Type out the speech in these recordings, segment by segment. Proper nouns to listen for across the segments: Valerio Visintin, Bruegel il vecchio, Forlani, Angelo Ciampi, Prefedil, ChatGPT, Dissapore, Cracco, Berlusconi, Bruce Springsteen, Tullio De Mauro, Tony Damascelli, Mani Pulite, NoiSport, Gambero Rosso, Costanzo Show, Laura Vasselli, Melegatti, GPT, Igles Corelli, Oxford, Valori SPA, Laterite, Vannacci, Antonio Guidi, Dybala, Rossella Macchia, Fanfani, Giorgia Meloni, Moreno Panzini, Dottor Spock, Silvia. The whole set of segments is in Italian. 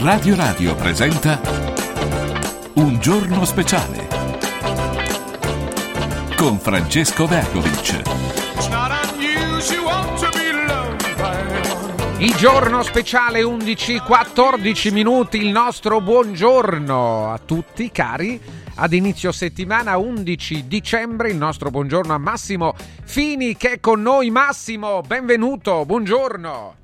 Radio Radio presenta Un giorno speciale con Francesco Vergovic. Il giorno speciale 11:14 minuti, il nostro buongiorno a tutti cari. Ad inizio settimana 11 dicembre il nostro buongiorno a Massimo Fini che è con noi. Massimo, benvenuto, buongiorno.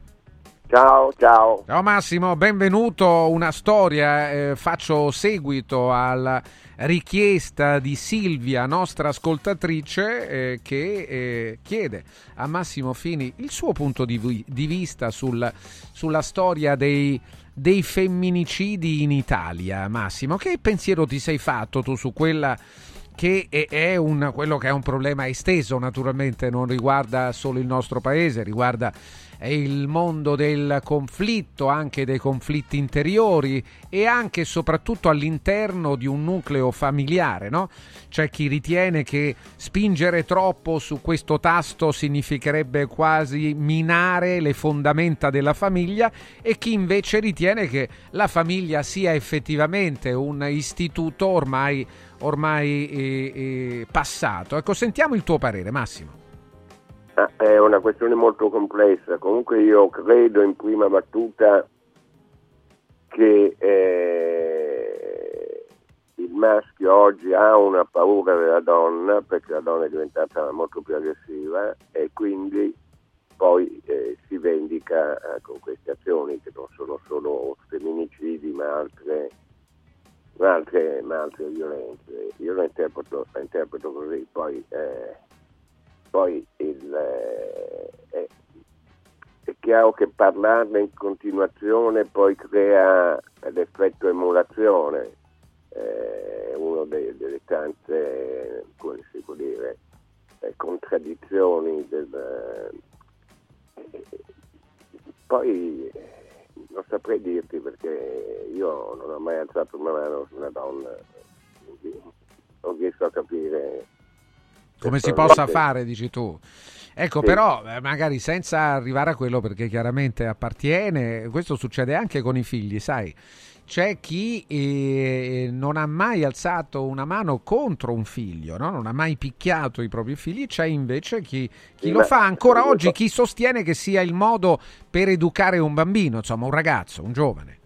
Ciao. Ciao Massimo, benvenuto. Una storia, faccio seguito alla richiesta di Silvia, nostra ascoltatrice, che chiede a Massimo Fini il suo punto di vista sulla storia dei femminicidi in Italia. Massimo, che pensiero ti sei fatto tu su quella che è quello che è un problema esteso, naturalmente non riguarda solo il nostro paese, riguarda il mondo del conflitto, anche dei conflitti interiori e anche e soprattutto all'interno di un nucleo familiare, no? C'è chi ritiene che spingere troppo su questo tasto significherebbe quasi minare le fondamenta della famiglia e chi invece ritiene che la famiglia sia effettivamente un istituto ormai passato. Ecco, sentiamo il tuo parere, Massimo. È una questione molto complessa. Comunque io credo in prima battuta che il maschio oggi ha una paura della donna, perché la donna è diventata molto più aggressiva e quindi poi si vendica con queste azioni che non sono solo femminicidi ma altre violenze. Io la interpreto così. Poi è chiaro che parlarne in continuazione poi crea l'effetto emulazione, uno delle tante, come si può dire, contraddizioni poi non saprei dirti, perché io non ho mai alzato una mano su una donna, quindi non riesco a capire come si possa fare, dici tu. Ecco, sì. Però magari senza arrivare a quello, perché chiaramente appartiene, questo succede anche con i figli, sai, c'è chi non ha mai alzato una mano contro un figlio, no? Non ha mai picchiato i propri figli, c'è invece chi lo fa ancora oggi, chi sostiene che sia il modo per educare un bambino, insomma un ragazzo, un giovane.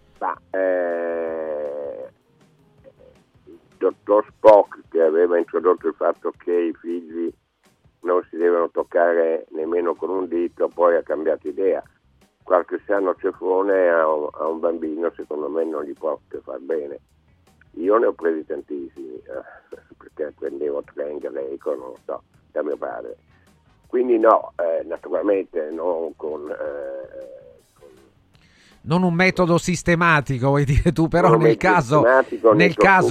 Dottor Spock, che aveva introdotto il fatto che i figli non si devono toccare nemmeno con un dito, poi ha cambiato idea. Qualche sano ceffone a un bambino secondo me non gli può che far bene. Io ne ho presi tantissimi, perché prendevo tre in greco, non so, da mio padre. Quindi no, naturalmente non con... non un metodo sistematico, vuoi dire tu, però nel caso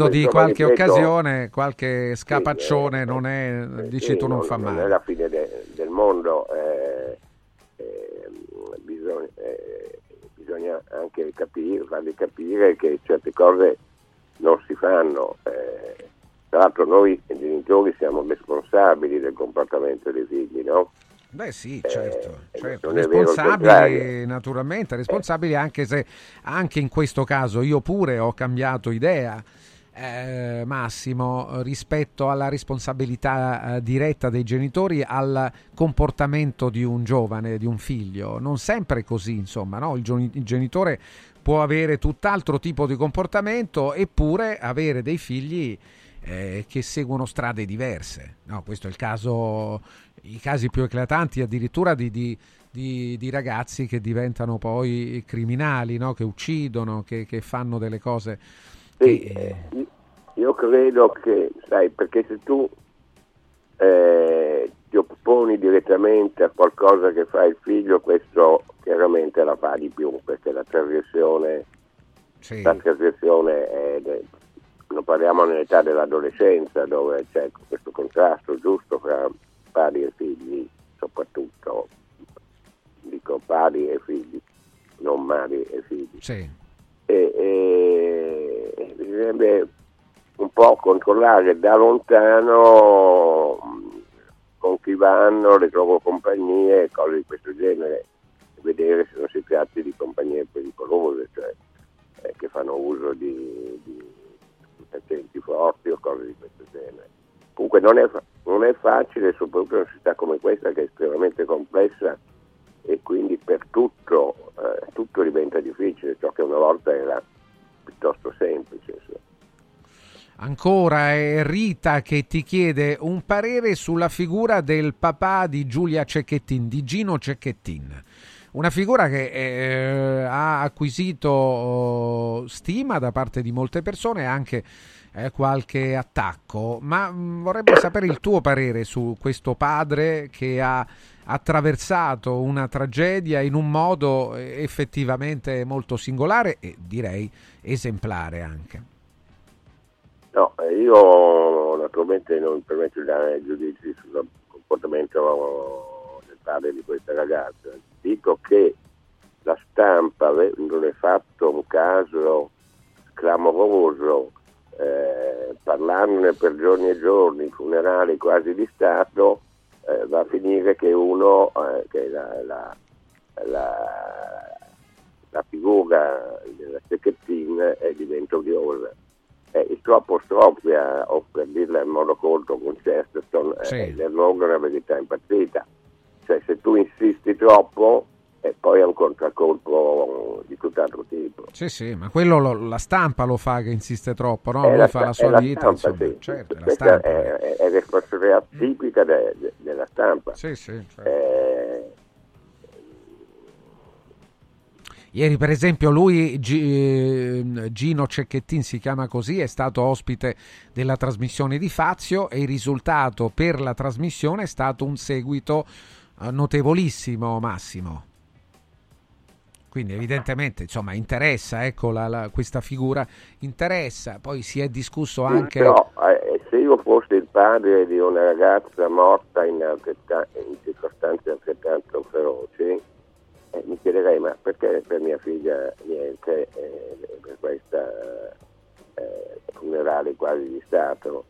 di qualche occasione, qualche scapaccione, non è, dici tu, non fa male. Non è la fine del mondo, bisogna anche farli capire che certe cose non si fanno. Tra l'altro noi genitori siamo responsabili del comportamento dei figli, no? Beh sì, certo. Responsabili, naturalmente, responsabili, anche se anche in questo caso io pure ho cambiato idea, Massimo, rispetto alla responsabilità diretta dei genitori al comportamento di un giovane, di un figlio. Non sempre così, insomma, no? Il genitore può avere tutt'altro tipo di comportamento eppure avere dei figli che seguono strade diverse, no? Questo è il caso... I casi più eclatanti addirittura di ragazzi che diventano poi criminali, no? Che uccidono, che fanno delle cose. Sì, io credo che, sai, perché se tu ti opponi direttamente a qualcosa che fa il figlio, questo chiaramente la fa di più, perché la trasgressione, sì. La trasgressione è... non parliamo nell'età dell'adolescenza, dove c'è questo contrasto giusto fra... padri e figli, soprattutto dico padri e figli, non madri e figli, sì. E bisognerebbe un po' controllare da lontano con chi vanno, le loro compagnie, cose di questo genere, vedere se non si tratti di compagnie pericolose, cioè che fanno uso di attenti forti o cose di questo genere. Comunque non è facile, soprattutto in una città come questa che è estremamente complessa, e quindi per tutto diventa difficile, ciò che una volta era piuttosto semplice. Sì. Ancora è Rita che ti chiede un parere sulla figura del papà di Giulia Cecchettin, di Gino Cecchettin. Una figura che ha acquisito stima da parte di molte persone e anche qualche attacco, ma vorrebbe sapere il tuo parere su questo padre che ha attraversato una tragedia in un modo effettivamente molto singolare e direi esemplare anche. No, io naturalmente non mi permetto di dare giudizi sul comportamento del padre di questa ragazza. Dico che la stampa non è fatto un caso clamoroso, parlandone per giorni e giorni, funerali quasi di Stato, va a finire che uno, che la figura della Cecchettin diventa odiosa. Il troppo stroppia, o per dirla in modo colto con Chesterton, l'errore è una verità impazzita. Cioè, se tu insisti troppo, poi è un contraccolpo di tutt'altro tipo. Sì, sì, ma quello la stampa lo fa, che insiste troppo, no? Lui fa la sua vita, stampa, insomma. Sì. Certo, la stampa. È responsabilità tipica della stampa. Sì, sì, certo. Ieri per esempio lui, Gino Cecchettin si chiama così, è stato ospite della trasmissione di Fazio e il risultato per la trasmissione è stato un seguito notevolissimo, Massimo. Quindi evidentemente insomma interessa, ecco, questa figura interessa. Poi si è discusso anche... No, se io fossi il padre di una ragazza morta in circostanze altrettanto feroci, mi chiederei: ma perché per mia figlia niente, per questa funerale quasi di Stato?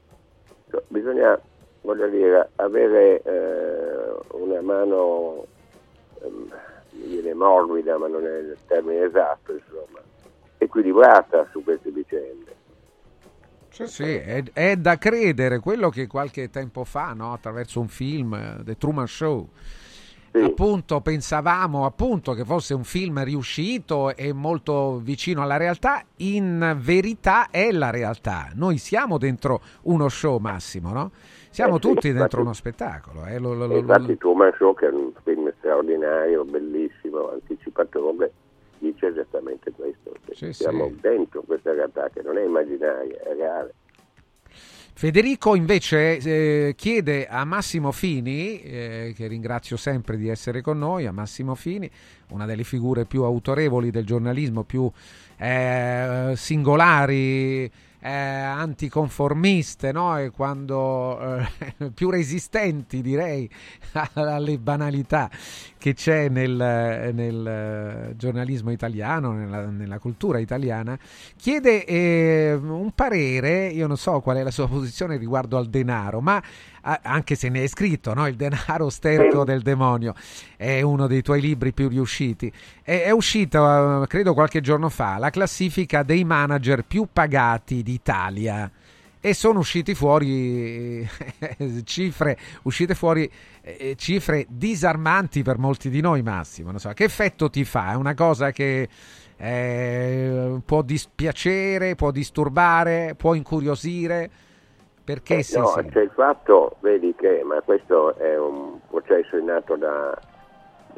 Cioè, bisogna, voglio dire, avere una mano morbida, ma non è il termine esatto, insomma, equilibrata su queste vicende. Sì, sì, è da credere quello che qualche tempo fa, no, attraverso un film, The Truman Show, sì, appunto pensavamo appunto che fosse un film riuscito e molto vicino alla realtà. In verità è la realtà, noi siamo dentro uno show, Massimo, no? Siamo tutti dentro uno spettacolo. Infatti Truman Show, che è un film straordinario, bellissimo, anticipatore, dice esattamente questo, sì, siamo dentro questa realtà che non è immaginaria, è reale. Federico invece chiede a Massimo Fini, che ringrazio sempre di essere con noi, a Massimo Fini, una delle figure più autorevoli del giornalismo, più singolari, anticonformiste, no? E quando più resistenti, direi, alle banalità che c'è nel giornalismo italiano, nella cultura italiana, chiede un parere. Io non so qual è la sua posizione riguardo al denaro, ma anche se ne è scritto, no? Il denaro, sterco del demonio, è uno dei tuoi libri più riusciti. È uscita, credo qualche giorno fa, la classifica dei manager più pagati d'Italia e sono usciti fuori cifre disarmanti per molti di noi, Massimo. Non so che effetto ti fa, è una cosa che può dispiacere, può disturbare, può incuriosire, perché c'è il fatto, vedi, che ma questo è un processo nato da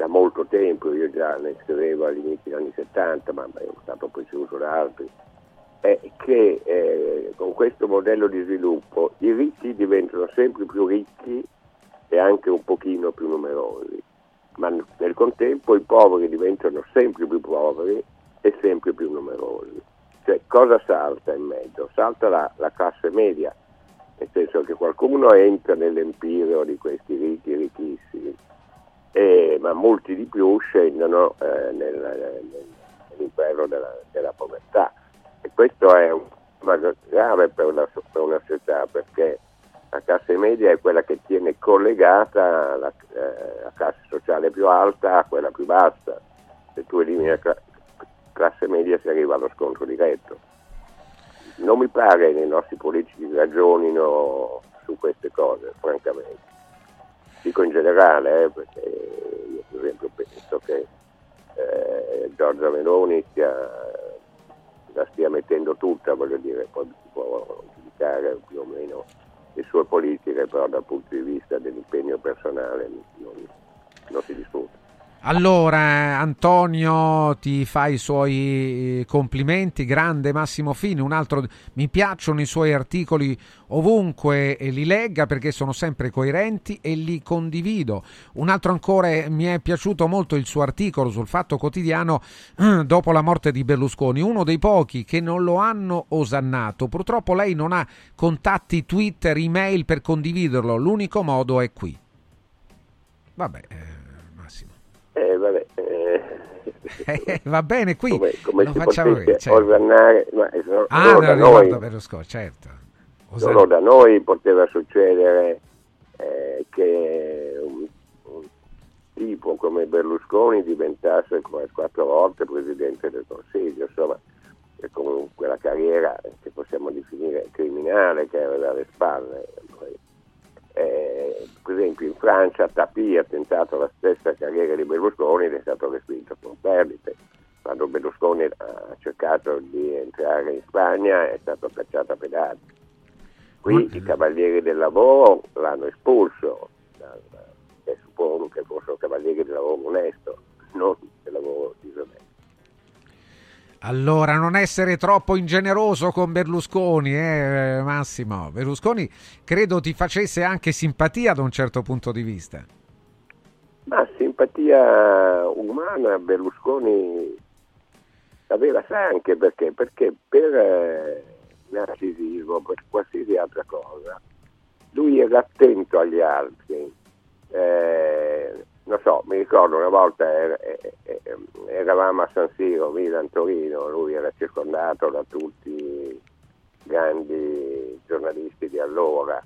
molto tempo. Io già ne scrivevo all'inizio degli anni 70, ma è stato preceduto da altri. È che con questo modello di sviluppo i ricchi diventano sempre più ricchi e anche un pochino più numerosi, ma nel contempo i poveri diventano sempre più poveri e sempre più numerosi. Cioè, cosa salta in mezzo? Salta la classe media, nel senso che qualcuno entra nell'empireo di questi ricchi ricchissimi, ma molti di più scendono nell'inferno della povertà. E questo è un problema grave per una società, perché la classe media è quella che tiene collegata la classe sociale più alta a quella più bassa. Se tu elimini la classe media si arriva allo scontro diretto. Non mi pare che i nostri politici ragionino su queste cose, francamente. Dico in generale, perché io per esempio penso che Giorgia Meloni la stia mettendo tutta, voglio dire, poi si può giudicare più o meno le sue politiche, però dal punto di vista dell'impegno personale non si discute. Allora Antonio ti fa i suoi complimenti, grande Massimo Fini, un altro, mi piacciono i suoi articoli ovunque li legga perché sono sempre coerenti e li condivido. Un altro ancora, mi è piaciuto molto il suo articolo sul Fatto Quotidiano dopo la morte di Berlusconi, uno dei pochi che non lo hanno osannato. Purtroppo lei non ha contatti Twitter, email per condividerlo, l'unico modo è qui. Vabbè. Va bene, qui come lo facciamo noi, certo. Osannare, ma solo, da noi, Berlusconi, certo. Solo da noi poteva succedere che un tipo come Berlusconi diventasse come 4 volte presidente del Consiglio, insomma, e con quella carriera che possiamo definire criminale che aveva alle spalle. Per esempio in Francia Tapie ha tentato la stessa carriera di Berlusconi ed è stato respinto con perdite. Quando Berlusconi ha cercato di entrare in Spagna è stato cacciato a pedate. Qui i Cavalieri del Lavoro l'hanno espulso, e suppongo che fossero Cavalieri del Lavoro onesto, non del lavoro disonesto. Allora, non essere troppo ingeneroso con Berlusconi, Massimo. Berlusconi credo ti facesse anche simpatia da un certo punto di vista. Ma simpatia umana Berlusconi aveva, sa anche perché? Perché per narcisismo, per qualsiasi altra cosa, lui era attento agli altri. Non so, mi ricordo una volta eravamo a San Siro, Milan-Torino, lui era circondato da tutti i grandi giornalisti di allora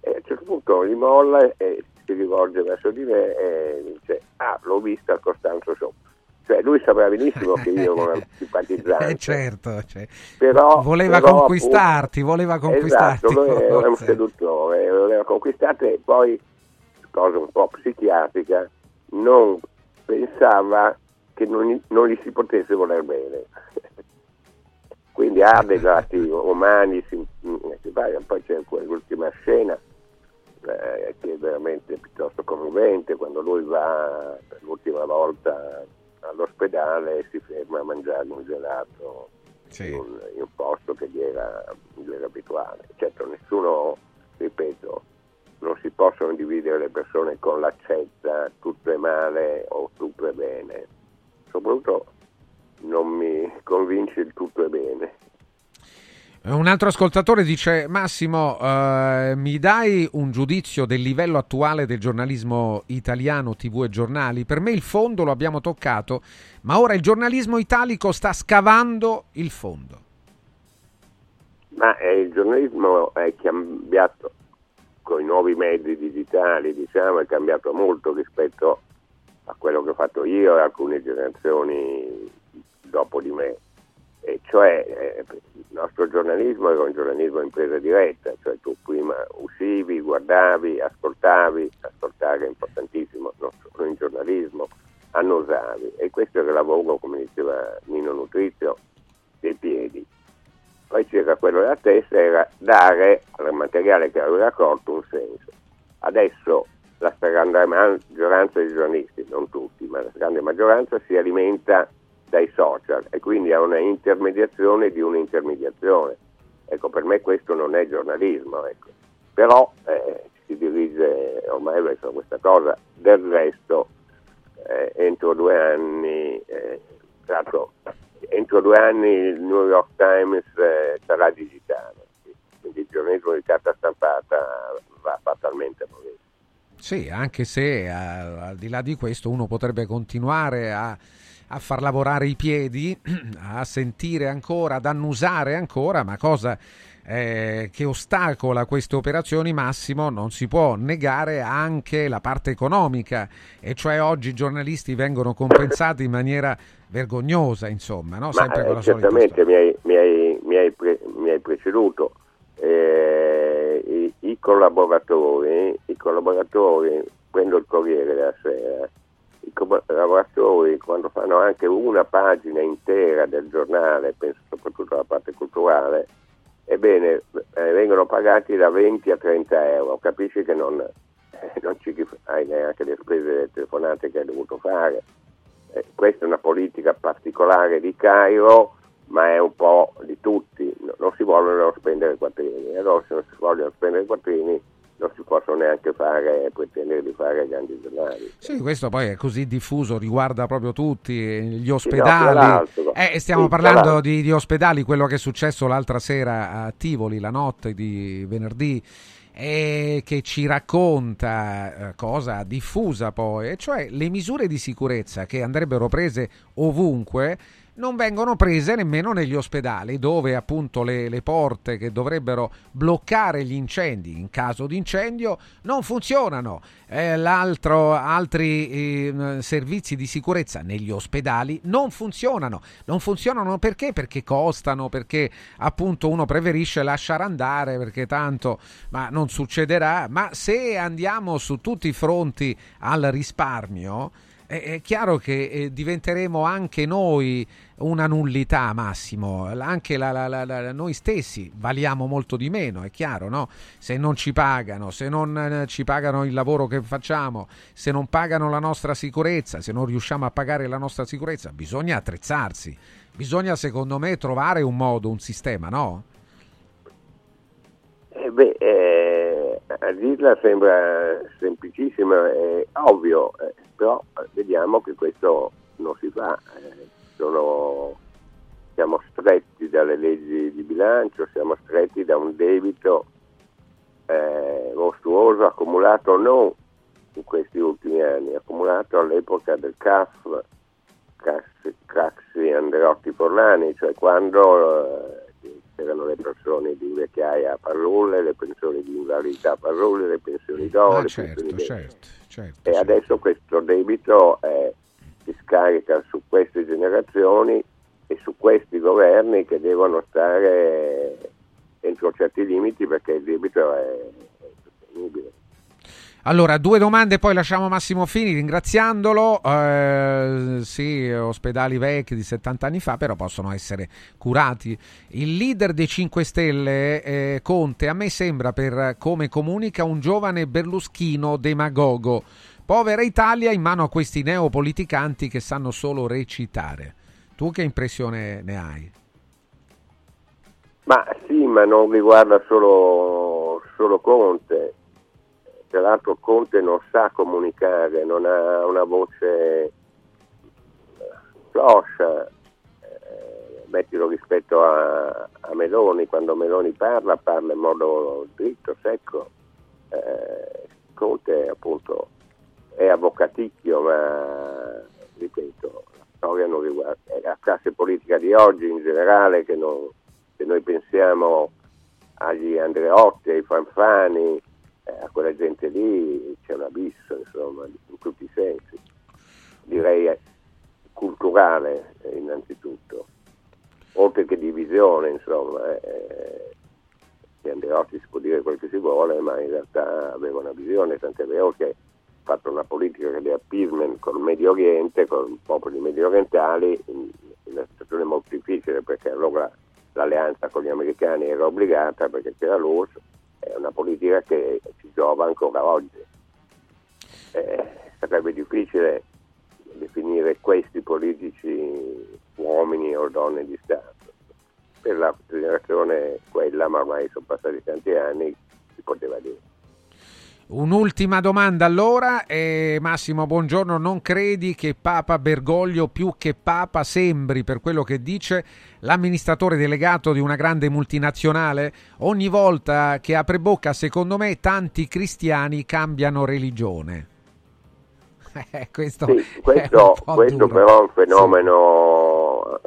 e a un certo punto gli molla e si rivolge verso di me e dice: ah, l'ho vista al Costanzo Show. Cioè lui sapeva benissimo che io non ero simpatizzante, certo. Però voleva conquistarti, esatto, lui era un seduttore, voleva conquistarti e poi, cosa un po' psichiatrica, non pensava che non gli si potesse voler bene. Quindi ha dei lati umani, poi c'è quell'ultima scena che è veramente piuttosto commovente, quando lui va per l'ultima volta all'ospedale e si ferma a mangiare un gelato, sì, in un posto che gli era abituale. Certo, nessuno, ripeto, non si possono dividere le persone con l'accetta, tutto è male o tutto è bene. Soprattutto non mi convince il tutto è bene. Un altro ascoltatore dice: Massimo, mi dai un giudizio del livello attuale del giornalismo italiano, TV e giornali? Per me il fondo lo abbiamo toccato, ma ora il giornalismo italico sta scavando il fondo. Ma il giornalismo è cambiato. Con i nuovi mezzi digitali, diciamo, è cambiato molto rispetto a quello che ho fatto io e alcune generazioni dopo di me. E cioè il nostro giornalismo era un giornalismo in presa diretta, cioè tu prima uscivi, guardavi, ascoltavi, ascoltare è importantissimo, non solo in giornalismo, annosavi. E questo era il lavoro, come diceva Nino Nutrizio, dei piedi. Poi c'era quello della testa, era dare al materiale che aveva raccolto un senso. Adesso la stragrande maggioranza dei giornalisti, non tutti, ma la grande maggioranza si alimenta dai social e quindi ha una intermediazione di un'intermediazione. Ecco, per me questo non è giornalismo, ecco. Però si dirige ormai verso questa cosa. Del resto, entro due anni il New York Times sarà digitale, quindi il giornalismo di carta stampata va fatalmente a morire. Sì, anche se al di là di questo uno potrebbe continuare a far lavorare i piedi, a sentire ancora, ad annusare ancora, ma cosa che ostacola queste operazioni, Massimo, non si può negare anche la parte economica, e cioè oggi i giornalisti vengono compensati in maniera vergognosa, insomma, no? Sempre con la certamente mi hai preceduto. I collaboratori, prendo il Corriere della Sera, i collaboratori quando fanno anche una pagina intera del giornale, penso soprattutto alla parte culturale, ebbene vengono pagati da 20 a 30 euro, capisci che non ci hai neanche le spese delle telefonate che hai dovuto fare. Questa è una politica particolare di Cairo, ma è un po' di tutti, non si vogliono spendere quattrini, allora se non si vogliono spendere quattrini non si possono neanche pretendere di fare grandi giornali. Sì, questo poi è così diffuso, riguarda proprio tutti, gli ospedali. Sì, no, stiamo parlando di ospedali, quello che è successo l'altra sera a Tivoli, la notte di venerdì, e che ci racconta cosa diffusa poi, e cioè le misure di sicurezza che andrebbero prese ovunque non vengono prese nemmeno negli ospedali, dove appunto le porte che dovrebbero bloccare gli incendi in caso di incendio non funzionano, altri servizi di sicurezza negli ospedali non funzionano perché costano, perché appunto uno preferisce lasciare andare perché tanto ma non succederà. Ma se andiamo su tutti i fronti al risparmio, è chiaro che diventeremo anche noi una nullità, Massimo, anche noi stessi valiamo molto di meno, è chiaro, no? Se non ci pagano, se non ci pagano il lavoro che facciamo, se non pagano la nostra sicurezza, se non riusciamo a pagare la nostra sicurezza, bisogna attrezzarsi, bisogna secondo me trovare un modo, un sistema, no? A dirla sembra semplicissima, è ovvio, però vediamo che questo non si fa. Siamo stretti dalle leggi di bilancio, siamo stretti da un debito mostruoso accumulato non in questi ultimi anni, accumulato all'epoca del CAF, Craxi, Andreotti, Forlani, cioè quando c'erano le pensioni di vecchiaia a parrulle, le pensioni di invalidità a parrulle, le pensioni d'oro, certo. E adesso questo debito si scarica su queste generazioni e su questi governi che devono stare entro certi limiti, perché il debito è insostenibile. Allora, due domande, poi lasciamo Massimo Fini ringraziandolo. Sì, ospedali vecchi di 70 anni fa, però possono essere curati. Il leader dei 5 Stelle, Conte, a me sembra, per come comunica, un giovane Berlusconi demagogo. Povera Italia in mano a questi neopoliticanti che sanno solo recitare. Tu che impressione ne hai? Ma sì, ma non riguarda solo Conte. Tra l'altro Conte non sa comunicare, non ha una voce floscia, mettilo rispetto a Meloni, quando Meloni parla in modo dritto, secco, Conte appunto è avvocaticchio, ma ripeto, la storia non riguarda, è la classe politica di oggi in generale, se noi pensiamo agli Andreotti, ai Fanfani, a quella gente lì c'è un abisso, insomma, in tutti i sensi, direi culturale innanzitutto, oltre che divisione, insomma, di Andreotti si può dire quel che si vuole, ma in realtà aveva una visione, tant'è vero che ha fatto una politica di appeasement col Medio Oriente, con i popoli medio orientali, in una situazione molto difficile, perché allora l'alleanza con gli americani era obbligata perché c'era l'URSS. È una politica che ci giova ancora oggi. Sarebbe difficile definire questi politici uomini o donne di Stato. Per la generazione quella, ma ormai sono passati tanti anni, si poteva dire. Un'ultima domanda allora, Massimo, buongiorno. Non credi che Papa Bergoglio, più che Papa, sembri, per quello che dice, l'amministratore delegato di una grande multinazionale? Ogni volta che apre bocca, secondo me, tanti cristiani cambiano religione. Questo però è un fenomeno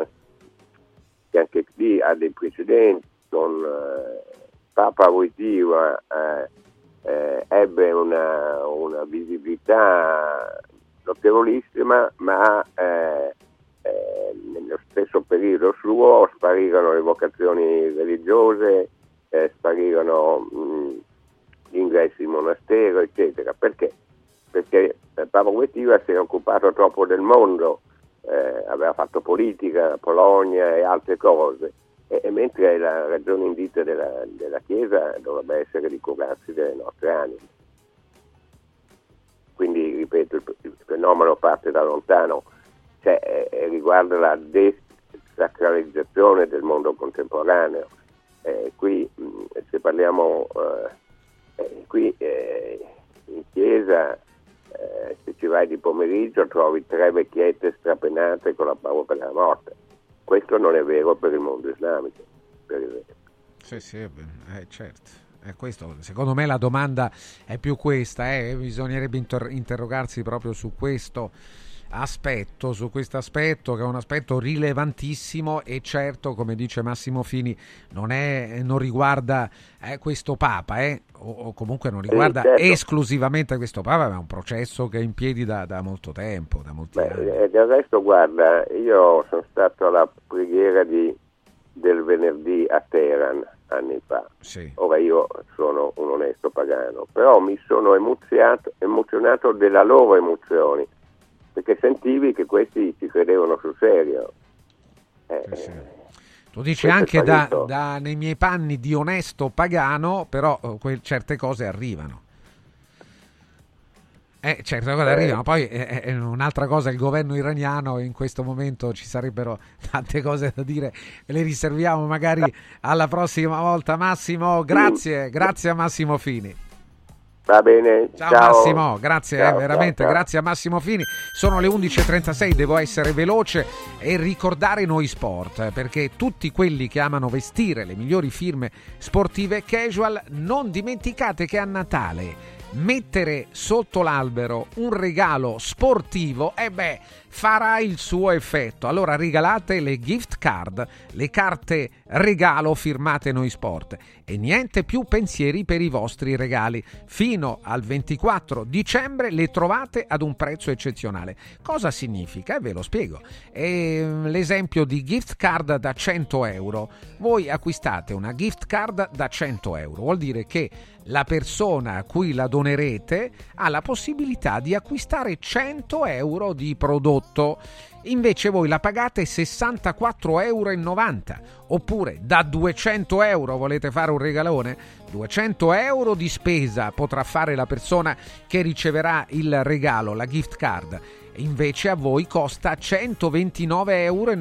che anche qui ha dei precedenti, con Papa Wojtyła, ebbe una visibilità notevolissima, ma Nello stesso periodo suo sparirono le vocazioni religiose, sparirono gli ingressi in monastero, eccetera. Perché? Perché Papa Wojtyła si era occupato troppo del mondo, aveva fatto politica, Polonia e altre cose, e mentre la ragione in vita della Chiesa dovrebbe essere di curarsi delle nostre anime. Quindi, ripeto, il fenomeno parte da lontano, cioè, riguarda la desacralizzazione del mondo contemporaneo. Se parliamo in chiesa, se ci vai di pomeriggio trovi tre vecchiette strapenate con la paura per la morte. Questo non è vero per il mondo islamico, per esempio. Sì, certo. Questo, secondo me la domanda è più questa, bisognerebbe interrogarsi proprio su questo aspetto, che è un aspetto rilevantissimo, e certo, come dice Massimo Fini, non riguarda questo Papa, o comunque non riguarda esclusivamente questo Papa, ma è un processo che è in piedi da molto tempo, da molti anni. Del resto, guarda, io sono stato alla preghiera del venerdì a Teheran anni fa. Sì. Ora io sono un onesto pagano, però mi sono emozionato della loro emozioni, perché sentivi che questi ci credevano sul serio. Sì. Tu dici anche da nei miei panni di onesto pagano, però certe cose arrivano. Certe cose arrivano, poi un'altra cosa è il governo iraniano, in questo momento ci sarebbero tante cose da dire, le riserviamo magari alla prossima volta. Massimo, grazie a Massimo Fini. Va bene, ciao. Massimo, grazie, ciao, veramente, ciao. Grazie a Massimo Fini. Sono le 11.36, devo essere veloce e ricordare NoiSport, perché tutti quelli che amano vestire le migliori firme sportive casual, non dimenticate che a Natale mettere sotto l'albero un regalo sportivo farà il suo effetto. Allora regalate le gift card, le carte regalo firmate NoiSport, e niente più pensieri per i vostri regali. Fino al 24 dicembre le trovate ad un prezzo eccezionale. Cosa significa? Ve lo spiego. L'esempio di gift card da 100 euro: voi acquistate una gift card da 100 euro, vuol dire che la persona a cui la donerete ha la possibilità di acquistare 100 euro di prodotto, invece voi la pagate 64,90 euro. Oppure da 200 euro volete fare un regalone? 200 euro di spesa potrà fare la persona che riceverà il regalo, la gift card. Invece a voi costa 129,90 euro,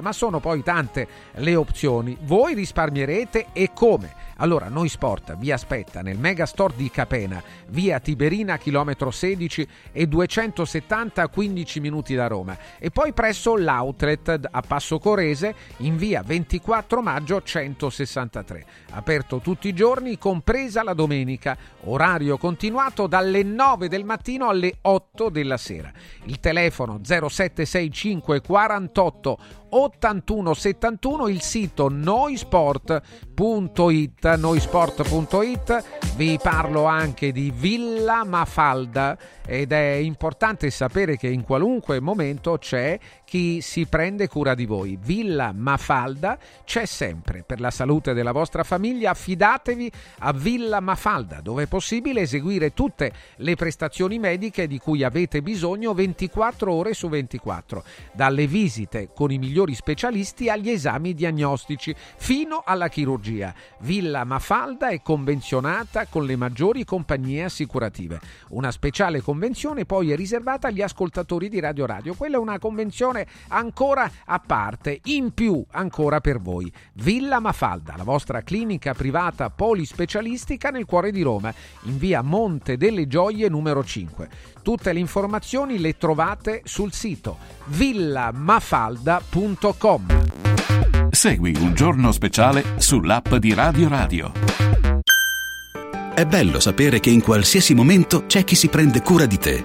ma sono poi tante le opzioni. Voi risparmierete, e come? Allora NoiSport vi aspetta nel Megastore di Capena, via Tiberina, chilometro 16 e 270, 15 minuti da Roma, e poi presso l'outlet a Passo Corese in via 24 maggio 163, aperto tutti i giorni compresa la domenica, orario continuato dalle 9 del mattino alle 8 della sera. Il telefono 0765 48 81 71, il sito noisport.it, noisport.it. Vi parlo anche di Villa Mafalda, ed è importante sapere che in qualunque momento c'è chi si prende cura di voi. Villa Mafalda c'è sempre per la salute della vostra famiglia. Affidatevi a Villa Mafalda, dove è possibile eseguire tutte le prestazioni mediche di cui avete bisogno 24 ore su 24, dalle visite con i migliori specialisti agli esami diagnostici fino alla chirurgia. Villa Mafalda è convenzionata con le maggiori compagnie assicurative. Una speciale convenzione poi è riservata agli ascoltatori di Radio Radio. Quella è una convenzione ancora a parte, in più ancora per voi. Villa Mafalda, la vostra clinica privata polispecialistica nel cuore di Roma, in via Monte delle Gioie numero 5. Tutte le informazioni le trovate sul sito villamafalda.com. Segui Un Giorno Speciale sull'app di Radio Radio. È bello sapere che in qualsiasi momento c'è chi si prende cura di te.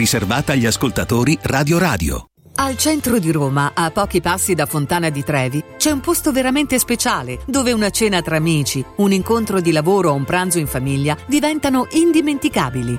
riservata agli ascoltatori Radio Radio. Al centro di Roma, a pochi passi da Fontana di Trevi, c'è un posto veramente speciale dove una cena tra amici, un incontro di lavoro o un pranzo in famiglia diventano indimenticabili.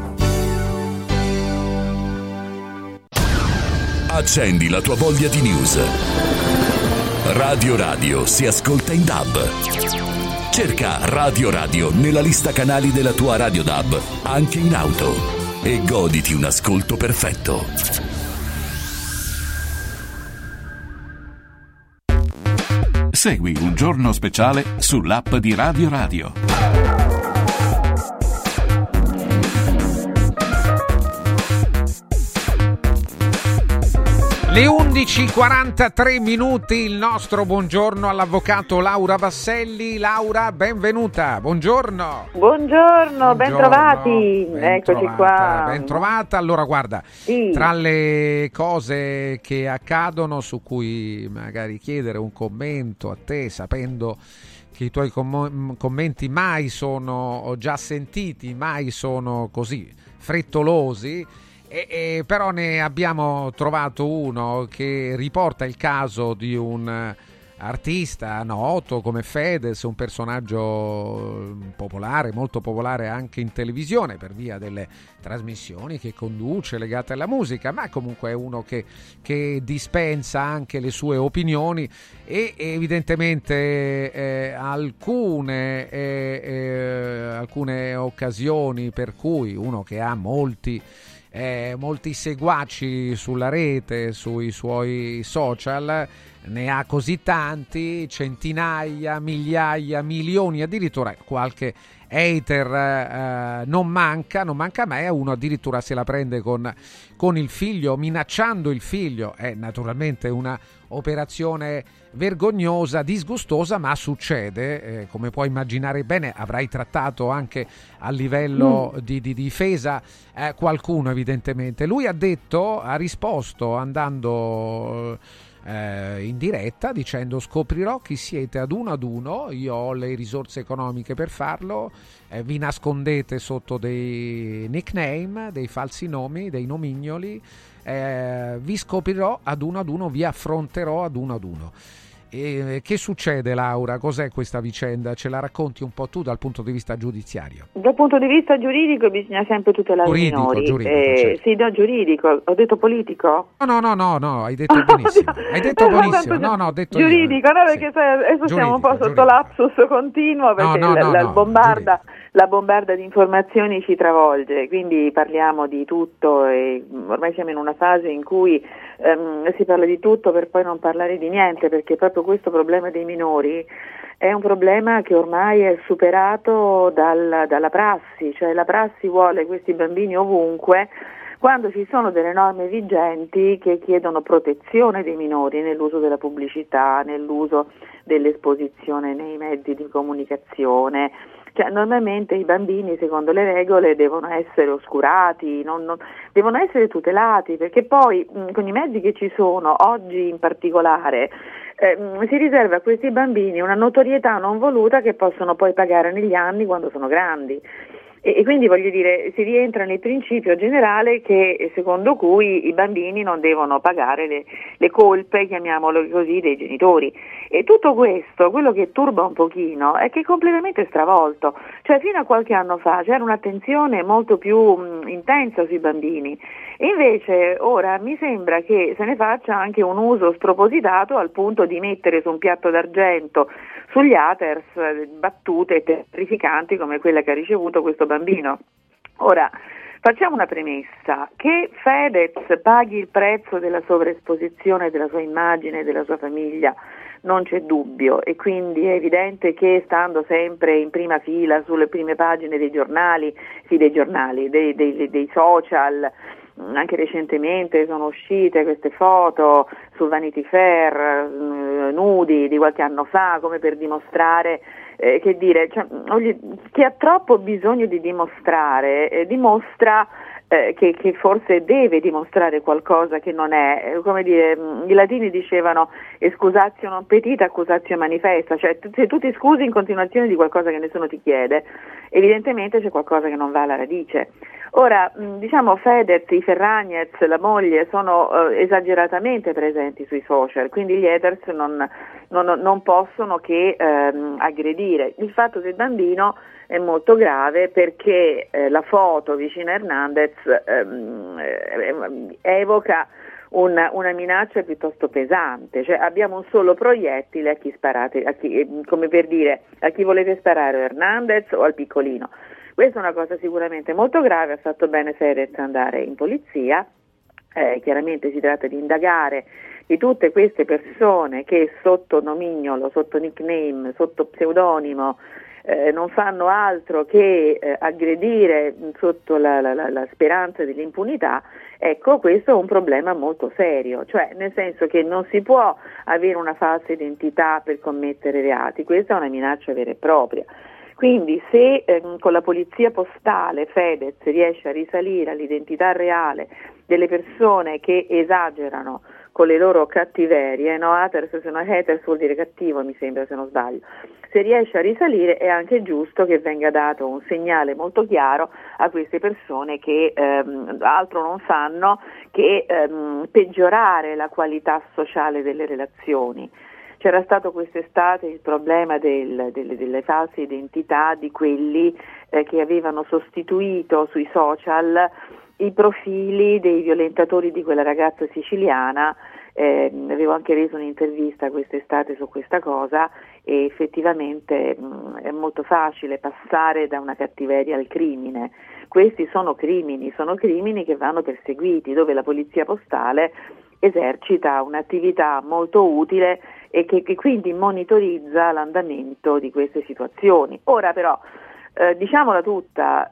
Accendi la tua voglia di news. Radio Radio si ascolta in DAB. Cerca Radio Radio nella lista canali della tua Radio DAB, anche in auto, e goditi un ascolto perfetto. Segui Un Giorno Speciale sull'app di Radio Radio. Le 11:43 minuti, il nostro buongiorno all'avvocato Laura Vasselli. Laura, benvenuta, buongiorno. Buongiorno, bentrovati. Eccoci qua. Bentrovata. Allora, guarda, sì, tra le cose che accadono su cui magari chiedere un commento a te, sapendo che i tuoi commenti mai sono già sentiti, mai sono così frettolosi, però ne abbiamo trovato uno che riporta il caso di un artista noto come Fedez, un personaggio popolare, molto popolare anche in televisione per via delle trasmissioni che conduce legate alla musica, ma comunque è uno che dispensa anche le sue opinioni e evidentemente alcune occasioni per cui uno che ha molti seguaci sulla rete, sui suoi social, ne ha così tanti, centinaia, migliaia, milioni, addirittura qualche hater non manca mai, uno addirittura se la prende con il figlio, minacciando il figlio. È naturalmente una operazione vergognosa, disgustosa, ma succede, come puoi immaginare bene. Avrai trattato anche a livello di difesa qualcuno, evidentemente. Lui ha risposto andando in diretta dicendo: scoprirò chi siete ad uno, io ho le risorse economiche per farlo, vi nascondete sotto dei nickname, dei falsi nomi, dei nomignoli, vi scoprirò ad uno, vi affronterò ad uno. E che succede, Laura? Cos'è questa vicenda? Ce la racconti un po' tu dal punto di vista giudiziario? Dal punto di vista giuridico bisogna sempre tutelare i minori. Certo. Sì, no, giuridico. Ho detto politico? No, hai detto benissimo. Hai detto benissimo. No, ho detto giuridico, io. No, perché sì, adesso siamo un po' sotto lapsus continuo, perché la bombarda di informazioni ci travolge, quindi parliamo di tutto e ormai siamo in una fase in cui si parla di tutto per poi non parlare di niente, perché proprio questo problema dei minori è un problema che ormai è superato dalla prassi, cioè la prassi vuole questi bambini ovunque, quando ci sono delle norme vigenti che chiedono protezione dei minori nell'uso della pubblicità, nell'uso dell'esposizione nei mezzi di comunicazione. Cioè, normalmente i bambini, secondo le regole, devono essere oscurati, devono essere tutelati, perché poi con i mezzi che ci sono oggi in particolare si riserva a questi bambini una notorietà non voluta che possono poi pagare negli anni quando sono grandi. E quindi, voglio dire, si rientra nel principio generale che secondo cui i bambini non devono pagare le colpe, chiamiamolo così, dei genitori. E tutto questo, quello che turba un pochino, è che è completamente stravolto. Cioè, fino a qualche anno fa c'era un'attenzione molto più intensa sui bambini, e invece ora mi sembra che se ne faccia anche un uso spropositato, al punto di mettere su un piatto d'argento sugli haters battute terrificanti come quella che ha ricevuto questo bambino. Ora, facciamo una premessa: che Fedez paghi il prezzo della sovraesposizione della sua immagine, della sua famiglia, non c'è dubbio, e quindi è evidente che, stando sempre in prima fila sulle prime pagine dei social, anche recentemente sono uscite queste foto su Vanity Fair nudi di qualche anno fa, come per dimostrare chi ha troppo bisogno di dimostrare dimostra che forse deve dimostrare qualcosa che non è. Come dire, i latini dicevano excusatio non petita, accusatio manifesta, cioè se tu ti scusi in continuazione di qualcosa che nessuno ti chiede, evidentemente c'è qualcosa che non va alla radice. Ora, diciamo, Fedez, i Ferragnez, la moglie sono esageratamente presenti sui social, quindi gli haters non possono che aggredire. Il fatto del bambino è molto grave, perché la foto vicino a Hernandez evoca una minaccia piuttosto pesante, cioè abbiamo un solo proiettile a chi volete sparare, a Hernandez o al piccolino. Questa è una cosa sicuramente molto grave, ha fatto bene Fedez andare in polizia, chiaramente si tratta di indagare di tutte queste persone che sotto nomignolo, sotto nickname, sotto pseudonimo non fanno altro che aggredire sotto la speranza dell'impunità, ecco, questo è un problema molto serio, cioè nel senso che non si può avere una falsa identità per commettere reati, questa è una minaccia vera e propria. Quindi se con la polizia postale Fedez riesce a risalire all'identità reale delle persone che esagerano con le loro cattiverie, no? Haters sono haters, vuol dire cattivo, mi sembra, se non sbaglio. Se riesce a risalire è anche giusto che venga dato un segnale molto chiaro a queste persone che altro non fanno che peggiorare la qualità sociale delle relazioni. C'era stato quest'estate il problema delle false identità di quelli che avevano sostituito sui social i profili dei violentatori di quella ragazza siciliana. Avevo anche reso un'intervista quest'estate su questa cosa e effettivamente è molto facile passare da una cattiveria al crimine. Questi sono crimini che vanno perseguiti, dove la polizia postale esercita un'attività molto utile e che quindi monitorizza l'andamento di queste situazioni. Ora però, diciamola tutta,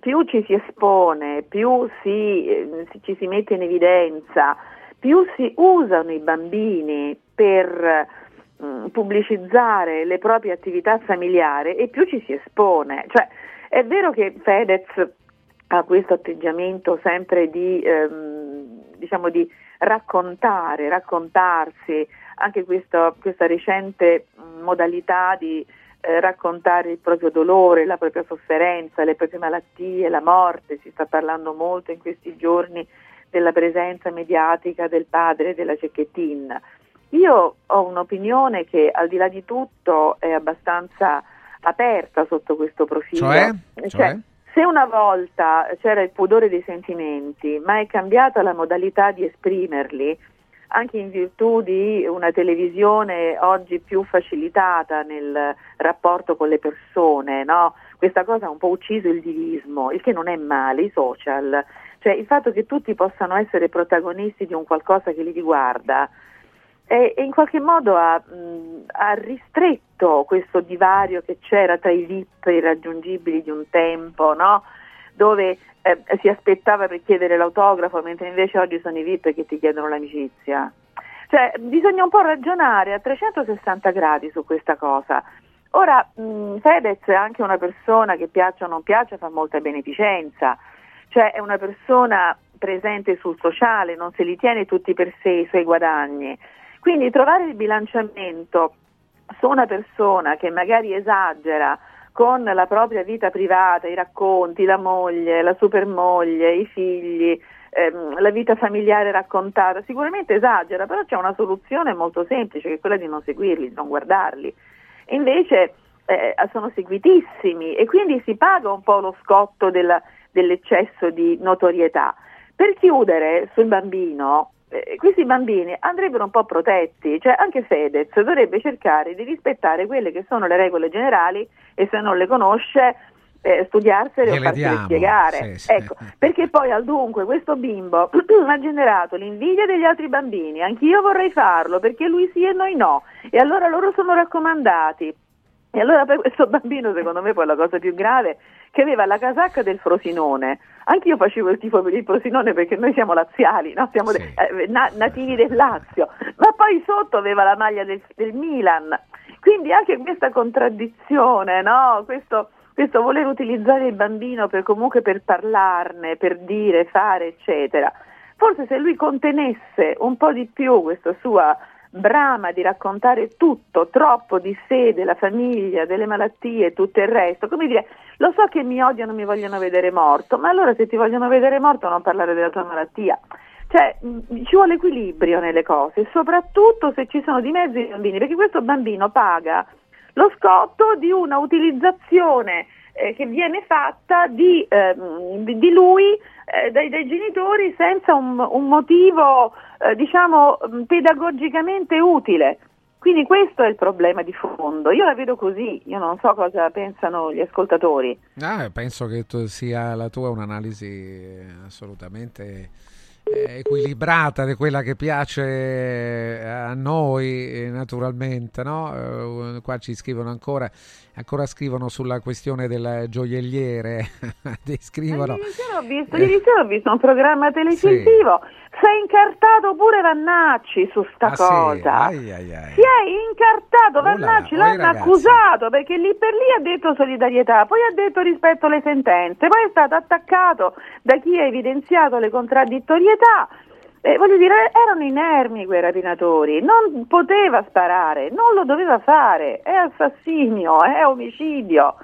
più ci si espone, più ci si mette in evidenza, più si usano i bambini per pubblicizzare le proprie attività familiari e più ci si espone. Cioè, è vero che Fedez ha questo atteggiamento sempre di diciamo di raccontarsi, anche questa recente modalità di raccontare il proprio dolore, la propria sofferenza, le proprie malattie, la morte. Si sta parlando molto in questi giorni della presenza mediatica del padre della Cecchettin. Io ho un'opinione che al di là di tutto è abbastanza aperta sotto questo profilo. Cioè? Se una volta c'era il pudore dei sentimenti, ma è cambiata la modalità di esprimerli, anche in virtù di una televisione oggi più facilitata nel rapporto con le persone, no? Questa cosa ha un po' ucciso il divismo, il che non è male, i social. Cioè il fatto che tutti possano essere protagonisti di un qualcosa che li riguarda e in qualche modo ha ristretto questo divario che c'era tra i VIP irraggiungibili di un tempo, no? Dove si aspettava per chiedere l'autografo, mentre invece oggi sono i VIP che ti chiedono l'amicizia. Cioè bisogna un po' ragionare a 360 gradi su questa cosa. Ora Fedez è anche una persona che, piaccia o non piaccia, fa molta beneficenza, cioè è una persona presente sul sociale, non se li tiene tutti per sé i suoi guadagni, quindi trovare il bilanciamento su una persona che magari esagera con la propria vita privata, i racconti, la moglie, la supermoglie, i figli, la vita familiare raccontata, sicuramente esagera, però c'è una soluzione molto semplice, che è quella di non seguirli, di non guardarli. E invece sono seguitissimi e quindi si paga un po' lo scotto dell'eccesso di notorietà. Per chiudere sul bambino, questi bambini andrebbero un po' protetti, cioè anche Fedez dovrebbe cercare di rispettare quelle che sono le regole generali e se non le conosce studiarsele o farsele spiegare, sì. Ecco, perché poi al dunque questo bimbo ha generato l'invidia degli altri bambini, anch'io vorrei farlo perché lui sì e noi no, e allora loro sono raccomandati. E allora per questo bambino, secondo me, poi la cosa più grave, che aveva la casacca del Frosinone. Anche io facevo il tifo per il Frosinone perché noi siamo laziali, no? Siamo sì. Nativi del Lazio, ma poi sotto aveva la maglia del Milan. Quindi anche questa contraddizione, no? Questo voler utilizzare il bambino per comunque per parlarne, per dire, fare, eccetera. Forse se lui contenesse un po' di più questa sua brama di raccontare tutto, troppo di sé, della famiglia, delle malattie e tutto il resto, come dire, lo so che mi odiano, mi vogliono vedere morto, ma allora se ti vogliono vedere morto non parlare della tua malattia. Cioè ci vuole equilibrio nelle cose, soprattutto se ci sono di mezzo i bambini, perché questo bambino paga lo scotto di una utilizzazione che viene fatta di lui dai genitori senza un motivo diciamo pedagogicamente utile. Quindi questo è il problema di fondo, io la vedo così, io non so cosa pensano gli ascoltatori. Penso che sia la tua un'analisi assolutamente equilibrata, di quella che piace a noi naturalmente, no? Qua ci scrivono ancora scrivono sulla questione del gioielliere. Scrivono, ieri sera ho visto un programma televisivo, sì. Si è incartato pure Vannacci su sta cosa. Sì? Ai. Si è incartato Vannacci, l'hanno accusato perché lì per lì ha detto solidarietà, poi ha detto rispetto alle sentenze, poi è stato attaccato da chi ha evidenziato le contraddittorietà. Voglio dire, erano inermi quei rapinatori, non poteva sparare, non lo doveva fare, è assassinio, è omicidio.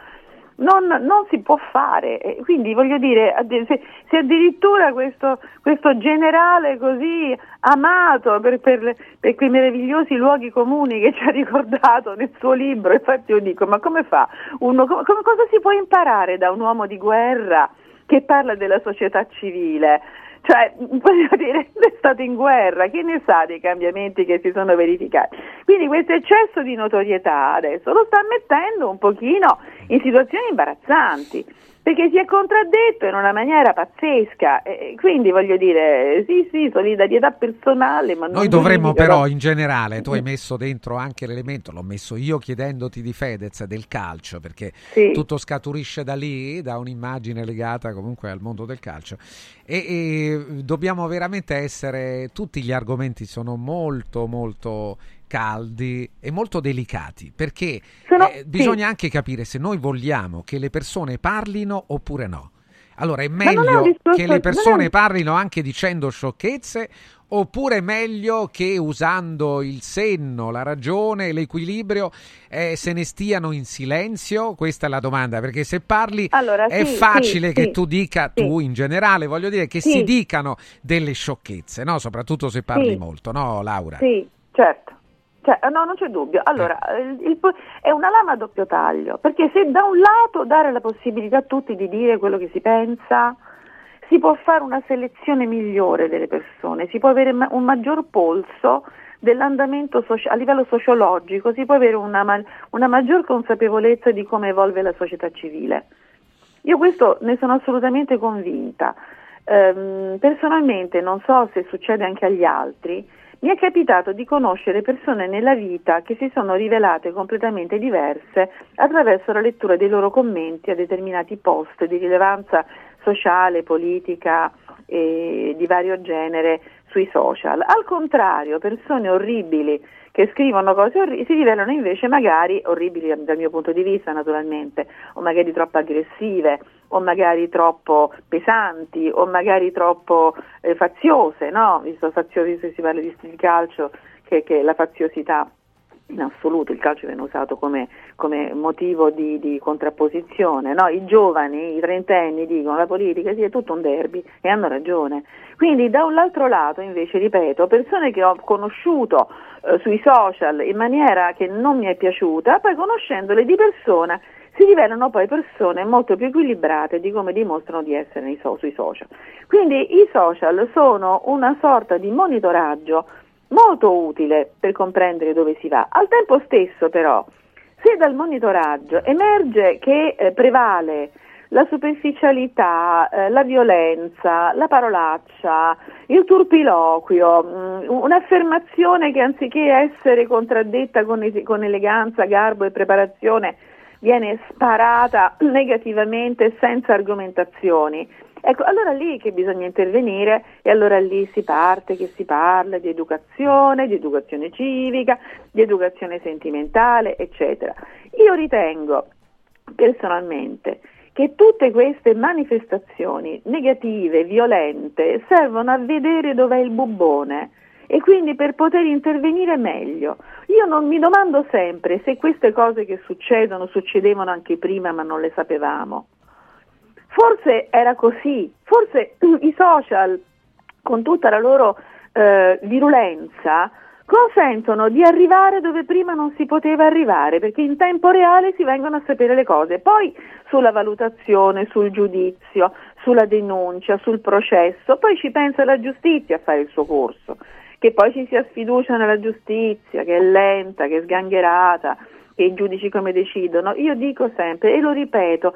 Non si può fare, quindi voglio dire, se addirittura questo generale così amato per quei meravigliosi luoghi comuni che ci ha ricordato nel suo libro, infatti io dico, ma come fa uno, cosa si può imparare da un uomo di guerra che parla della società civile? Cioè, voglio dire, è stato in guerra, chi ne sa dei cambiamenti che si sono verificati? Quindi questo eccesso di notorietà adesso lo sta mettendo un pochino in situazioni imbarazzanti, perché si è contraddetto in una maniera pazzesca, quindi voglio dire, sì, solidarietà personale, ma noi dovremmo però in generale, tu hai messo dentro anche l'elemento, l'ho messo io chiedendoti di Fedez, del calcio, perché sì, tutto scaturisce da lì, da un'immagine legata comunque al mondo del calcio, e dobbiamo veramente essere, tutti gli argomenti sono molto molto caldi e molto delicati, perché bisogna anche capire se noi vogliamo che le persone parlino oppure no. Allora è meglio che le persone parlino anche dicendo sciocchezze, oppure è meglio che, usando il senno, la ragione, l'equilibrio, se ne stiano in silenzio? Questa è la domanda, perché se parli è facile che tu dica, si dicano delle sciocchezze, no? Soprattutto se parli molto, no Laura? Sì, certo. Cioè, no, non c'è dubbio. Allora, è una lama a doppio taglio, perché se da un lato dare la possibilità a tutti di dire quello che si pensa, si può fare una selezione migliore delle persone, si può avere un maggior polso dell'andamento a livello sociologico, si può avere una maggior consapevolezza di come evolve la società civile. Io questo ne sono assolutamente convinta. Personalmente non so se succede anche agli altri, mi è capitato di conoscere persone nella vita che si sono rivelate completamente diverse attraverso la lettura dei loro commenti a determinati post di rilevanza sociale, politica e di vario genere sui social. Al contrario, persone orribili che scrivono cose orribili si rivelano invece magari orribili dal mio punto di vista naturalmente, o magari troppo aggressive, o magari troppo pesanti, o magari troppo faziose, no? Visto faziosi, se si parla di calcio, che la faziosità in assoluto, il calcio viene usato come motivo di contrapposizione, no? I giovani, i trentenni dicono la politica sì, è tutto un derby, e hanno ragione. Quindi da un altro lato invece, ripeto, persone che ho conosciuto sui social in maniera che non mi è piaciuta, poi conoscendole di persona si rivelano poi persone molto più equilibrate di come dimostrano di essere sui social. Quindi i social sono una sorta di monitoraggio molto utile per comprendere dove si va. Al tempo stesso però, se dal monitoraggio emerge che prevale la superficialità, la violenza, la parolaccia, il turpiloquio, un'affermazione che anziché essere contraddetta con eleganza, garbo e preparazione viene sparata negativamente senza argomentazioni, ecco, allora lì che bisogna intervenire, e allora lì si parla di educazione civica, di educazione sentimentale, eccetera. Io ritengo personalmente che tutte queste manifestazioni negative, violente, servono a vedere dov'è il bubbone, e quindi per poter intervenire meglio. Io non mi domando sempre se queste cose che succedevano anche prima ma non le sapevamo. Forse era così, forse i social con tutta la loro virulenza consentono di arrivare dove prima non si poteva arrivare, perché in tempo reale si vengono a sapere le cose, poi sulla valutazione, sul giudizio, sulla denuncia, sul processo, poi ci pensa la giustizia a fare il suo corso. Che poi ci sia sfiducia nella giustizia, che è lenta, che è sgangherata, che i giudici come decidono. Io dico sempre, e lo ripeto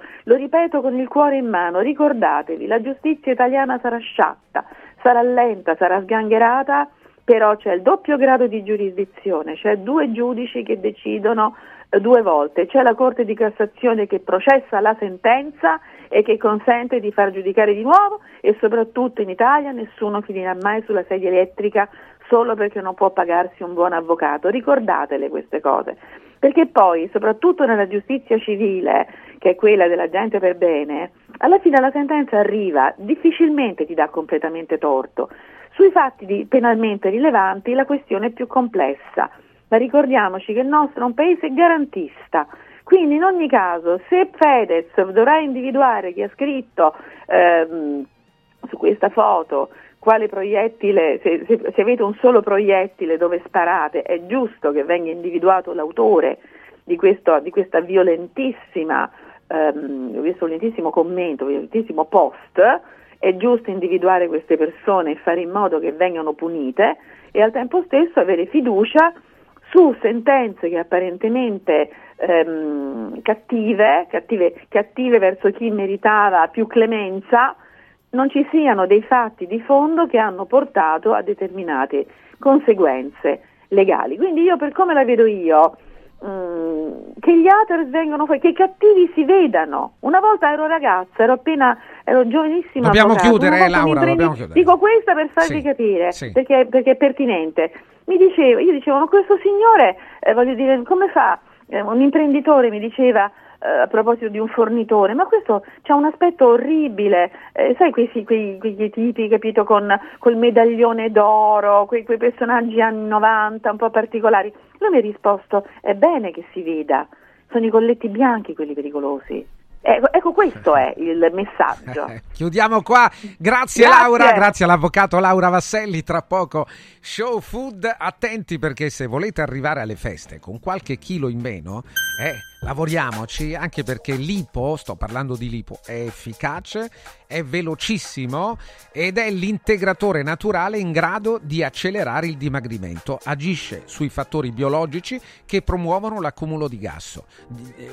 con il cuore in mano, ricordatevi, la giustizia italiana sarà sciatta, sarà lenta, sarà sgangherata, però c'è il doppio grado di giurisdizione, c'è due giudici che decidono due volte, c'è la Corte di Cassazione che processa la sentenza e che consente di far giudicare di nuovo, e soprattutto in Italia nessuno finirà mai sulla sedia elettrica solo perché non può pagarsi un buon avvocato. Ricordatele queste cose, perché poi, soprattutto nella giustizia civile, che è quella della gente per bene, alla fine la sentenza arriva, difficilmente ti dà completamente torto. Sui fatti penalmente rilevanti la questione è più complessa, ma ricordiamoci che il nostro è un paese garantista, quindi in ogni caso se Fedez dovrà individuare chi ha scritto su questa foto quale proiettile, se avete un solo proiettile dove sparate, è giusto che venga individuato l'autore di questa violentissimo commento, violentissimo post. È giusto individuare queste persone e fare in modo che vengano punite, e al tempo stesso avere fiducia su sentenze che apparentemente cattive verso chi meritava più clemenza, non ci siano dei fatti di fondo che hanno portato a determinate conseguenze legali. Quindi io, per come la vedo io, che gli haters vengano fuori, che i cattivi si vedano. Una volta ero ragazza, ero giovanissima. Dobbiamo chiudere, Laura. Dico questa per farvi capire, sì. Perché è pertinente. Io dicevo, ma questo signore, voglio dire, come fa? Un imprenditore mi diceva, a proposito di un fornitore, ma questo c'ha un aspetto orribile, sai, quei tipi, capito, col medaglione d'oro, quei personaggi anni 90 un po' particolari. Lui mi ha risposto: è bene che si veda, sono i colletti bianchi quelli pericolosi. Ecco, questo è il messaggio. Chiudiamo qua. Grazie Laura, grazie all'avvocato Laura Vasselli. Tra poco Show Food, attenti perché se volete arrivare alle feste con qualche chilo in meno, lavoriamoci, anche perché sto parlando di lipo, è efficace, è velocissimo ed è l'integratore naturale in grado di accelerare il dimagrimento. Agisce sui fattori biologici che promuovono l'accumulo di grasso,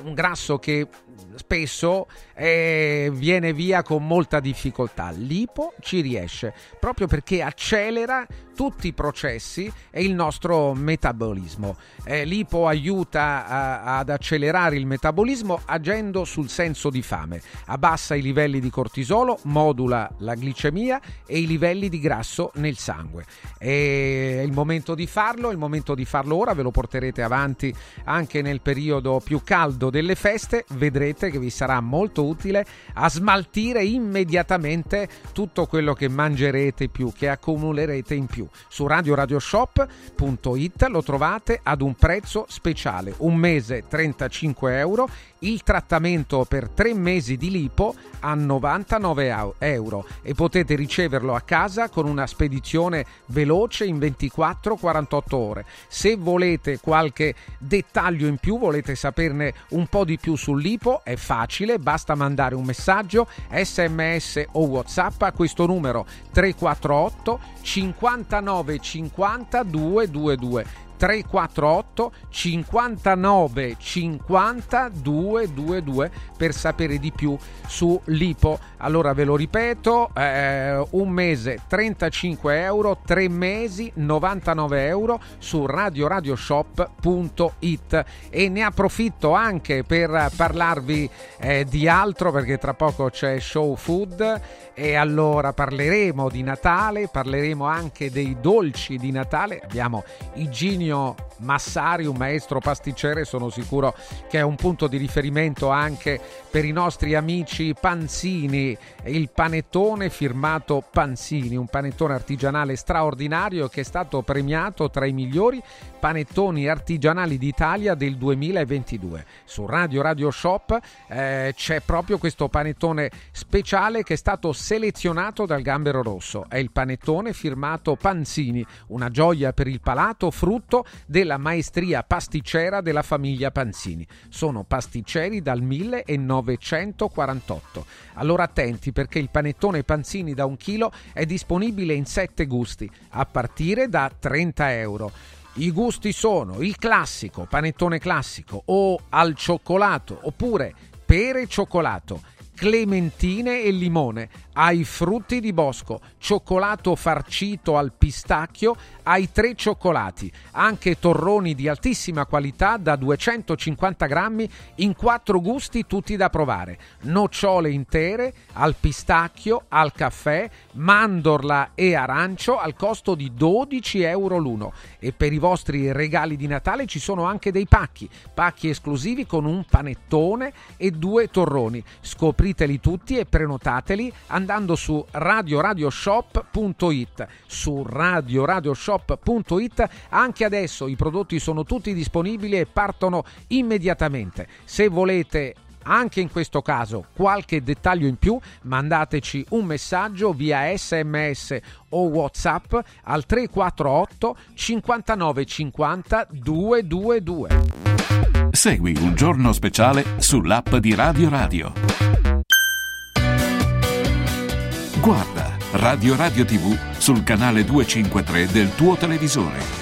un grasso che spesso viene via con molta difficoltà. Lipo ci riesce proprio perché accelera tutti i processi e il nostro metabolismo. Lipo aiuta ad accelerare il metabolismo agendo sul senso di fame, abbassa i livelli di cortisolo, modula la glicemia e i livelli di grasso nel sangue. È il momento di farlo, ora, ve lo porterete avanti anche nel periodo più caldo delle feste, vedrete che vi sarà molto utile a smaltire immediatamente tutto quello che mangerete più, che accumulerete in più. Su radioradioshop.it lo trovate ad un prezzo speciale, un mese 35€, il trattamento per 3 mesi di lipo a 99€, e potete riceverlo a casa con una spedizione veloce in 24-48 ore. Se volete qualche dettaglio in più, volete saperne un po' di più sul lipo, è facile, basta mandare un messaggio, SMS o WhatsApp a questo numero 348 59 50 222, 348 59 50 222 per sapere di più su lipo. Allora ve lo ripeto, un mese 35€, 3 mesi 99€ su radioradioshop.it. e ne approfitto anche per parlarvi di altro, perché tra poco c'è Show Food e allora parleremo di Natale, parleremo anche dei dolci di Natale. Abbiamo Iginio Massari, un maestro pasticcere, sono sicuro che è un punto di riferimento anche per i nostri amici panzini. Il panettone firmato Panzini, un panettone artigianale straordinario che è stato premiato tra i migliori panettoni artigianali d'Italia del 2022. Su Radio Shop c'è proprio questo panettone speciale che è stato selezionato dal Gambero Rosso. È il panettone firmato Panzini, una gioia per il palato, frutto della maestria pasticcera della famiglia Panzini. Sono pasticceri dal 1948. Allora attenti, perché il panettone Panzini da 1 chilo è disponibile in 7 gusti a partire da 30€. I gusti sono il classico, panettone classico o al cioccolato, oppure pere e cioccolato, clementine e limone, ai frutti di bosco, cioccolato farcito al pistacchio, ai 3 cioccolati, anche torroni di altissima qualità da 250 grammi in 4 gusti tutti da provare, nocciole intere, al pistacchio, al caffè, mandorla e arancio al costo di 12 € l'uno. E per i vostri regali di Natale ci sono anche dei pacchi esclusivi con un panettone e 2 torroni. Scopriteli tutti e prenotateli andando su radioradioshop.it. Su radioradioshop.it anche adesso i prodotti sono tutti disponibili e partono immediatamente. Se volete anche in questo caso qualche dettaglio in più, mandateci un messaggio via SMS o WhatsApp al 348 59 50 222. Segui Un Giorno Speciale sull'app di Radio Radio. Guarda Radio Radio TV sul canale 253 del tuo televisore.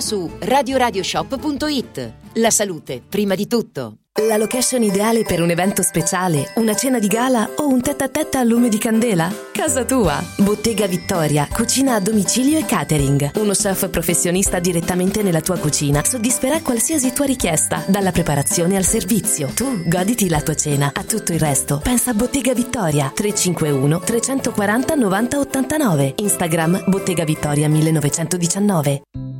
su radioradioshop.it. La salute, prima di tutto. La location ideale per un evento speciale, una cena di gala o un tête-à-tête al lume di candela? Casa tua! Bottega Vittoria, cucina a domicilio e catering. Uno chef professionista direttamente nella tua cucina soddisferà qualsiasi tua richiesta, dalla preparazione al servizio. Tu goditi la tua cena, a tutto il resto pensa a Bottega Vittoria. 351 340 90 89. Instagram Bottega Vittoria 1919.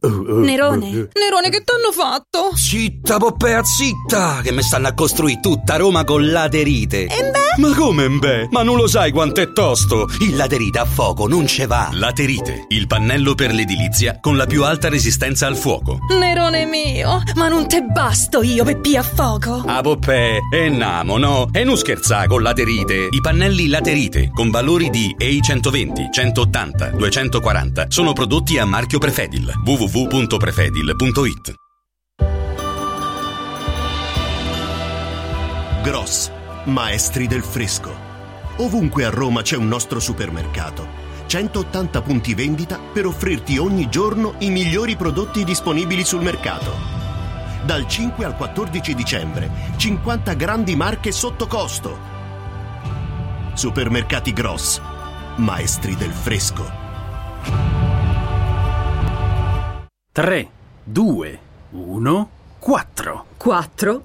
Nerone, che t'hanno fatto? Zitta, Poppea, zitta, che mi stanno a costruire tutta Roma con laterite. E beh? Ma come beh? Ma non lo sai quanto è tosto? Il laterite a fuoco non ce va. Laterite, il pannello per l'edilizia con la più alta resistenza al fuoco. Nerone mio, ma non te basto io, Peppì a fuoco. Ah, Poppè, e namo, no? E non scherzà con laterite. I pannelli laterite con valori di EI 120, 180, 240 sono prodotti a marchio Prefedil. www.prefedil.it. Gross, maestri del fresco. Ovunque a Roma c'è un nostro supermercato. 180 punti vendita per offrirti ogni giorno i migliori prodotti disponibili sul mercato. Dal 5 al 14 dicembre, 50 grandi marche sotto costo. Supermercati Gross, maestri del fresco. 3, 2, 1, 4. 4.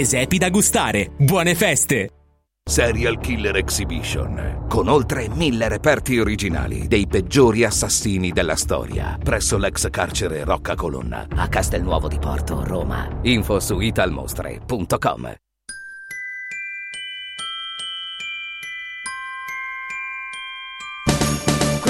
Presepi da gustare. Buone feste! Serial Killer Exhibition, con oltre 1000 reperti originali dei peggiori assassini della storia, presso l'ex carcere Rocca Colonna a Castelnuovo di Porto, Roma. Info su italmostre.com.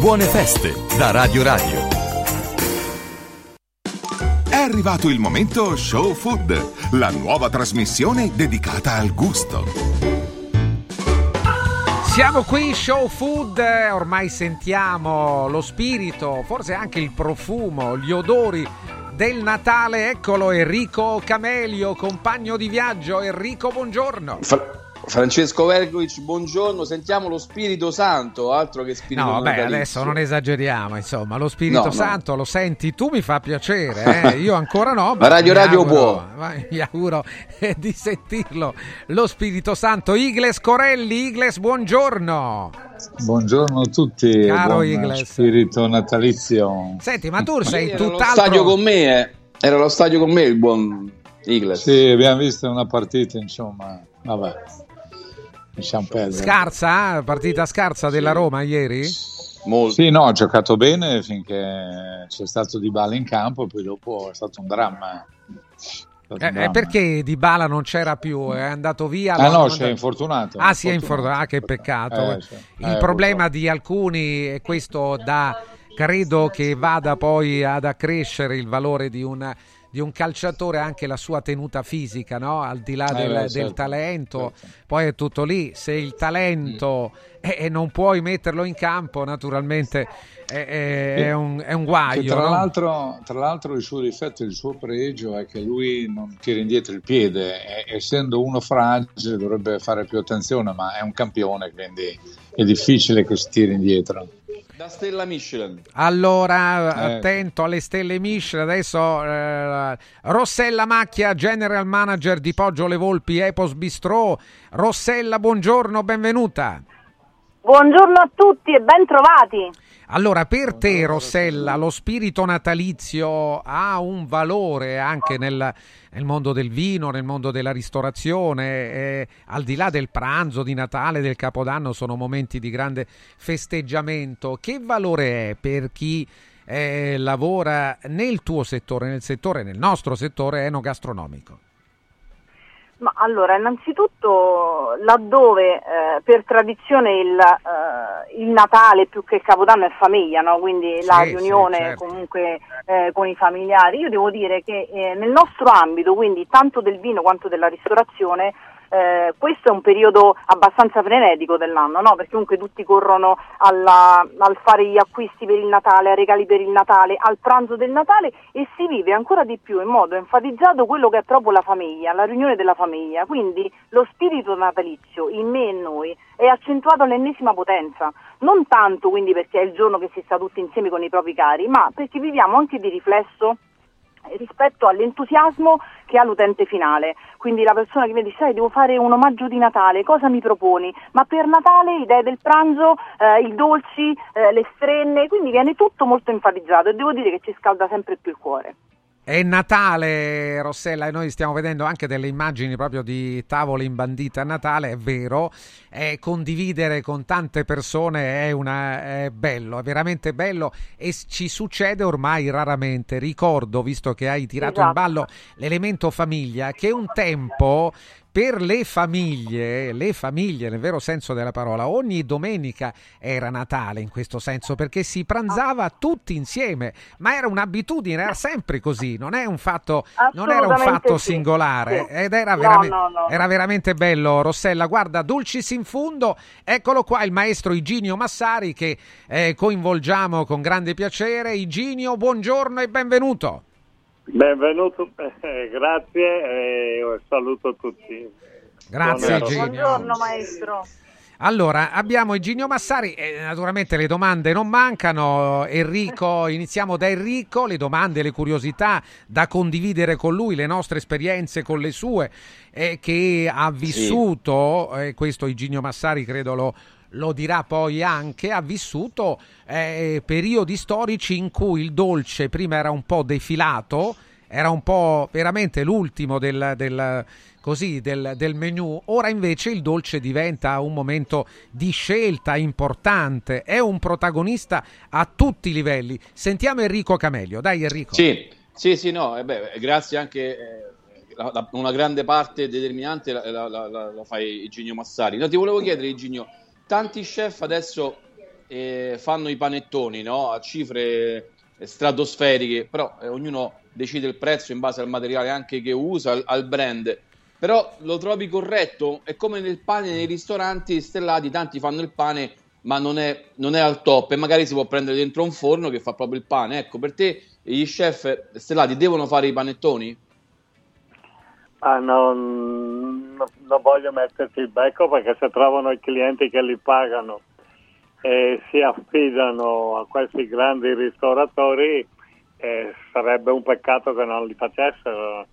Buone feste da Radio Radio. È arrivato il momento Show Food, la nuova trasmissione dedicata al gusto. Siamo qui, Show Food, ormai sentiamo lo spirito, forse anche il profumo, gli odori del Natale. Eccolo Enrico Camelio, compagno di viaggio. Enrico, buongiorno. Francesco Vergovic, buongiorno. Sentiamo lo Spirito Santo, altro che Spirito Santo. No, beh, adesso non esageriamo, insomma, lo Spirito Santo lo senti tu, mi fa piacere, io ancora no. Ma Radio Radio può. Mi auguro di sentirlo, lo Spirito Santo. Igles Corelli, Igles, buongiorno. Buongiorno a tutti, caro Igles. Spirito natalizio. Senti, ma tu sei tutt'altro. Era allo stadio con me il buon Igles. Sì, abbiamo visto una partita, insomma, vabbè. Scarsa? Partita scarsa della Roma ieri? Molto. Sì, no, ha giocato bene finché c'è stato Dybala in campo, e poi dopo è stato un dramma. Perché Dybala non c'era più? È andato via? Si è infortunato. Ah, che peccato. Il problema di alcuni è questo, credo che vada poi ad accrescere il valore di un calciatore, anche la sua tenuta fisica, no? Al di là del talento, certo. Poi è tutto lì, se il talento e non puoi metterlo in campo, naturalmente è un guaio. Tra l'altro il suo difetto, il suo pregio è che lui non tira indietro il piede, essendo uno fragile dovrebbe fare più attenzione, ma è un campione, quindi è difficile che si tiri indietro. Da stella Michelin. Allora, attento alle stelle Michelin. Adesso Rossella Macchia, General Manager di Poggio Le Volpi Epos Bistrò. Rossella, buongiorno, benvenuta. Buongiorno a tutti e ben trovati. Allora, per te Rossella, lo spirito natalizio ha un valore anche nel mondo del vino, nel mondo della ristorazione, al di là del pranzo di Natale, del Capodanno, sono momenti di grande festeggiamento. Che valore è per chi lavora nel tuo settore, nel nostro settore enogastronomico? Ma allora, innanzitutto laddove per tradizione il Natale più che il Capodanno è famiglia, no? Quindi la riunione certo. Comunque con i familiari. Io devo dire che nel nostro ambito, quindi tanto del vino quanto della ristorazione, questo è un periodo abbastanza frenetico dell'anno, no? Perché comunque tutti corrono al fare gli acquisti per il Natale, ai regali per il Natale, al pranzo del Natale, e si vive ancora di più in modo enfatizzato quello che è proprio la famiglia, la riunione della famiglia. Quindi lo spirito natalizio in me e in noi è accentuato all'ennesima potenza, non tanto quindi perché è il giorno che si sta tutti insieme con i propri cari, ma perché viviamo anche di riflesso rispetto all'entusiasmo che ha l'utente finale. Quindi la persona che mi dice devo fare un omaggio di Natale, cosa mi proponi? Ma per Natale idee del pranzo, i dolci, le strenne, quindi viene tutto molto enfatizzato e devo dire che ci scalda sempre più il cuore. È Natale, Rossella, e noi stiamo vedendo anche delle immagini proprio di tavole imbandite a Natale, è vero, condividere con tante persone è bello, è veramente bello, e ci succede ormai raramente. Ricordo, visto che hai tirato in ballo l'elemento famiglia, che un tempo per le famiglie nel vero senso della parola, ogni domenica era Natale, in questo senso, perché si pranzava tutti insieme, ma era un'abitudine, era sempre così, non era un fatto sì, singolare, sì. Ed era era veramente bello, Rossella. Guarda, dulcis in fundo, eccolo qua il maestro Iginio Massari, che coinvolgiamo con grande piacere. Iginio, buongiorno e benvenuto. Benvenuto, grazie e saluto tutti. Grazie Iginio. Buongiorno maestro. Allora, abbiamo Iginio Massari e naturalmente le domande non mancano. Enrico, iniziamo da Enrico, le domande, le curiosità da condividere con lui, le nostre esperienze con le sue, che ha vissuto, questo Iginio Massari credo lo dirà poi anche, ha vissuto periodi storici in cui il dolce prima era un po' defilato, era un po' veramente l'ultimo del menù, ora invece il dolce diventa un momento di scelta importante, è un protagonista a tutti i livelli. Sentiamo Enrico Camelio, dai Enrico. Grazie anche... una grande parte determinante la fai Iginio Massari. No, ti volevo chiedere Iginio, tanti chef adesso fanno i panettoni, no? A cifre stratosferiche, però ognuno decide il prezzo in base al materiale anche che usa, al brand. Però lo trovi corretto? È come nel pane nei ristoranti stellati, tanti fanno il pane ma non è al top e magari si può prendere dentro un forno che fa proprio il pane. Ecco, per te gli chef stellati devono fare i panettoni? Ah, non voglio metterti il becco, perché se trovano i clienti che li pagano e si affidano a questi grandi ristoratori, sarebbe un peccato che non li facessero.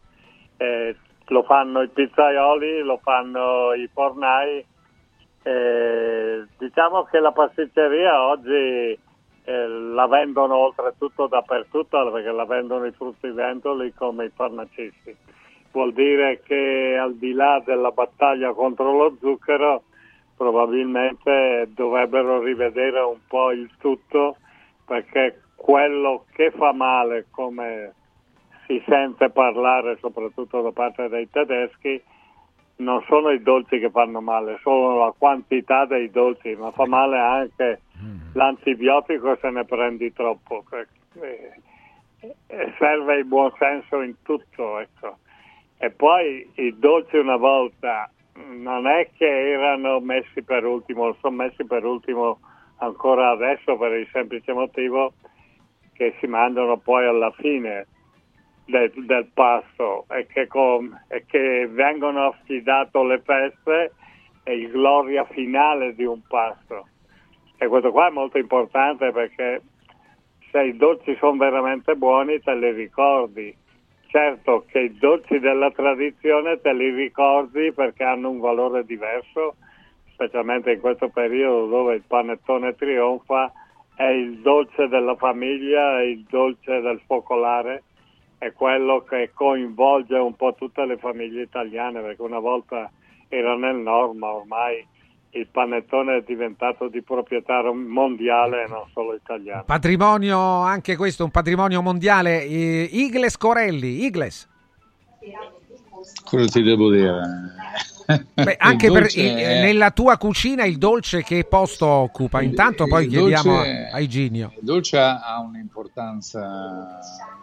Lo fanno i pizzaioli, lo fanno i fornai. Diciamo che la pasticceria oggi la vendono oltretutto dappertutto, perché la vendono i fruttivendoli come i farmacisti. Vuol dire che al di là della battaglia contro lo zucchero probabilmente dovrebbero rivedere un po' il tutto, perché quello che fa male, come si sente parlare soprattutto da parte dei tedeschi, non sono i dolci che fanno male, sono la quantità dei dolci, ma fa male anche l'antibiotico se ne prendi troppo. Serve il buon senso in tutto, ecco. E poi i dolci una volta non è che erano messi per ultimo, sono messi per ultimo ancora adesso per il semplice motivo che si mangiano poi alla fine del pasto e che vengono affidato le feste e il gloria finale di un pasto. E questo qua è molto importante, perché se i dolci sono veramente buoni te li ricordi. Certo che i dolci della tradizione te li ricordi perché hanno un valore diverso, specialmente in questo periodo dove il panettone trionfa, è il dolce della famiglia, è il dolce del focolare, è quello che coinvolge un po' tutte le famiglie italiane, perché una volta era nel nord, ma ormai il panettone è diventato di proprietà mondiale e non solo italiano. Patrimonio, anche questo, un patrimonio mondiale. Igles Corelli, Igles. Quello ti devo dire. Beh, anche nella tua cucina il dolce che posto occupa? Intanto poi chiediamo a Iginio. Il dolce ha un'importanza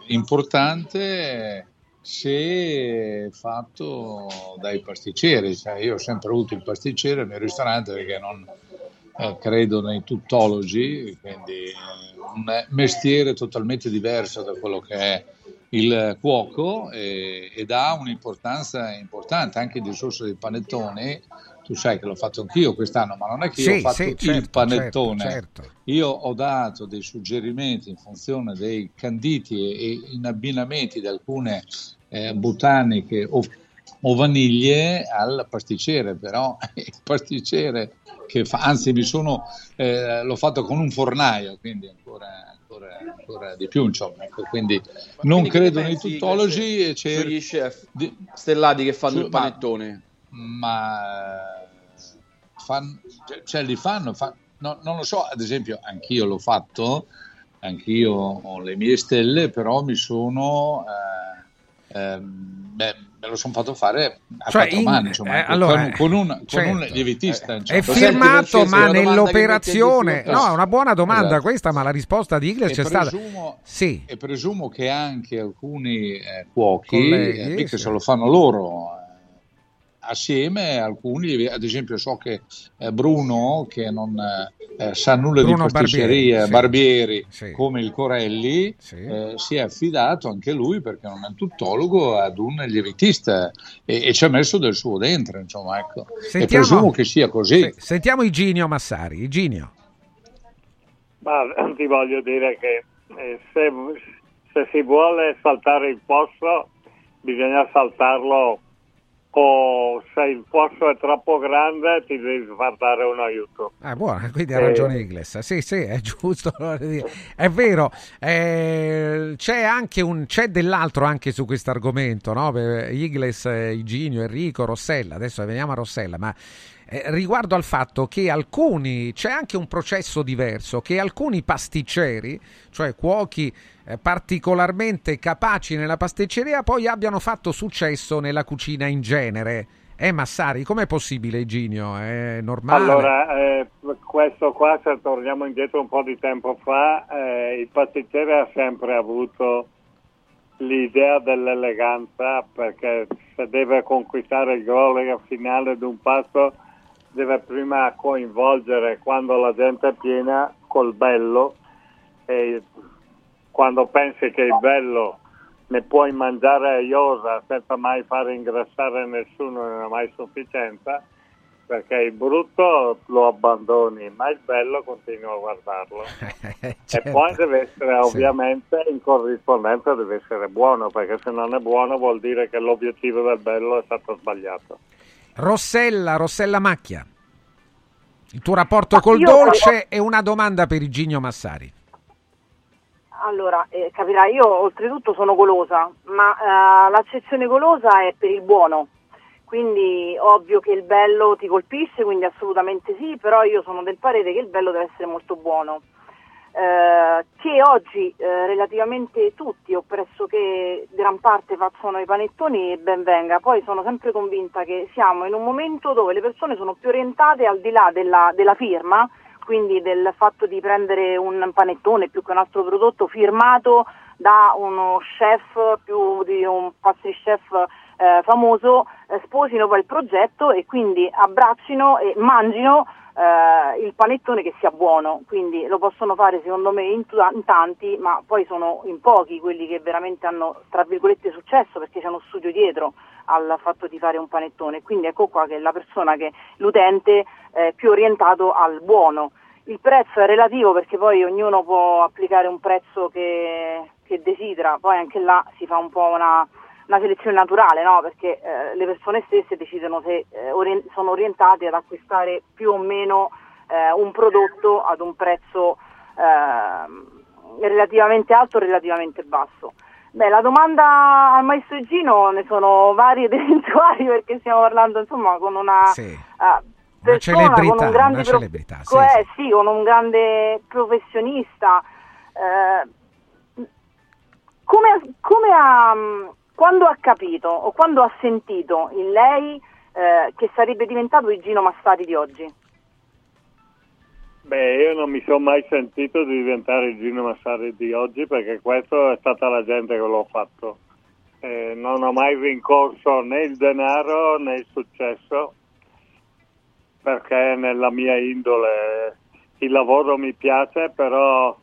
importante se fatto dai pasticceri, cioè, io ho sempre avuto il pasticcere al mio ristorante perché non credo nei tuttologi, quindi un mestiere totalmente diverso da quello che è il cuoco ed ha un'importanza importante. Anche il discorso dei panettoni, tu sai che l'ho fatto anch'io quest'anno, ma non è che io ho fatto il panettone, certo. Io ho dato dei suggerimenti in funzione dei canditi e in abbinamenti di alcune botaniche o vaniglie al pasticcere, però il pasticcere l'ho fatto con un fornaio, quindi ancora ancora di più, insomma. Ecco, quindi non credo nei tuttologi e sugli chef stellati che fanno il panettone, ma non lo so. Ad esempio anch'io l'ho fatto, anch'io ho le mie stelle, però mi sono me lo sono fatto fare a quattro mani, insomma, allora, con un lievitista. È firmato, ma nell'operazione... No, è una buona domanda, esatto, questa, ma la risposta di Igles c'è stata... Sì. E presumo che anche alcuni cuochi, che se lo fanno loro... assieme alcuni, ad esempio so che Bruno, che non sa nulla Bruno di pasticceria, Barbieri, sì, come il Corelli, sì, si è affidato anche lui, perché non è un tuttologo, ad un lievitista e ci ha messo del suo dentro, insomma, ecco. Sentiamo, e presumo che sia così. Sentiamo Iginio Massari. Iginio. Ma ti voglio dire che se si vuole saltare il pozzo, bisogna saltarlo. O se il posto è troppo grande ti devi far dare un aiuto. Buona, quindi ha ragione Igles. Sì, è giusto. È vero. C'è dell'altro anche su questo argomento, no? Igles, Iginio, Enrico, Rossella. Adesso veniamo a Rossella, ma riguardo al fatto che c'è anche un processo diverso, che alcuni pasticceri, cioè cuochi particolarmente capaci nella pasticceria, poi abbiano fatto successo nella cucina in genere. Massari, com'è possibile, Iginio? È normale? Allora, questo qua, se torniamo indietro un po' di tempo fa, il pasticcere ha sempre avuto l'idea dell'eleganza, perché se deve conquistare il gol finale di un pasto deve prima coinvolgere, quando la gente è piena, col bello, e quando pensi che il bello ne puoi mangiare a iosa senza mai fare ingrassare nessuno, non è mai sufficienza, perché il brutto lo abbandoni, ma il bello continua a guardarlo. Certo. E poi deve essere ovviamente, sì, in corrispondenza deve essere buono, perché se non è buono vuol dire che l'obiettivo del bello è stato sbagliato. Rossella Macchia, il tuo rapporto col dolce e una domanda per Iginio Massari. Allora, capirai, io oltretutto sono golosa, ma l'accezione golosa è per il buono. Quindi ovvio che il bello ti colpisce, quindi assolutamente sì, però io sono del parere che il bello deve essere molto buono. Che oggi relativamente tutti, o pressoché gran parte, facciano i panettoni, e ben venga. Poi sono sempre convinta che siamo in un momento dove le persone sono più orientate al di là della firma, quindi del fatto di prendere un panettone più che un altro prodotto firmato da uno chef, più di un pastry chef famoso, sposino poi il progetto e quindi abbraccino e mangino il panettone che sia buono. Quindi lo possono fare, secondo me, in tanti, ma poi sono in pochi quelli che veramente hanno, tra virgolette, successo, perché c'è uno studio dietro al fatto di fare un panettone. Quindi ecco qua che l'utente è più orientato al buono. Il prezzo è relativo, perché poi ognuno può applicare un prezzo che desidera, poi anche là si fa un po' una selezione naturale, no? Perché le persone stesse decidono se sono orientate ad acquistare più o meno un prodotto ad un prezzo relativamente alto o relativamente basso. Beh, la domanda al maestro Gino, ne sono varie ed eventuali, perché stiamo parlando, insomma, con una... Sì. Persona, una celebrità, sì, con un grande professionista. Quando ha capito o quando ha sentito in lei che sarebbe diventato Iginio Massari di oggi? Beh, io non mi sono mai sentito di diventare Iginio Massari di oggi, perché questo è stata la gente che l'ho fatto. Non ho mai rincorso né il denaro né il successo, perché nella mia indole il lavoro mi piace, però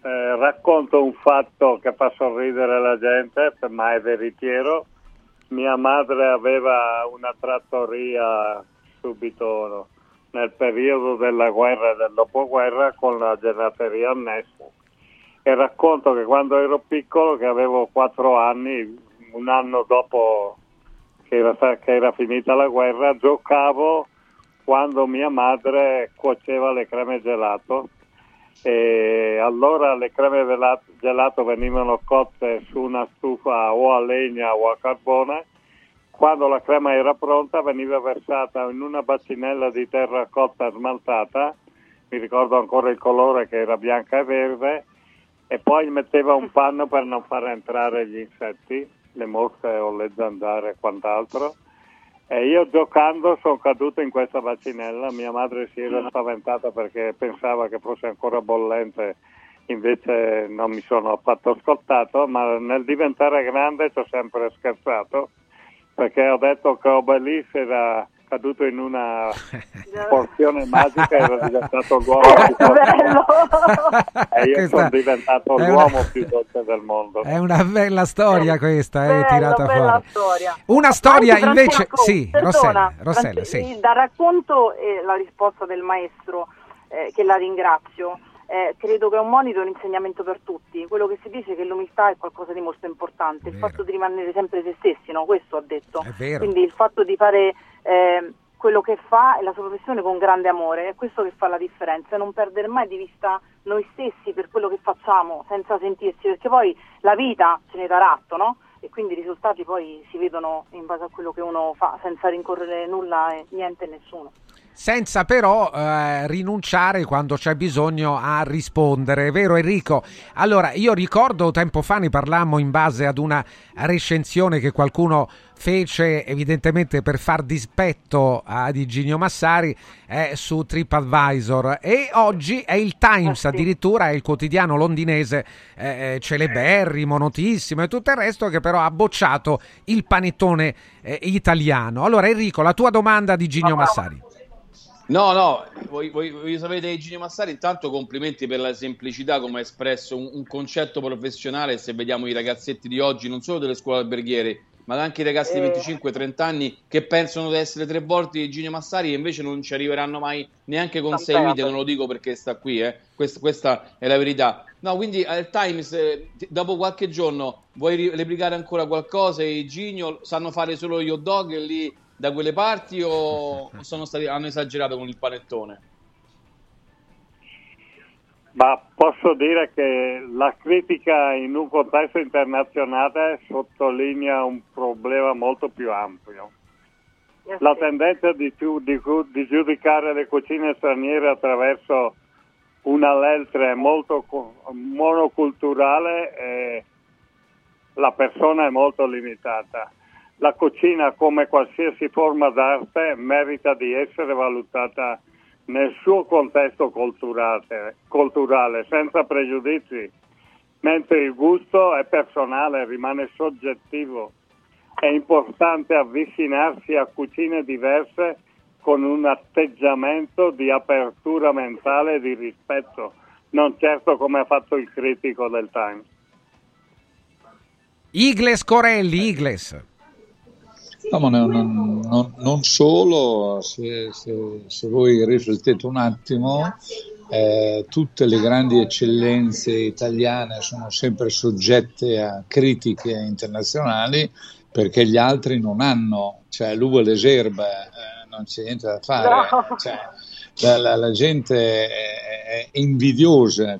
racconto un fatto che fa sorridere la gente, ma è veritiero. Mia madre aveva una trattoria subito nel periodo della guerra e del dopoguerra, con la gelateria annessa, e racconto che quando ero piccolo, che avevo 4 anni, un anno dopo che era finita la guerra, giocavo quando mia madre cuoceva le creme gelato, E allora le creme gelato venivano cotte su una stufa o a legna o a carbone. Quando la crema era pronta veniva versata in una bacinella di terra cotta smaltata, mi ricordo ancora il colore che era bianca e verde, e poi metteva un panno per non far entrare gli insetti, le mosche o le zanzare e quant'altro. E io giocando sono caduto in questa bacinella, mia madre si era spaventata perché pensava che fosse ancora bollente, invece non mi sono affatto scottato, ma nel diventare grande ci ho sempre scherzato, perché ho detto che Obelix era caduto in una porzione magica e era diventato l'uomo più forte. E io sono diventato l'uomo più dolce del mondo. È una bella storia questa, tirata bella fuori. Storia. Una storia invece... Francesco, sì, perdona, Rossella sì. Da racconto e la risposta del maestro, che la ringrazio, credo che un monito è un insegnamento per tutti. Quello che si dice è che l'umiltà è qualcosa di molto importante, il fatto di rimanere sempre se stessi, no? Questo ha detto. Quindi il fatto di fare... quello che fa è la sua professione con grande amore, è questo che fa la differenza, non perdere mai di vista noi stessi per quello che facciamo, senza sentirsi, perché poi la vita ce ne darà atto, no? E quindi i risultati poi si vedono in base a quello che uno fa, senza rincorrere nulla e niente e nessuno. Senza però rinunciare quando c'è bisogno a rispondere, vero Enrico? Allora, io ricordo tempo fa ne parlammo in base ad una recensione che qualcuno fece evidentemente per far dispetto ad Iginio Massari su TripAdvisor, e oggi è il Times, addirittura è il quotidiano londinese celeberrimo, notissimo e tutto il resto, che però ha bocciato il panettone italiano. Allora Enrico, la tua domanda ad Iginio Massari. No, voi sapete Iginio Massari, intanto complimenti per la semplicità come ha espresso un concetto professionale. Se vediamo i ragazzetti di oggi, non solo delle scuole alberghiere, ma anche i ragazzi di 25-30 anni che pensano di essere tre volte Iginio Massari e invece non ci arriveranno mai neanche con 6 vite, non lo dico perché sta qui, questa è la verità. No, quindi al Times, dopo qualche giorno, vuoi replicare ancora qualcosa? Iginio, sanno fare solo gli hot dog lì da quelle parti o hanno esagerato con il panettone? Ma posso dire che la critica in un contesto internazionale sottolinea un problema molto più ampio. La tendenza di giudicare le cucine straniere attraverso una lente molto monoculturale, la persona è molto limitata. La cucina, come qualsiasi forma d'arte, merita di essere valutata nel suo contesto culturale, senza pregiudizi, mentre il gusto è personale, rimane soggettivo. È importante avvicinarsi a cucine diverse con un atteggiamento di apertura mentale e di rispetto, non certo come ha fatto il critico del Times. Igles Corelli, Igles. No, ma non solo, se voi riflettete un attimo, tutte le grandi eccellenze italiane sono sempre soggette a critiche internazionali perché gli altri non hanno, cioè l'uva e le gerbe, non c'è niente da fare, no. Cioè, la gente è invidiosa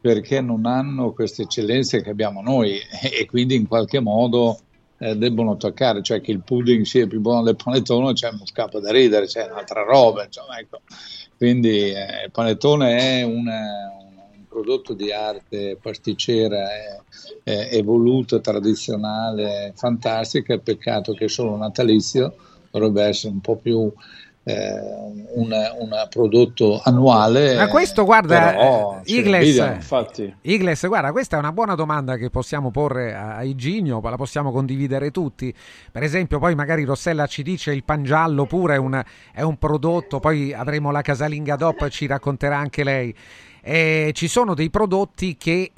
perché non hanno queste eccellenze che abbiamo noi e quindi in qualche modo... debbono toccare, cioè che il pudding sia più buono del panettone, cioè non scappa da ridere, c'è un'altra roba, insomma, ecco. Quindi il panettone è un prodotto di arte pasticcera, è evoluto, tradizionale, fantastica. Peccato che solo natalizio, dovrebbe essere un po' più un prodotto annuale. Ma questo, guarda, però, Igles, guarda, questa è una buona domanda che possiamo porre a Iginio, la possiamo condividere tutti. Per esempio, poi magari Rossella ci dice il pangiallo pure è un prodotto, poi avremo la casalinga DOP, ci racconterà anche lei. ci sono dei prodotti che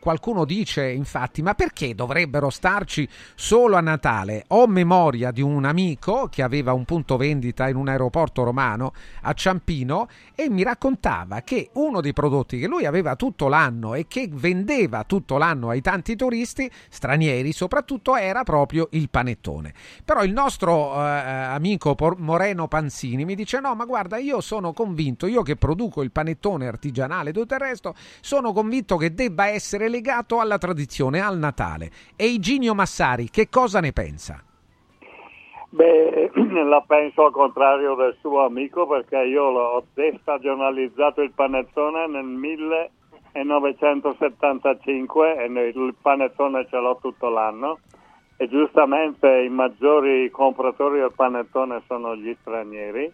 qualcuno dice, infatti, ma perché dovrebbero starci solo a Natale? Ho memoria di un amico che aveva un punto vendita in un aeroporto romano a Ciampino e mi raccontava che uno dei prodotti che lui aveva tutto l'anno e che vendeva tutto l'anno ai tanti turisti stranieri soprattutto era proprio il panettone. Però il nostro amico Moreno Panzini mi dice no, ma guarda, io sono convinto, io che produco il panettone artigianale e tutto il resto, sono convinto che debba essere legato alla tradizione, al Natale. E Iginio Massari che cosa ne pensa? Beh, la penso al contrario del suo amico, perché io l'ho destagionalizzato il panettone nel 1975 e il panettone ce l'ho tutto l'anno, e giustamente i maggiori compratori del panettone sono gli stranieri,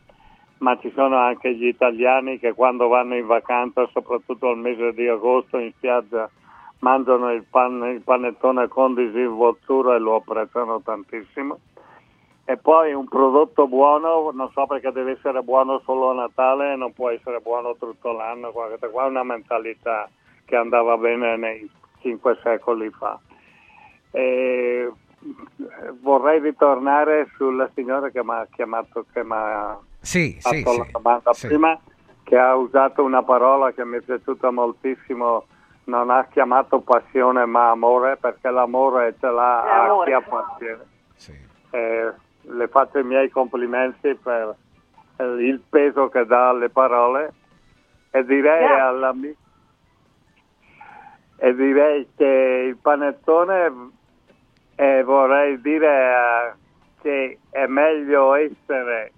ma ci sono anche gli italiani che quando vanno in vacanza, soprattutto al mese di agosto in spiaggia, mangiano il panettone con disinvoltura e lo apprezzano tantissimo. E poi un prodotto buono, non so perché deve essere buono solo a Natale e non può essere buono tutto l'anno. Guardate, qua è una mentalità che andava bene nei 5 secoli fa. E vorrei ritornare sulla signora che mi ha chiamato, che mi ha fatto la domanda prima, che ha usato una parola che mi è piaciuta moltissimo. Non ha chiamato passione ma amore, perché l'amore ce l'ha a chi ha passione. Sì. Le faccio i miei complimenti per il peso che dà alle parole, e direi direi che il panettone vorrei dire che è meglio essere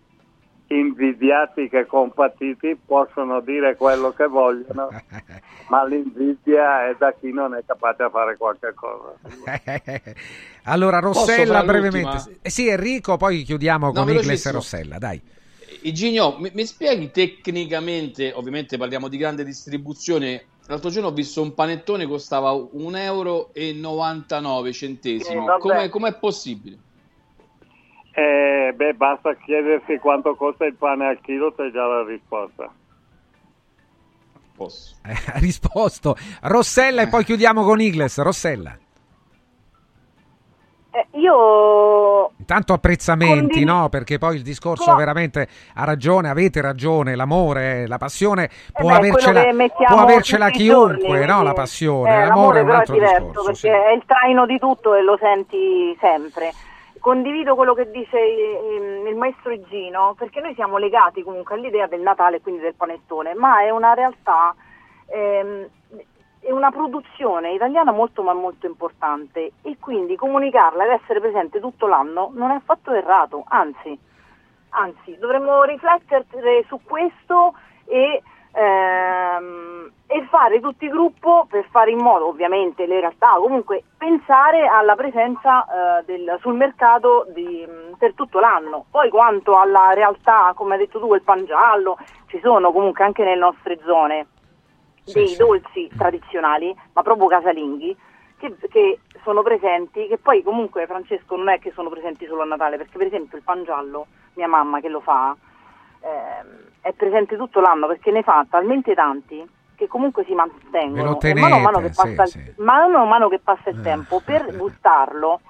invidiati che compatiti. Possono dire quello che vogliono, ma l'invidia è da chi non è capace a fare qualche cosa. Allora, Rossella, brevemente. Sì, Enrico, poi chiudiamo con Igles e Rossella, dai. Iginio, mi spieghi tecnicamente, ovviamente parliamo di grande distribuzione, l'altro giorno ho visto un panettone costava €1,99, com'è possibile? Basta chiedersi quanto costa il pane al chilo, c'è già la risposta. Ha risposto Rossella e poi chiudiamo con Igles. Rossella, io intanto apprezzamenti, no? Perché poi il discorso veramente ha ragione, avete ragione, l'amore, la passione può avercela chiunque, no? La passione, l'amore è un altro discorso, perché è il traino di tutto e lo senti sempre. Condivido quello che dice il maestro Igino, perché noi siamo legati comunque all'idea del Natale, quindi del panettone, ma è una realtà, è una produzione italiana molto ma molto importante, e quindi comunicarla ed essere presente tutto l'anno non è affatto errato, anzi dovremmo riflettere su questo e fare tutti gruppo per fare in modo, ovviamente, le realtà, comunque pensare alla presenza sul mercato per tutto l'anno. Poi quanto alla realtà, come hai detto tu, il pan giallo, ci sono comunque anche nelle nostre zone dei dolci tradizionali, ma proprio casalinghi, che sono presenti, che poi comunque, Francesco, non è che sono presenti solo a Natale, perché per esempio il pan giallo, mia mamma che lo fa, è presente tutto l'anno, perché ne fa talmente tanti che comunque si mantengono, e mano a mano che passa il tempo per gustarlo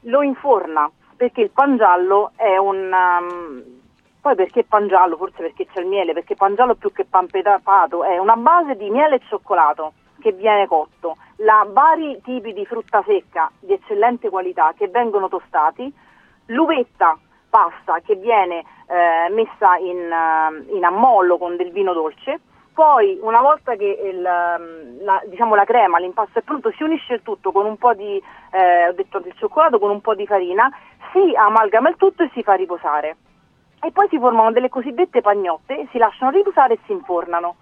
lo inforna, perché il pan giallo è un poi perché pan giallo, forse perché c'è il miele, perché pan giallo più che pan petato è una base di miele e cioccolato che viene cotto, vari tipi di frutta secca di eccellente qualità che vengono tostati, l'uvetta pasta che viene messa in ammollo con del vino dolce, poi una volta che la crema, l'impasto è pronto, si unisce il tutto con un po' di del cioccolato, con un po' di farina, si amalgama il tutto e si fa riposare, e poi si formano delle cosiddette pagnotte, si lasciano riposare e si infornano.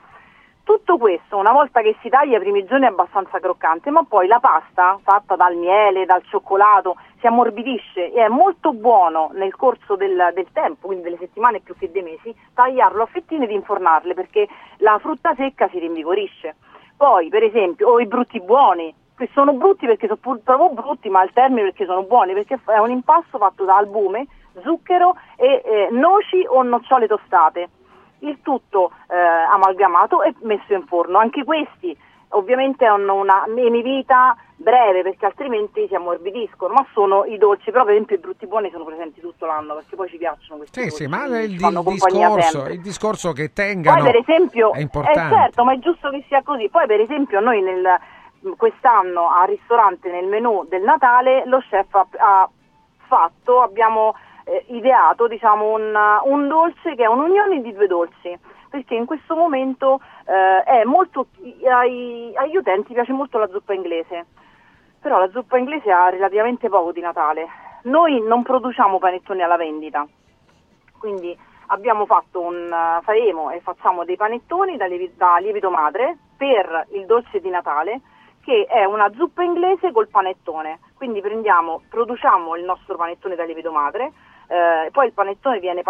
Tutto questo, una volta che si taglia, i primi giorni è abbastanza croccante, ma poi la pasta fatta dal miele, dal cioccolato, si ammorbidisce e è molto buono nel corso del tempo, quindi delle settimane più che dei mesi, tagliarlo a fettine ed infornarle, perché la frutta secca si rinvigorisce. Poi, per esempio, i brutti buoni, che sono brutti perché sono proprio brutti, ma al termine perché sono buoni, perché è un impasto fatto da albume, zucchero e noci o nocciole tostate. il tutto amalgamato e messo in forno. Anche questi ovviamente hanno una emivita breve, perché altrimenti si ammorbidiscono, ma sono i dolci, però per esempio i brutti buoni sono presenti tutto l'anno, perché poi ci piacciono questi dolci. Sì, ma il discorso che tengano poi, per esempio, è importante. Certo, ma è giusto che sia così. Poi per esempio noi quest'anno al ristorante nel menù del Natale lo chef abbiamo ideato un dolce che è un'unione di due dolci, perché in questo momento è molto agli utenti piace molto la zuppa inglese, però la zuppa inglese ha relativamente poco di Natale. Noi non produciamo panettoni alla vendita, quindi facciamo dei panettoni da lievito madre per il dolce di Natale, che è una zuppa inglese col panettone. Quindi produciamo il nostro panettone da lievito madre, poi il panettone viene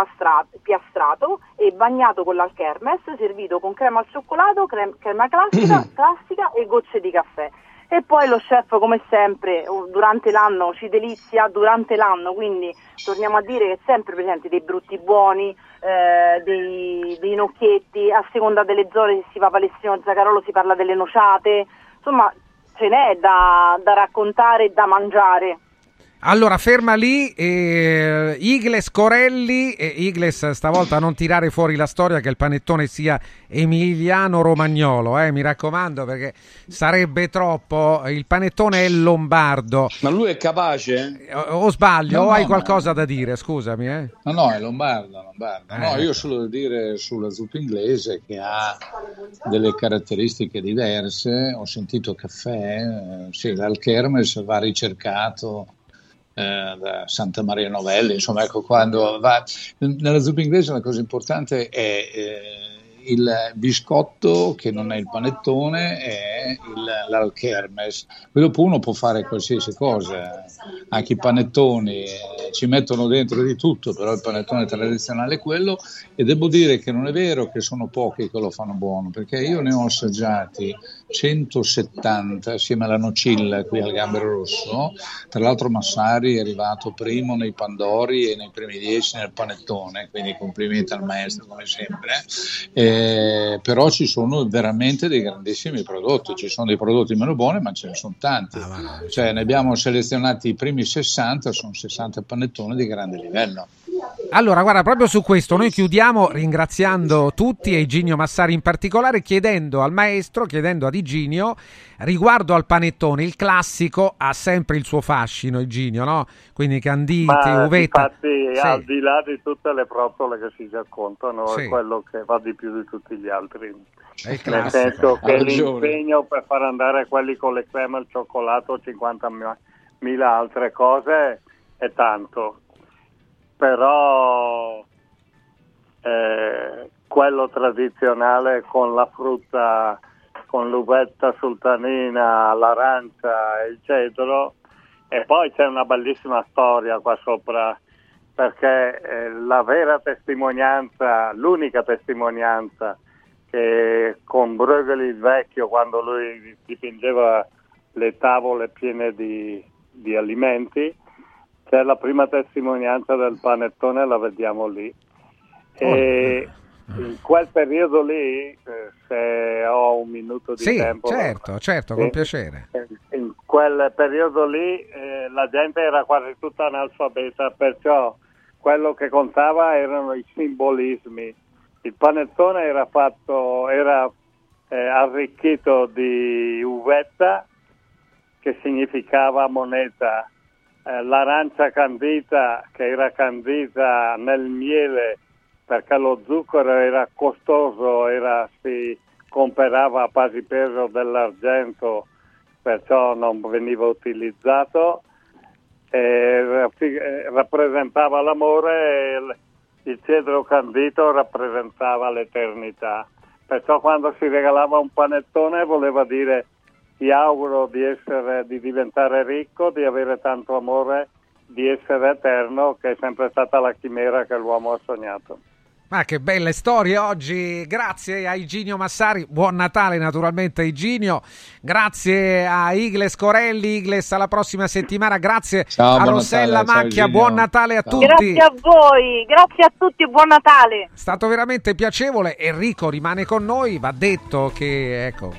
piastrato e bagnato con l'alkermes, servito con crema al cioccolato, crema classica e gocce di caffè. E poi lo chef, come sempre, durante l'anno ci delizia, quindi torniamo a dire che è sempre presente dei brutti buoni, dei gnocchietti, a seconda delle zone, se si va Palestino o Zaccarolo si parla delle nociate, insomma ce n'è da raccontare e da mangiare. Allora, ferma lì, Igles Corelli, Igles, stavolta non tirare fuori la storia che il panettone sia emiliano-romagnolo, mi raccomando, perché sarebbe troppo. Il panettone è lombardo. Ma lui è capace? O sbaglio, o hai qualcosa da dire, scusami. No, è lombardo. No, io ho solo da dire sulla zuppa inglese che ha delle caratteristiche diverse. Ho sentito caffè, sì, l'alkermes va ricercato da Santa Maria Novelli, insomma, ecco, quando va nella zuppa inglese la cosa importante è il biscotto, che non è il panettone, è l'alkermes. Poi dopo uno può fare qualsiasi cosa, anche i panettoni ci mettono dentro di tutto, però il panettone tradizionale è quello, e devo dire che non è vero che sono pochi che lo fanno buono, perché io ne ho assaggiati 170 assieme alla nocilla qui al Gambero Rosso. Tra l'altro Massari è arrivato primo nei Pandori e nei primi 10 nel panettone, quindi complimenti al maestro come sempre. Però ci sono veramente dei grandissimi prodotti, ci sono dei prodotti meno buoni, ma ce ne sono tanti, cioè ne abbiamo selezionati i primi 60, sono 60 panettoni di grande livello. Allora, guarda, proprio su questo noi chiudiamo ringraziando tutti, e Iginio Massari in particolare, chiedendo al maestro, chiedendo ad Iginio riguardo al panettone. Il classico ha sempre il suo fascino, Iginio, no? Quindi canditi, uvetta. Infatti, sì, al di là di tutte le propole che si raccontano, sì, è quello che va di più di tutti gli altri. Nel senso che l'impegno per far andare quelli con le creme al cioccolato, 50.000 altre cose, è tanto. Però quello tradizionale con la frutta, con l'uvetta sultanina, l'arancia e il cedro, e poi c'è una bellissima storia qua sopra, perché la vera testimonianza, l'unica testimonianza che con Bruegel il Vecchio, quando lui dipingeva le tavole piene di alimenti, c'è la prima testimonianza del panettone, la vediamo lì. E in quel periodo lì, se ho un minuto di tempo... Certo, con piacere. In quel periodo lì la gente era quasi tutta analfabeta, perciò quello che contava erano i simbolismi. Il panettone era arricchito di uvetta, che significava moneta, l'arancia candita, che era candita nel miele perché lo zucchero era costoso, si comperava a pari peso dell'argento, perciò non veniva utilizzato, rappresentava l'amore, e il cedro candito rappresentava l'eternità, perciò quando si regalava un panettone voleva dire: ti auguro di diventare ricco, di avere tanto amore, di essere eterno, che è sempre stata la chimera che l'uomo ha sognato. Ma che belle storie oggi, grazie a Iginio Massari, buon Natale naturalmente Iginio, grazie a Igles Corelli, Igles alla prossima settimana, grazie a Rossella Macchia, buon Natale a tutti. Grazie a voi, grazie a tutti, buon Natale. È stato veramente piacevole, Enrico rimane con noi, va detto che ecco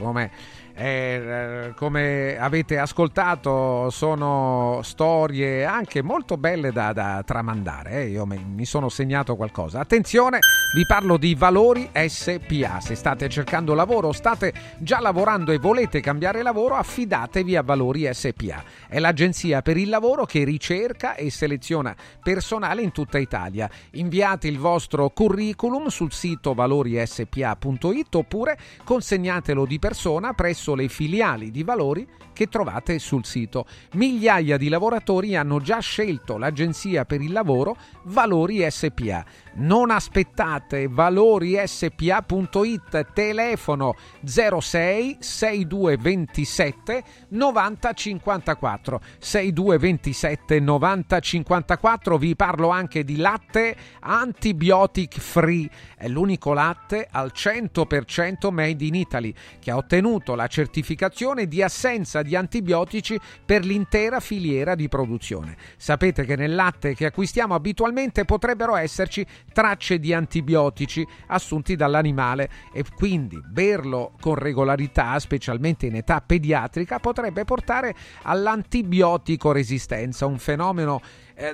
come avete ascoltato sono storie anche molto belle da tramandare. Io mi sono segnato qualcosa, attenzione, vi parlo di Valori SPA. Se state cercando lavoro o state già lavorando e volete cambiare lavoro, affidatevi a Valori SPA, è l'agenzia per il lavoro che ricerca e seleziona personale in tutta Italia. Inviate il vostro curriculum sul sito valorispa.it oppure consegnatelo di persona presso le filiali di Valori che trovate sul sito. Migliaia di lavoratori hanno già scelto l'agenzia per il lavoro Valori SPA. Non aspettate, valorispa.it, telefono 06 6227 9054 6227 9054. Vi parlo anche di latte antibiotic free, è l'unico latte al 100% made in Italy che ha ottenuto la certificazione di assenza di antibiotici per l'intera filiera di produzione. Sapete che nel latte che acquistiamo abitualmente potrebbero esserci tracce di antibiotici assunti dall'animale e quindi berlo con regolarità, specialmente in età pediatrica, potrebbe portare all'antibiotico resistenza, un fenomeno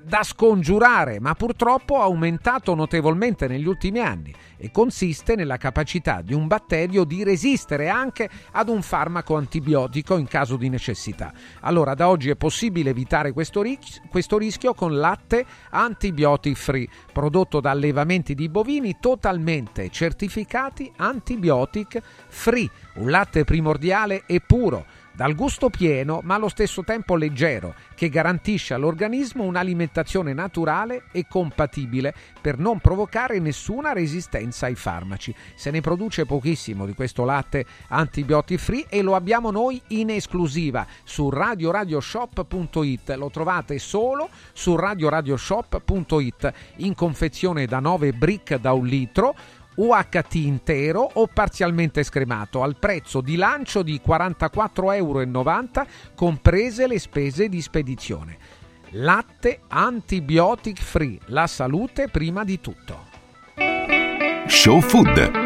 da scongiurare, ma purtroppo ha aumentato notevolmente negli ultimi anni e consiste nella capacità di un batterio di resistere anche ad un farmaco antibiotico in caso di necessità. Allora, da oggi è possibile evitare questo rischio con latte antibiotic free, prodotto da allevamenti di bovini totalmente certificati antibiotic free, un latte primordiale e puro, dal gusto pieno ma allo stesso tempo leggero, che garantisce all'organismo un'alimentazione naturale e compatibile per non provocare nessuna resistenza ai farmaci. Se ne produce pochissimo di questo latte antibiotic free e lo abbiamo noi in esclusiva su radioradioshop.it, lo trovate solo su radioradioshop.it, in confezione da 9 brick da 1 litro, UHT intero o parzialmente scremato, al prezzo di lancio di €44,90 comprese le spese di spedizione. Latte antibiotic free, la salute prima di tutto. Show Food.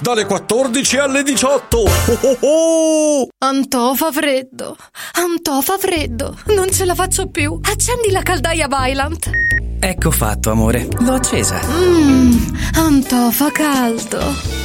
dalle 14 alle 18. Oh oh oh. Antò fa freddo, non ce la faccio più. Accendi la caldaia Vaillant. Ecco fatto, amore, l'ho accesa. Antò fa caldo.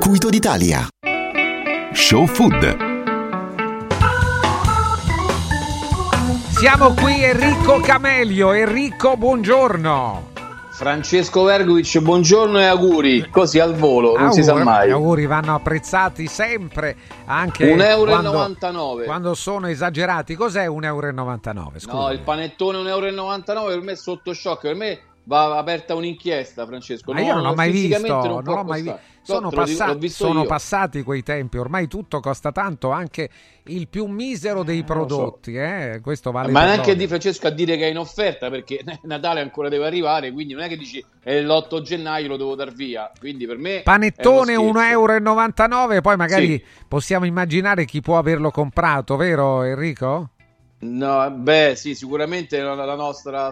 d'Italia. Show Food. Siamo qui, Enrico Camelio. Enrico, buongiorno. Francesco Vergovic, buongiorno e auguri, così al volo, non si sa mai. Gli auguri vanno apprezzati sempre, anche €1,99 quando sono esagerati. Cos'è €1,99? Scusami. No, il panettone €1,99 per me è sotto shock, per me va aperta un'inchiesta, Francesco. Ma io non ho mai visto, non l'ho mai visto. Sono passati quei tempi, ormai tutto costa tanto, anche il più misero dei prodotti, questo vale. Ma neanche di Francesco a dire che è in offerta, perché Natale ancora deve arrivare, quindi non è che dici l'8 gennaio lo devo dar via, quindi per me panettone €1,99, poi magari possiamo immaginare chi può averlo comprato, vero Enrico? No, beh, sì, sicuramente la nostra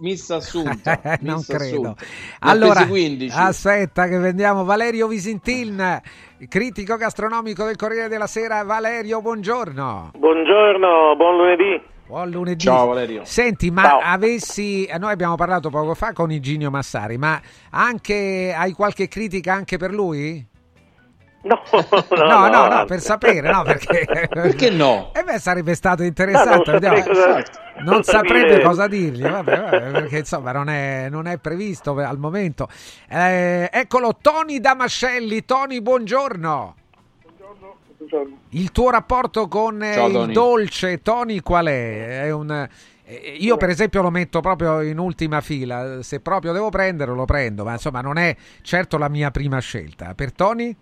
Miss Assunta. Non credo. Allora, aspetta che vendiamo Valerio Visintin, critico gastronomico del Corriere della Sera. Valerio, buongiorno. Buongiorno, buon lunedì. Buon lunedì. Ciao Valerio. Senti, ma noi abbiamo parlato poco fa con Iginio Massari, ma anche hai qualche critica anche per lui? No, per sapere, no, perché no? E beh, sarebbe stato interessante, non saprebbe cosa dirgli, vabbè, perché insomma non è previsto al momento. Eccolo, Tony Damascelli. Tony, buongiorno. Buongiorno. Il tuo rapporto con il dolce, Tony, qual è? Io per esempio lo metto proprio in ultima fila, se proprio devo prenderlo lo prendo, ma insomma non è certo la mia prima scelta. Per Tony?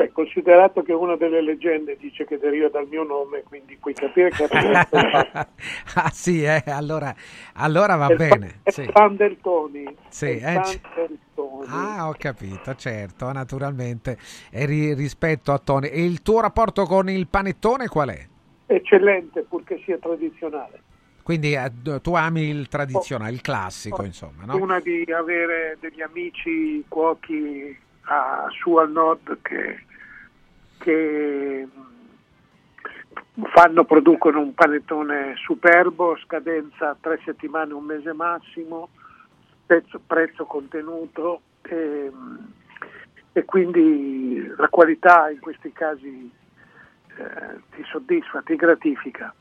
Beh, considerato che una delle leggende dice che deriva dal mio nome, quindi puoi capire che... Ah sì, allora va bene. È fan del Tony. Sì, del Tony. Ah, ho capito, certo, naturalmente. E rispetto a Tony. E il tuo rapporto con il panettone qual è? Eccellente, purché sia tradizionale. Quindi tu ami il tradizionale, il classico, insomma, no? Una di avere degli amici cuochi su al nord che producono un panettone superbo, scadenza 3 settimane, un mese massimo, prezzo contenuto e quindi la qualità in questi casi ti soddisfa, ti gratifica.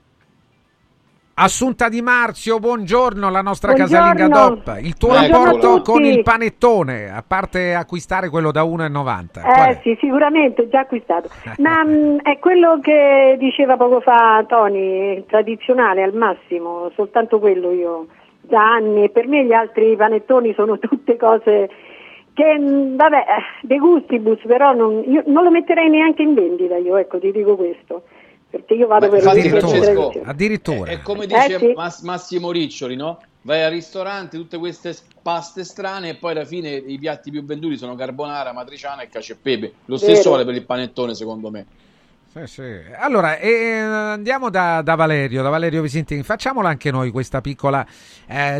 Assunta Di Marzio, buongiorno, la nostra casalinga DOP. Il tuo rapporto con il panettone, a parte acquistare quello da 1,90? Sì, sicuramente, già acquistato. Ma è quello che diceva poco fa Tony, tradizionale al massimo, soltanto quello io, da anni. Per me gli altri panettoni sono tutte cose che, vabbè, de gustibus, però non lo metterei neanche in vendita io, ecco, ti dico questo. Perché io vado per addirittura è come dice sì. Massimo Riccioli, no? Vai al ristorante, tutte queste paste strane e poi alla fine i piatti più venduti sono carbonara, matriciana e cacio e pepe. Lo stesso vale per il panettone, secondo me. Sì, sì. Allora andiamo da Valerio Visintin, facciamola anche noi questa piccola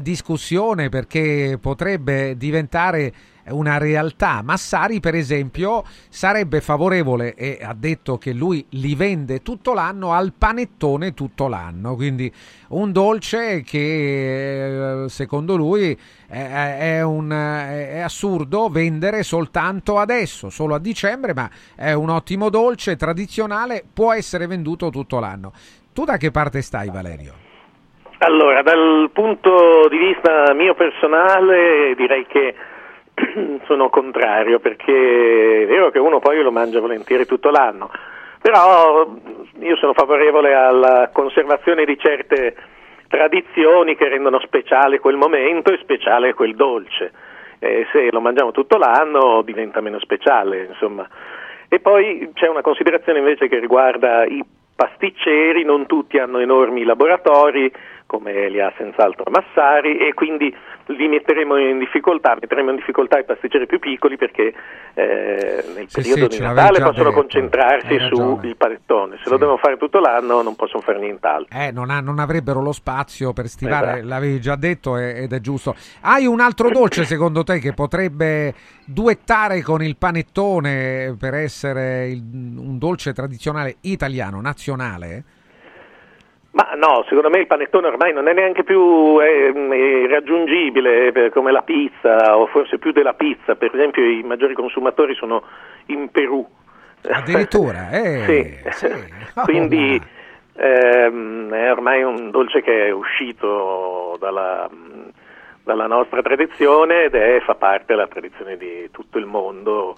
discussione, perché potrebbe diventare una realtà. Massari, per esempio, sarebbe favorevole e ha detto che lui li vende tutto l'anno, al panettone tutto l'anno, quindi un dolce che secondo lui è assurdo vendere soltanto adesso, solo a dicembre, ma è un ottimo dolce tradizionale, può essere venduto tutto l'anno. Tu da che parte stai, Valerio? Allora, dal punto di vista mio personale direi che sono contrario, perché è vero che uno poi lo mangia volentieri tutto l'anno, però io sono favorevole alla conservazione di certe tradizioni che rendono speciale quel momento e speciale quel dolce. Se lo mangiamo tutto l'anno diventa meno speciale, insomma. E poi c'è una considerazione invece che riguarda i pasticceri, non tutti hanno enormi laboratori come li ha senz'altro Massari, e quindi li metteremo in difficoltà i pasticceri più piccoli, perché nel periodo di Natale possono concentrarsi sul panettone, se lo devono fare tutto l'anno non possono fare nient'altro. Non avrebbero lo spazio per stivare, esatto. L'avevi già detto ed è giusto. Hai un altro dolce secondo te che potrebbe duettare con il panettone per essere un dolce tradizionale italiano, nazionale? Ma no, secondo me il panettone ormai non è neanche più raggiungibile come la pizza, o forse più della pizza. Per esempio i maggiori consumatori sono in Perù. Addirittura? Sì. Quindi è ormai un dolce che è uscito dalla nostra tradizione ed fa parte della tradizione di tutto il mondo.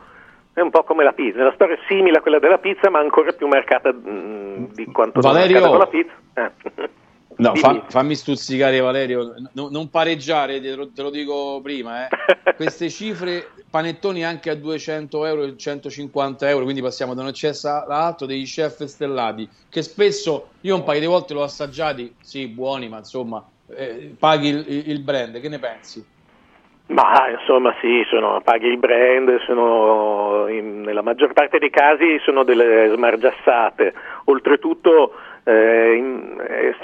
È un po' come la pizza, la storia è simile a quella della pizza, ma ancora più marcata di quanto sia marcata con la pizza. No, fammi stuzzicare, Valerio, non pareggiare, te lo dico prima. Queste cifre, panettoni anche a 200 euro e 150 euro, quindi passiamo da un eccesso all'altro, degli chef stellati, che spesso io un paio di volte l'ho assaggiati, sì, buoni, ma insomma, paghi il brand, che ne pensi? Ma insomma sì, paghi il brand, nella maggior parte dei casi sono delle smargiassate. Oltretutto è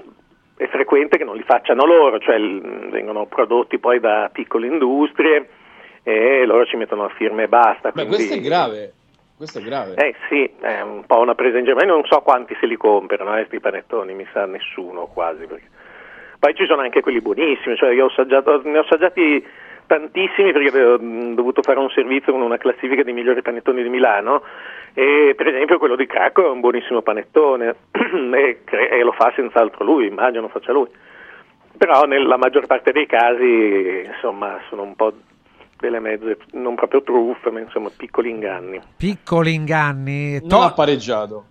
frequente che non li facciano loro, cioè vengono prodotti poi da piccole industrie e loro ci mettono la firma e basta. Ma questo è grave. Questo è grave. Sì, è un po' una presa in giro. Io non so quanti se li comprano, questi panettoni, mi sa nessuno quasi. Poi ci sono anche quelli buonissimi, cioè io ne ho assaggiati tantissimi, perché avevo dovuto fare un servizio con una classifica dei migliori panettoni di Milano, e per esempio quello di Cracco è un buonissimo panettone e lo fa senz'altro lui, immagino faccia lui, però nella maggior parte dei casi insomma sono un po' delle mezze, non proprio truffe, ma insomma piccoli inganni. Non ha pareggiato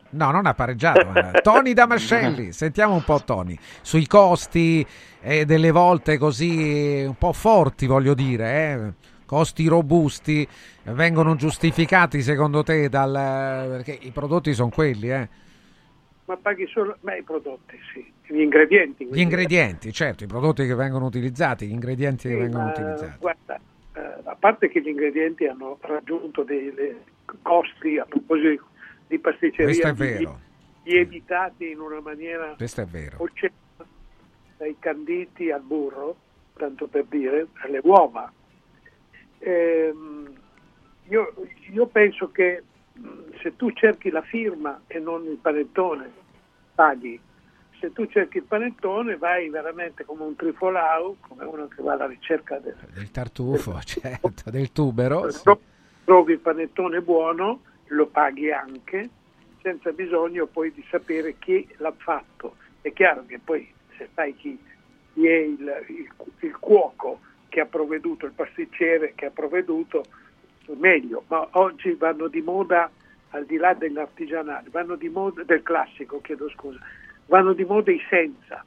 Tony Damascelli, sentiamo un po' Tony sui costi e delle volte così un po' forti, voglio dire costi robusti, vengono giustificati secondo te dal, perché i prodotti sono quelli, eh? Ma paghi solo, beh, i prodotti, sì, gli ingredienti. Quindi. Gli ingredienti, certo, i prodotti che vengono utilizzati, gli ingredienti che vengono utilizzati. Guarda, a parte che gli ingredienti hanno raggiunto dei costi, a proposito di pasticceria, lievitati in una maniera... Questo è vero. Dai canditi al burro, tanto per dire, alle uova. Io penso che se tu cerchi la firma e non il panettone, paghi. Se tu cerchi il panettone vai veramente come un trifolau, come uno che va alla ricerca del tartufo, del, certo, del tubero. Trovi il panettone buono, lo paghi anche, senza bisogno poi di sapere chi l'ha fatto. È chiaro che poi se sai chi è il cuoco che ha provveduto, il pasticcere che ha provveduto, meglio, ma oggi vanno di moda, al di là dell'artigianale, vanno di moda del classico, chiedo scusa, vanno di moda i senza,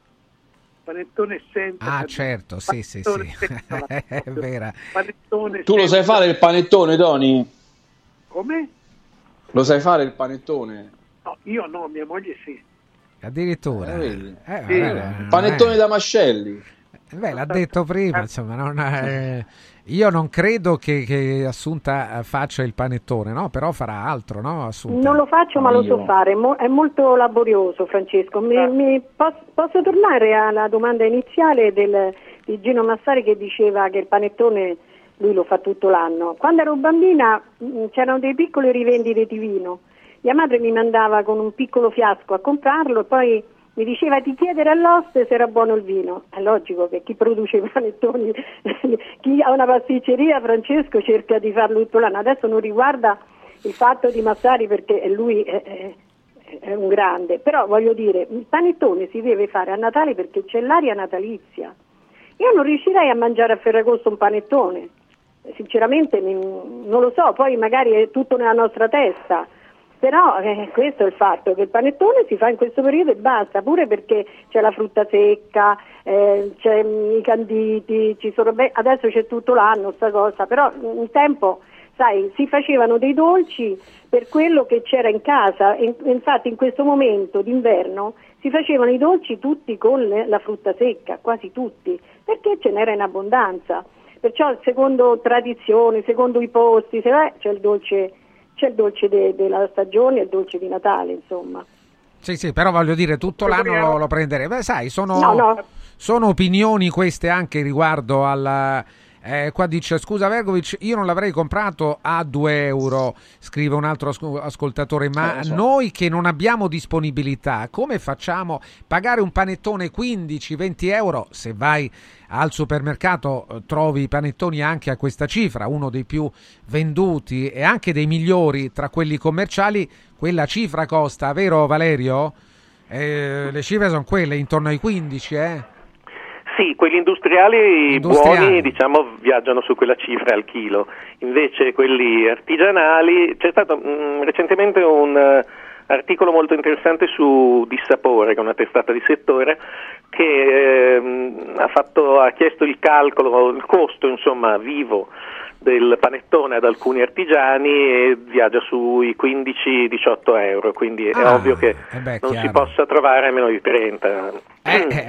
panettone senza. Ah, certo, panettone, sì. Senza, è vera. Panettone tu senza. Lo sai fare il panettone, Tony? Come? Lo sai fare il panettone? No, io no, mia moglie sì. Addirittura. Sì. Vabbè, panettone Damascelli. Beh, l'ha detto prima, insomma, io non credo che Assunta faccia il panettone, no? Però farà altro, no, Assunta? Non lo faccio, ma lo so fare, è molto laborioso, Francesco. Posso tornare alla domanda iniziale di Gino Massari, che diceva che il panettone lui lo fa tutto l'anno. Quando ero bambina c'erano dei piccoli rivendite di vino, mia madre mi mandava con un piccolo fiasco a comprarlo e poi mi diceva di chiedere all'oste se era buono il vino. È logico che chi produce i panettoni, chi ha una pasticceria, Francesco, cerca di farlo tutto l'anno. Adesso non riguarda il fatto di Massari, perché lui è un grande, però voglio dire, il panettone si deve fare a Natale perché c'è l'aria natalizia. Io non riuscirei a mangiare a Ferragosto un panettone, sinceramente non lo so, poi magari è tutto nella nostra testa. Però questo è il fatto, che il panettone si fa in questo periodo e basta, pure perché c'è la frutta secca, c'è i canditi, ci sono adesso c'è tutto l'anno sta cosa, però un tempo, sai, si facevano dei dolci per quello che c'era in casa, e infatti in questo momento d'inverno si facevano i dolci tutti con la frutta secca, quasi tutti, perché ce n'era in abbondanza. Perciò secondo tradizione, secondo i posti, c'è il dolce della stagione e il dolce di Natale, insomma. Sì, però voglio dire, tutto l'anno lo prenderei. Beh, sai, sono opinioni queste anche riguardo alla... qua dice, scusa Vergovic, io non l'avrei comprato a 2 euro, scrive un altro ascoltatore, ma noi che non abbiamo disponibilità, come facciamo? Pagare un panettone 15-20 euro, se vai al supermercato trovi i panettoni anche a questa cifra, uno dei più venduti e anche dei migliori tra quelli commerciali, quella cifra costa, vero Valerio? Le cifre sono quelle, intorno ai 15, Sì, quelli industriali buoni, diciamo, viaggiano su quella cifra al chilo, invece quelli artigianali, c'è stato recentemente un articolo molto interessante su Dissapore, che è una testata di settore, che ha chiesto il calcolo, il costo, insomma, vivo del panettone ad alcuni artigiani e viaggia sui 15-18 euro, quindi è ovvio che non chiaro. Si possa trovare meno di 30.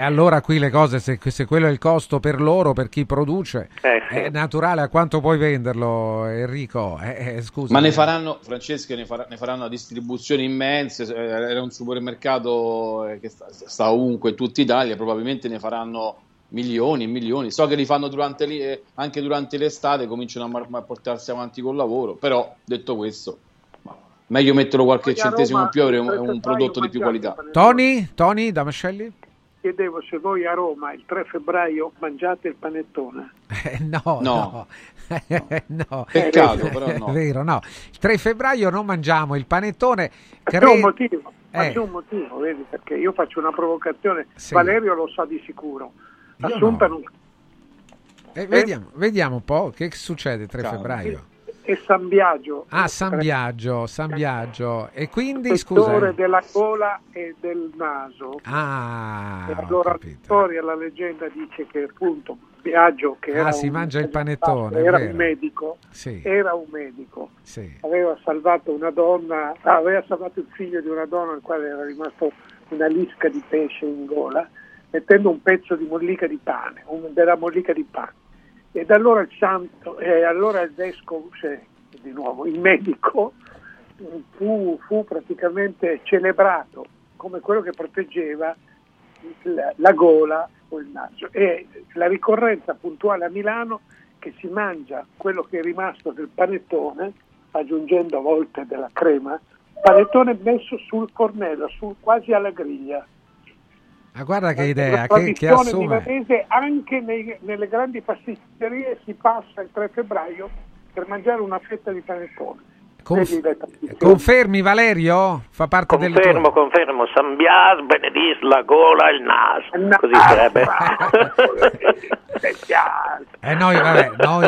Allora qui le cose, se quello è il costo per loro, per chi produce, sì. È naturale a quanto puoi venderlo, Enrico, scusa. Ma ne faranno, Francesco, ne faranno distribuzioni immense, era un supermercato che sta ovunque in tutta Italia, probabilmente ne faranno milioni e milioni. So che li fanno anche durante l'estate, cominciano a portarsi avanti col lavoro, però detto questo, meglio metterlo qualche centesimo in più, avere un prodotto di più qualità. Tony Damascelli? Chiedevo se voi a Roma il 3 febbraio mangiate il panettone. No. Peccato, però no. È vero, no. Il 3 febbraio non mangiamo il panettone. C'è un motivo, vedi, perché io faccio una provocazione, sì. Valerio lo sa di sicuro. Io Assunta no. Vediamo un po' che succede 3 febbraio. e San Biagio. Ah, San Biagio. E quindi, scusa. Il settore della gola e del naso. Ah, e allora la storia, la leggenda dice che appunto Biagio, che era si mangia il panettone, era un medico, sì. Sì. Aveva salvato una donna, aveva salvato il figlio di una donna al quale era rimasto una lisca di pesce in gola, mettendo un pezzo di mollica di pane, della mollica di pane. Ed allora il santo, allora il vescovo, cioè, di nuovo il medico, fu praticamente celebrato come quello che proteggeva la gola o il naso. E la ricorrenza puntuale a Milano, che si mangia quello che è rimasto del panettone, aggiungendo a volte della crema, panettone messo sul fornello, quasi alla griglia. Ma guarda che idea, che assume. La tradizione milanese anche nelle grandi pasticcerie si passa il 3 febbraio per mangiare una fetta di panettone. Confermi Valerio? Fa parte del confermo. San Bias, benedis la gola e il naso. Così sarebbe.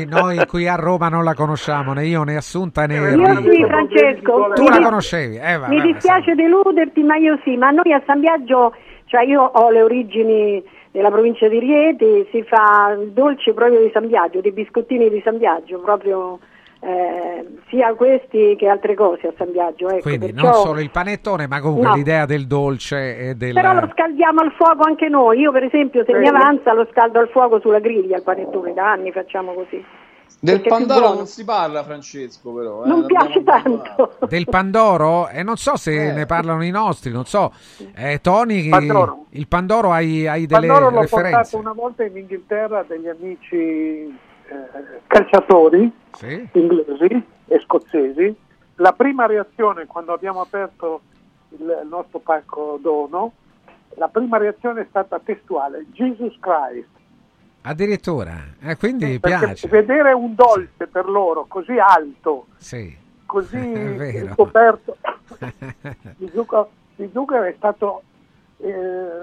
Noi qui a Roma non la conosciamo, né io né Assunta né Enrico. Io sì, Francesco. Tu la conoscevi? Mi dispiace deluderti, ma io sì. Ma noi a San Biagio, cioè io ho le origini della provincia di Rieti, si fa il dolce proprio di San Biagio, dei biscottini di San Biagio, proprio sia questi che altre cose a San Biagio. Ecco. Quindi perciò, non solo il panettone, ma comunque l'idea del dolce e del... Però lo scaldiamo al fuoco anche noi, io per esempio se mi avanza lo scaldo al fuoco sulla griglia il panettone, da anni facciamo così. Del pandoro non si parla, Francesco, però. Non piace tanto. Del pandoro? E non so se ne parlano i nostri, non so. Tony, il pandoro hai delle referenze? L'ho portato una volta in Inghilterra a degli amici calciatori inglesi e scozzesi. La prima reazione, quando abbiamo aperto il nostro pacco dono, la prima reazione è stata testuale. Jesus Christ. Addirittura, quindi piace vedere un dolce per loro così alto, così scoperto di zucchero è stato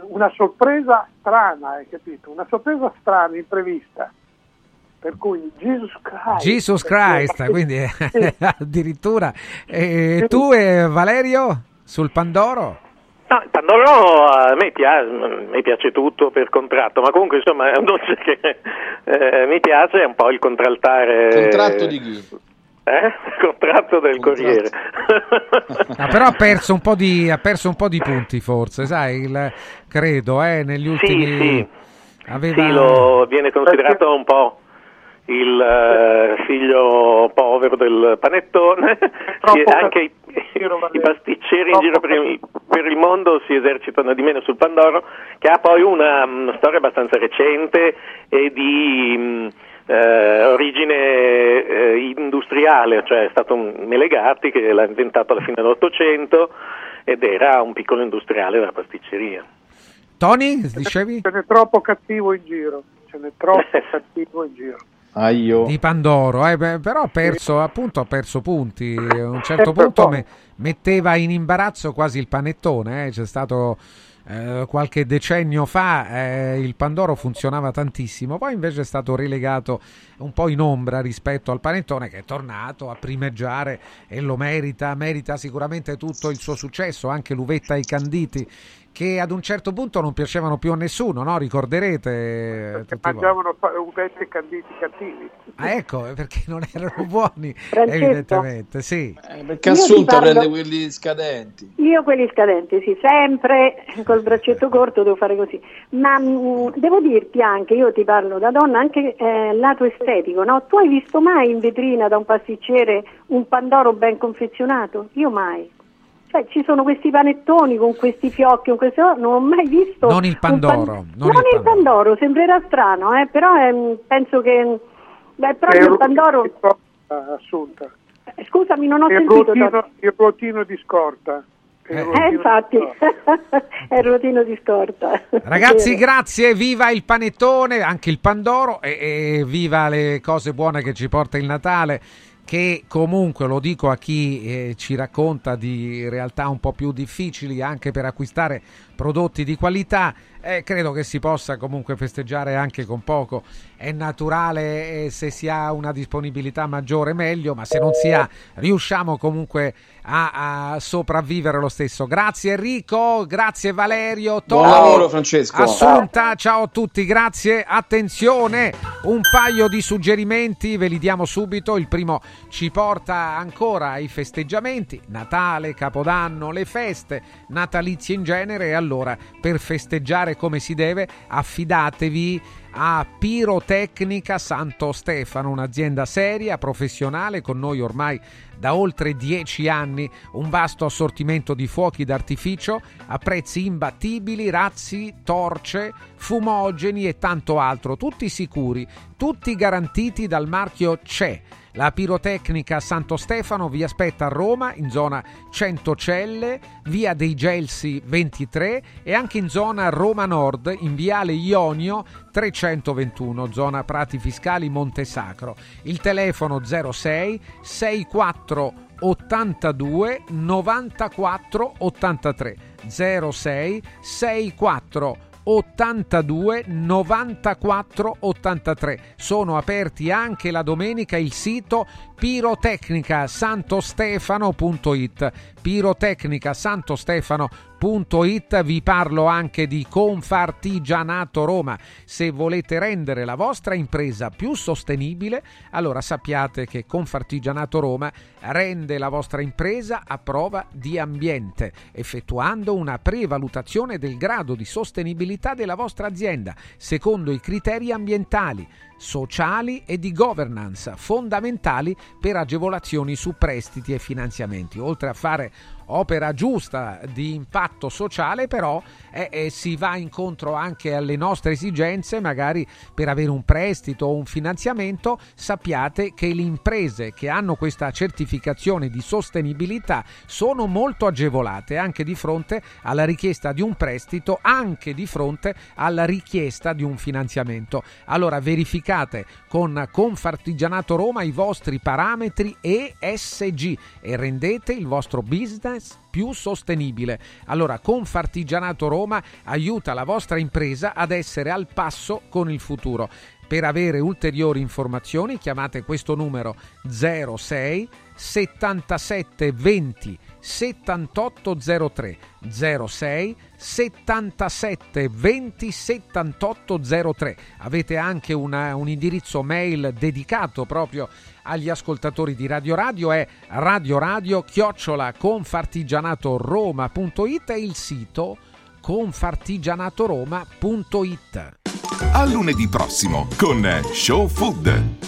una sorpresa strana, hai capito? Una sorpresa strana, imprevista. Per cui Jesus Christ, quindi addirittura. Tu e Valerio sul pandoro? No, il pandoro a me piace tutto per contratto, ma comunque insomma è un dolce che mi piace, è un po' il contraltare. Contratto di chi? Contratto del Corriere. Ah, però ha perso un po' di punti forse, sai, negli ultimi... Sì. Viene considerato un po' il figlio povero del panettone, anche i pasticceri in giro per il mondo si esercitano di meno sul pandoro, che ha poi una storia abbastanza recente e di origine industriale, cioè è stato Melegatti che l'ha inventato alla fine dell'Ottocento ed era un piccolo industriale della pasticceria. Tony, dicevi? Ce n'è troppo cattivo in giro, di pandoro, però ha perso punti. A un certo punto metteva in imbarazzo quasi il panettone. C'è stato qualche decennio fa il pandoro funzionava tantissimo, poi invece è stato relegato un po' in ombra rispetto al panettone, che è tornato a primeggiare e lo merita sicuramente tutto il suo successo, anche l'uvetta ai canditi, che ad un certo punto non piacevano più a nessuno, no? Ricorderete? Perché mangiavano uvetti e canditi cattivi. Ah, ecco, perché non erano buoni, evidentemente, sì. Perché Assunta prende quelli scadenti. Io quelli scadenti, sì, sempre col braccetto corto devo fare così. Ma devo dirti anche, io ti parlo da donna, anche lato estetico, no? Tu hai visto mai in vetrina da un pasticcere un pandoro ben confezionato? Io mai. Cioè, ci sono questi panettoni con questi fiocchi, non ho mai visto. Non il pandoro. Non il pandoro, sembrerà strano, però penso che è proprio il pandoro. Assunta. Scusami, non ho sentito. Il ruotino di scorta. Infatti, è il ruotino di scorta. Ragazzi, grazie, viva il panettone, anche il pandoro e viva le cose buone che ci porta il Natale. Che comunque, lo dico a chi ci racconta di realtà un po' più difficili, anche per acquistare prodotti di qualità, credo che si possa comunque festeggiare anche con poco. È naturale, se si ha una disponibilità maggiore meglio, ma se non si ha riusciamo comunque a sopravvivere lo stesso. Grazie Enrico, grazie Valerio, Tony, buon lavoro Francesco, Assunta, ciao a tutti, grazie. Attenzione, un paio di suggerimenti ve li diamo subito. Il primo ci porta ancora ai festeggiamenti, Natale, Capodanno, le feste natalizie in genere, e allora per festeggiare come si deve affidatevi a Pirotecnica Santo Stefano, un'azienda seria, professionale, con noi ormai da oltre 10 anni, un vasto assortimento di fuochi d'artificio a prezzi imbattibili, razzi, torce, fumogeni e tanto altro, tutti sicuri, tutti garantiti dal marchio CE. La Pirotecnica Santo Stefano vi aspetta a Roma, in zona Centocelle, via dei Gelsi 23, e anche in zona Roma Nord, in viale Ionio 321, zona Prati Fiscali Montesacro. Il telefono 06 64 82 94 83, 06 64 82 94 83. Sono aperti anche la domenica, il sito pirotecnicasantostefano.it, pirotecnicasantostefano.it. Vi parlo anche di Confartigianato Roma. Se volete rendere la vostra impresa più sostenibile, allora sappiate che Confartigianato Roma rende la vostra impresa a prova di ambiente, effettuando una prevalutazione del grado di sostenibilità della vostra azienda secondo i criteri ambientali, sociali e di governance, fondamentali per agevolazioni su prestiti e finanziamenti. Oltre a fare opera giusta di impatto sociale, però si va incontro anche alle nostre esigenze, magari per avere un prestito o un finanziamento. Sappiate che le imprese che hanno questa certificazione di sostenibilità sono molto agevolate anche di fronte alla richiesta di un prestito, anche di fronte alla richiesta di un finanziamento. Allora verificate con Confartigianato Roma i vostri parametri ESG e rendete il vostro business più sostenibile. Allora Confartigianato Roma aiuta la vostra impresa ad essere al passo con il futuro. Per avere ulteriori informazioni chiamate questo numero 06 77 20 7803, 06 77 20 7803. Avete anche un indirizzo mail dedicato proprio agli ascoltatori di Radio Radio, è radioradio@confartigianatoroma.it e il sito confartigianatoroma.it. A lunedì prossimo con Show Food.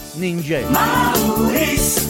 ninja. Mauris.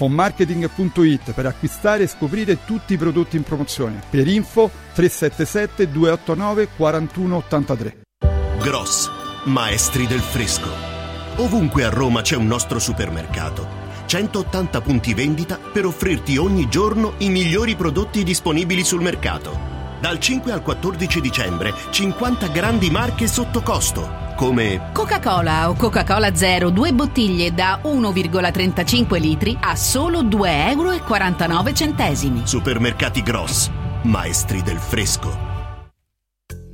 Fonmarketing.it per acquistare e scoprire tutti i prodotti in promozione. Per info 377 289 4183. Gross, maestri del fresco. Ovunque a Roma c'è un nostro supermercato. 180 punti vendita per offrirti ogni giorno i migliori prodotti disponibili sul mercato. Dal 5 al 14 dicembre 50 grandi marche sotto costo come Coca-Cola o Coca-Cola Zero, 2 bottiglie da 1,35 litri a solo €2,49. Supermercati Gross, maestri del fresco.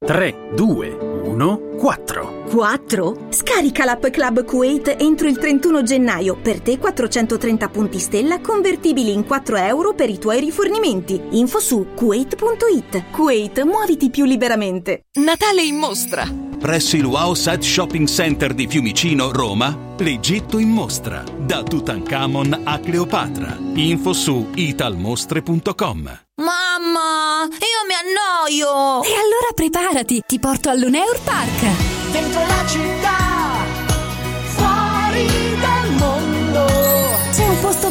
3, 2, 1, 4. 4? Scarica l'app Club Kuwait entro il 31 gennaio. Per te 430 punti stella convertibili in €4 per i tuoi rifornimenti. Info su Kuwait.it. Kuwait, muoviti più liberamente. Natale in mostra presso il Wow Sat Shopping Center di Fiumicino, Roma. L'Egitto in mostra, da Tutankhamon a Cleopatra. Info su italmostre.com. Mamma, io mi annoio! E allora preparati, ti porto all'Uneur Park. Dentro la città, fuori dal mondo. C'è un posto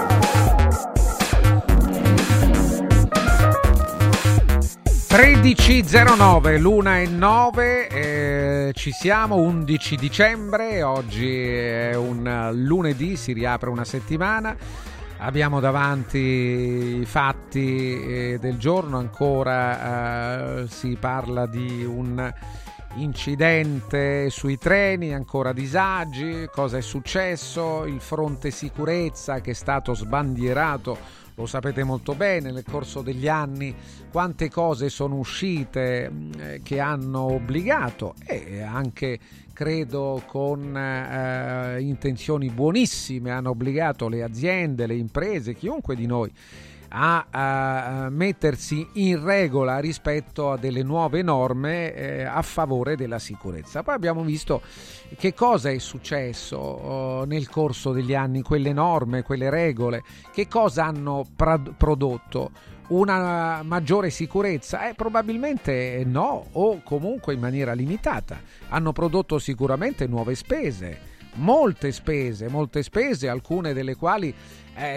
l'1:09, ci siamo, 11 dicembre, oggi è un lunedì, si riapre una settimana. Abbiamo davanti i fatti del giorno, ancora si parla di un incidente sui treni, ancora disagi, cosa è successo, il fronte sicurezza che è stato sbandierato, lo sapete molto bene, nel corso degli anni quante cose sono uscite che hanno obbligato e anche credo con intenzioni buonissime hanno obbligato le aziende, le imprese, chiunque di noi a mettersi in regola rispetto a delle nuove norme a favore della sicurezza. Poi abbiamo visto che cosa è successo nel corso degli anni, quelle norme, quelle regole, che cosa hanno prodotto? Una maggiore sicurezza? Probabilmente no, o comunque in maniera limitata. Hanno prodotto sicuramente nuove spese, molte spese, alcune delle quali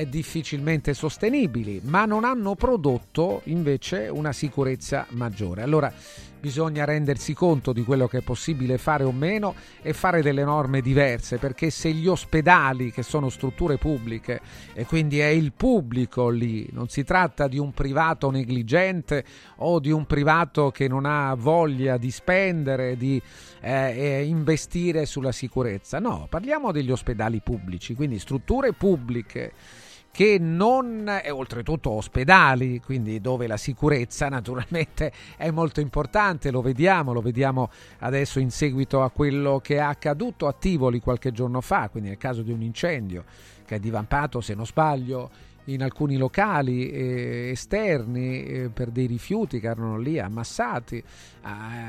difficilmente sostenibili, ma non hanno prodotto invece una sicurezza maggiore. Allora bisogna rendersi conto di quello che è possibile fare o meno e fare delle norme diverse, perché se gli ospedali, che sono strutture pubbliche e quindi è il pubblico lì, non si tratta di un privato negligente o di un privato che non ha voglia di spendere, di investire sulla sicurezza, no, parliamo degli ospedali pubblici, quindi strutture pubbliche che non, e oltretutto ospedali, quindi dove la sicurezza naturalmente è molto importante, lo vediamo adesso in seguito a quello che è accaduto a Tivoli qualche giorno fa, quindi nel caso di un incendio che è divampato, se non sbaglio, in alcuni locali esterni per dei rifiuti che erano lì ammassati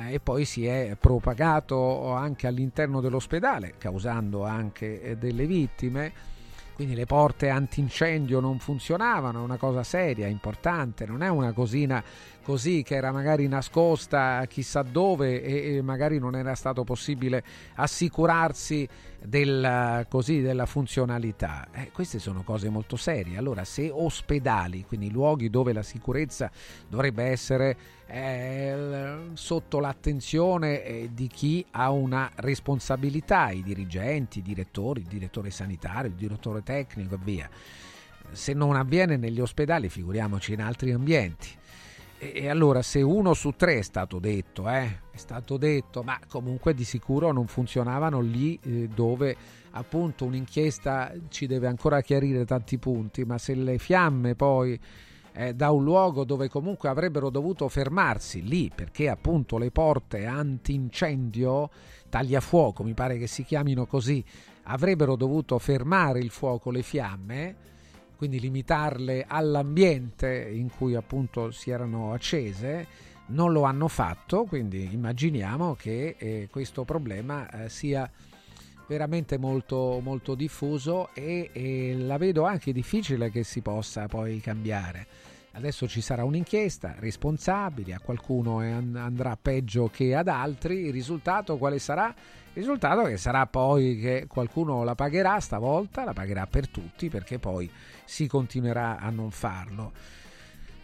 e poi si è propagato anche all'interno dell'ospedale, causando anche delle vittime. Quindi le porte antincendio non funzionavano, è una cosa seria, importante, non è una cosina così che era magari nascosta chissà dove e magari non era stato possibile assicurarsi della funzionalità. Queste sono cose molto serie. Allora, se ospedali, quindi luoghi dove la sicurezza dovrebbe essere sotto l'attenzione di chi ha una responsabilità, i dirigenti, i direttori, il direttore sanitario, il direttore tecnico e via, se non avviene negli ospedali figuriamoci in altri ambienti. E allora se 1 su 3 è stato detto, ma comunque di sicuro non funzionavano lì dove appunto un'inchiesta ci deve ancora chiarire tanti punti, ma se le fiamme poi da un luogo dove comunque avrebbero dovuto fermarsi lì, perché appunto le porte antincendio, tagliafuoco mi pare che si chiamino così, avrebbero dovuto fermare il fuoco, le fiamme, quindi limitarle all'ambiente in cui appunto si erano accese, non lo hanno fatto, quindi immaginiamo che questo problema sia veramente molto, molto diffuso e la vedo anche difficile che si possa poi cambiare. Adesso ci sarà un'inchiesta, responsabili, a qualcuno andrà peggio che ad altri, il risultato quale sarà? Il risultato che sarà poi che qualcuno la pagherà, stavolta la pagherà per tutti, perché poi si continuerà a non farlo.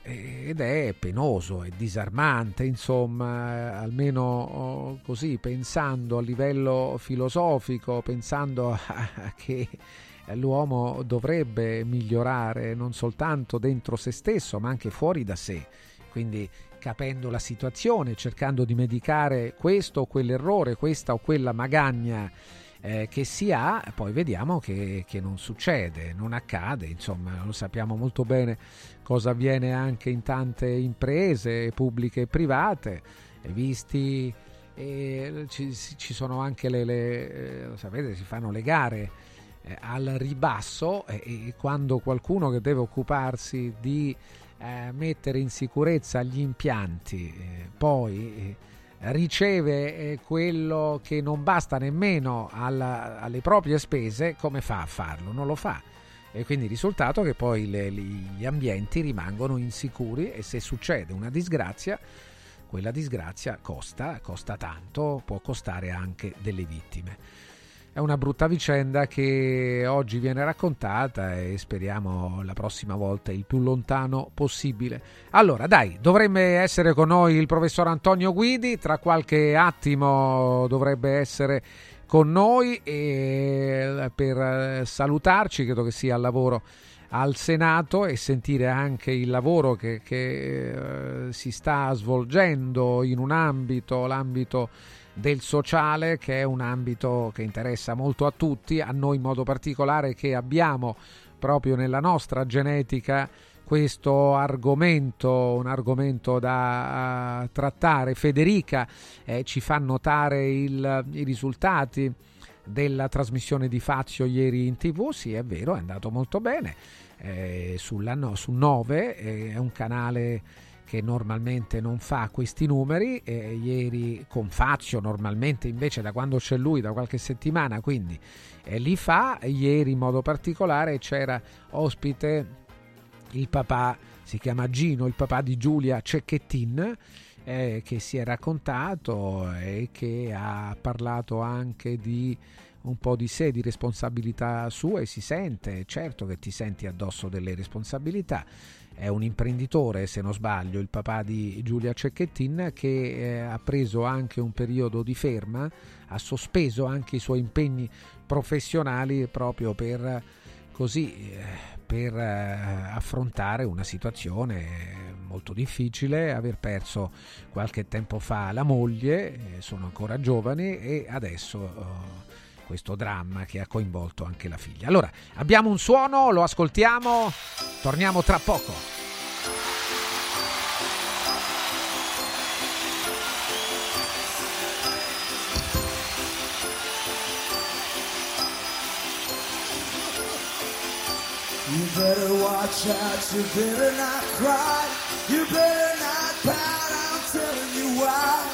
Ed è penoso, è disarmante, insomma, almeno così, pensando a livello filosofico, pensando a che l'uomo dovrebbe migliorare non soltanto dentro se stesso, ma anche fuori da sé, quindi capendo la situazione, cercando di medicare questo o quell'errore, questa o quella magagna che si ha, poi vediamo che non succede, non accade, insomma, lo sappiamo molto bene cosa avviene anche in tante imprese pubbliche e private, visti ci sono anche le sapete, si fanno le gare al ribasso e quando qualcuno che deve occuparsi di mettere in sicurezza gli impianti poi riceve quello che non basta nemmeno alle proprie spese, come fa a farlo? Non lo fa, e quindi il risultato è che poi gli ambienti rimangono insicuri e se succede una disgrazia, quella disgrazia costa tanto, può costare anche delle vittime. È una brutta vicenda che oggi viene raccontata e speriamo la prossima volta il più lontano possibile. Allora dai, dovrebbe essere con noi il professor Antonio Guidi, tra qualche attimo dovrebbe essere con noi e per salutarci, credo che sia al lavoro al Senato, e sentire anche il lavoro che si sta svolgendo in un ambito, l'ambito del sociale, che è un ambito che interessa molto a tutti, a noi in modo particolare che abbiamo proprio nella nostra genetica questo argomento, un argomento da trattare. Federica ci fa notare i risultati della trasmissione di Fazio ieri in TV, sì è vero, è andato molto bene, su 9, è un canale che normalmente non fa questi numeri, ieri con Fazio normalmente invece da quando c'è lui da qualche settimana quindi li fa, ieri in modo particolare c'era ospite il papà, si chiama Gino, il papà di Giulia Cecchettin, che si è raccontato e che ha parlato anche di un po' di sé, di responsabilità sua, e si sente, certo che ti senti addosso delle responsabilità. È un imprenditore, se non sbaglio, il papà di Giulia Cecchettin, che ha preso anche un periodo di ferma, ha sospeso anche i suoi impegni professionali proprio per così, per affrontare una situazione molto difficile, aver perso qualche tempo fa la moglie, sono ancora giovani, e adesso questo dramma che ha coinvolto anche la figlia. Allora, abbiamo un suono, lo ascoltiamo, torniamo tra poco. You better watch out, you better not cry, you better not pout, I'm telling you why.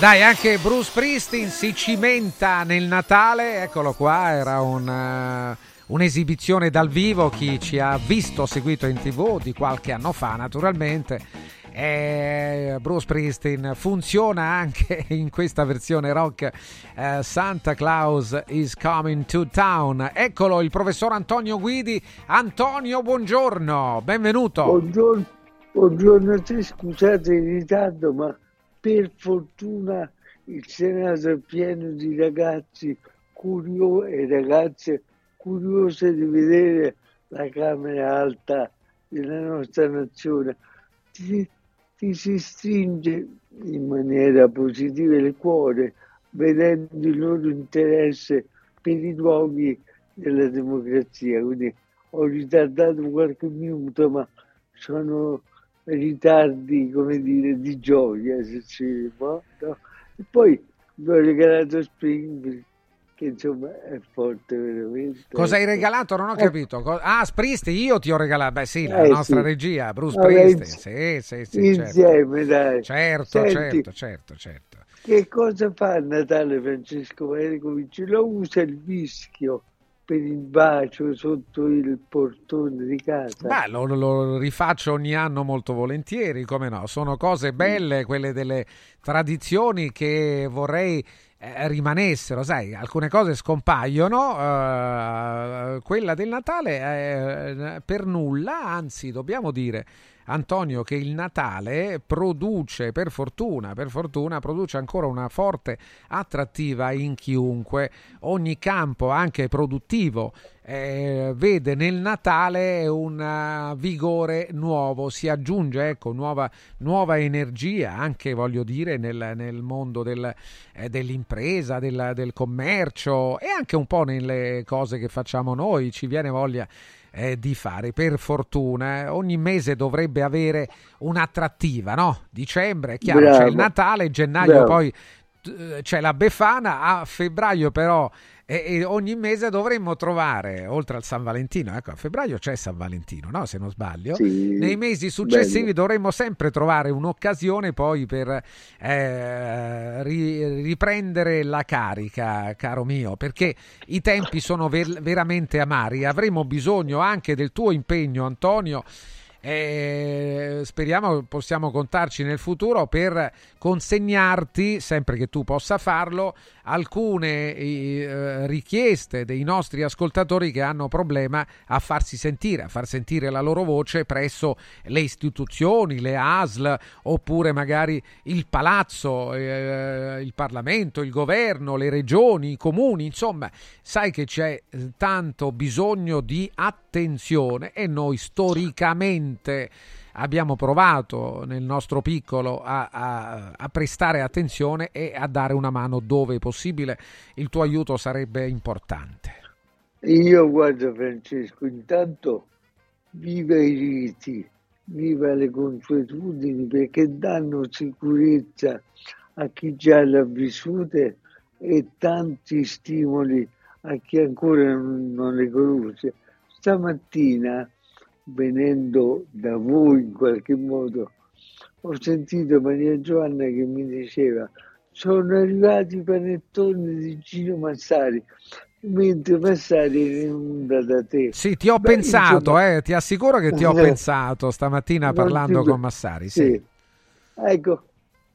Dai, anche Bruce Springsteen si cimenta nel Natale, eccolo qua, era un'esibizione dal vivo, chi ci ha visto, seguito in TV di qualche anno fa naturalmente, e Bruce Springsteen funziona anche in questa versione rock, Santa Claus is Coming to Town. Eccolo il professor Antonio Guidi. Antonio, buongiorno, benvenuto. Buongiorno a te, scusate il ritardo, ma per fortuna il Senato è pieno di ragazzi e ragazze curiose di vedere la Camera Alta della nostra nazione. Ti si stringe in maniera positiva il cuore vedendo il loro interesse per i luoghi della democrazia. Quindi ho ritardato qualche minuto, ma sono ritardi, come dire, di gioia, se si può, no? E poi vi ho regalato Springsteen, che insomma è forte veramente. Cosa hai regalato? Non ho capito. Ah, Springsteen, io ti ho regalato, beh sì, la nostra sì, regia, Bruce Springsteen, sì, insieme, certo. Dai. Certo. Senti, certo. Che cosa fa a Natale Francesco Valerovic? Lo usa il vischio per il bacio sotto il portone di casa. Beh, lo rifaccio ogni anno molto volentieri, come no? Sono cose belle, quelle delle tradizioni che vorrei rimanessero, sai, alcune cose scompaiono, quella del Natale per nulla, anzi dobbiamo dire Antonio, che il Natale produce, per fortuna, produce ancora una forte attrattiva in chiunque. Ogni campo, anche produttivo, vede nel Natale un vigore nuovo, si aggiunge, ecco, nuova energia, anche, voglio dire, nel mondo dell'impresa, del commercio, e anche un po' nelle cose che facciamo noi, ci viene voglia di fare. Per fortuna ogni mese dovrebbe avere un'attrattiva, no? Dicembre è chiaro, bravo, c'è il Natale, gennaio bravo, poi c'è la Befana, a febbraio però e ogni mese dovremmo trovare, oltre al San Valentino, ecco, a febbraio c'è San Valentino, no? Se non sbaglio, sì, nei mesi successivi bello, dovremmo sempre trovare un'occasione poi per riprendere la carica, caro mio, perché i tempi sono veramente amari. Avremo bisogno anche del tuo impegno, Antonio, e speriamo possiamo contarci nel futuro per consegnarti, sempre che tu possa farlo, alcune richieste dei nostri ascoltatori che hanno problema a farsi sentire, a far sentire la loro voce presso le istituzioni, le ASL, oppure magari il palazzo, il Parlamento, il governo, le regioni, i comuni. Insomma, sai che c'è tanto bisogno di attenzione e noi storicamente abbiamo provato nel nostro piccolo a prestare attenzione e a dare una mano dove è possibile. Il tuo aiuto sarebbe importante. Io, guarda Francesco, intanto viva i riti, viva le consuetudini, perché danno sicurezza a chi già l'ha vissute e tanti stimoli a chi ancora non le conosce. Stamattina, venendo da voi in qualche modo, ho sentito Maria Giovanna che mi diceva: sono arrivati i panettoni di Iginio Massari, mentre Massari era in onda da te. Sì, ti ho pensato, ti assicuro che ti ho pensato stamattina parlando con Massari. Sì. Ecco,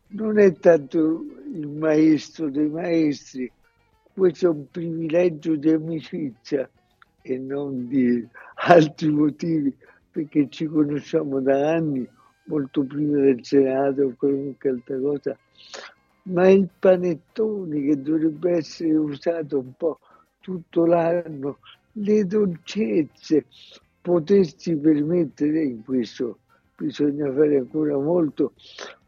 non è tanto il maestro dei maestri, questo è un privilegio di amicizia e non di altri motivi, perché ci conosciamo da anni, molto prima del Senato o qualunque altra cosa. Ma il panettone, che dovrebbe essere usato un po' tutto l'anno, le dolcezze, potersi permettere, in questo bisogna fare ancora molto.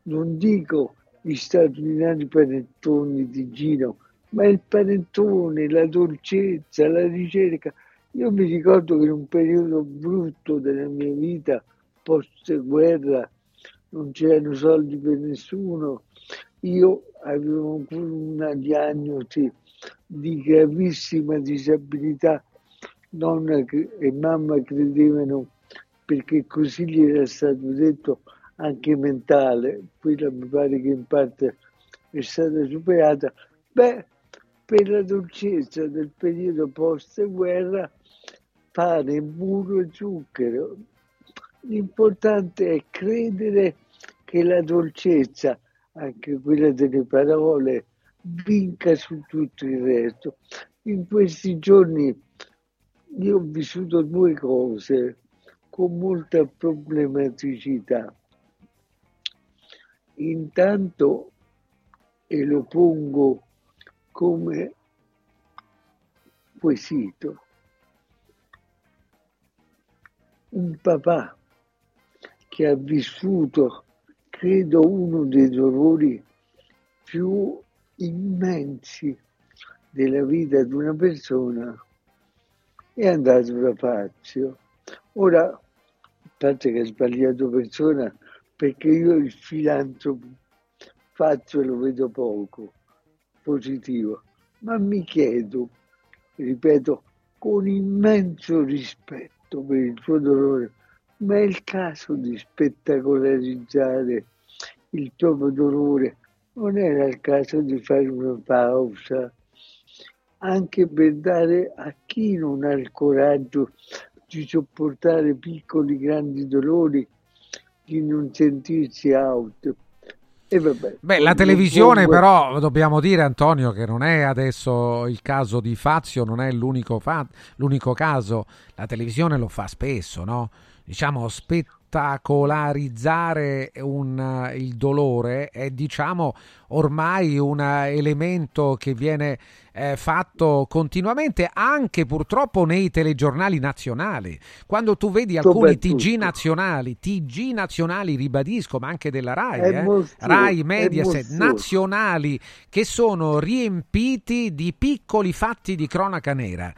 Non dico gli straordinari panettoni di Gino, ma il panettone, la dolcezza, la ricerca. Io mi ricordo che in un periodo brutto della mia vita, post-guerra, non c'erano soldi per nessuno. Io avevo ancora una diagnosi di gravissima disabilità. Nonna e mamma credevano, perché così gli era stato detto, anche mentale. Quella mi pare che in parte è stata superata. Beh, per la dolcezza del periodo post-guerra, pane, burro e zucchero. L'importante è credere che la dolcezza, anche quella delle parole, vinca su tutto il resto. In questi giorni io ho vissuto due cose con molta problematicità. Intanto, e lo pongo come quesito, un papà che ha vissuto, credo, uno dei dolori più immensi della vita di una persona, è andato da Fazio. Ora, a parte che ha sbagliato persona, perché io il filantropo Fazio lo vedo poco positivo, ma mi chiedo, ripeto, con immenso rispetto per il suo dolore, ma è il caso di spettacolarizzare il proprio dolore? Non era il caso di fare una pausa, anche per dare a chi non ha il coraggio di sopportare piccoli grandi dolori, di non sentirsi out? E vabbè, beh, la televisione però dobbiamo dire, Antonio, che non è adesso il caso di Fazio, non è l'unico caso. La televisione lo fa spesso, no? Diciamo spettacolarizzare il dolore è, diciamo, ormai un elemento che viene fatto continuamente, anche purtroppo nei telegiornali nazionali. Quando tu vedi alcuni TG nazionali, ribadisco, ma anche della RAI, RAI, Mediaset, nazionali, che sono riempiti di piccoli fatti di cronaca nera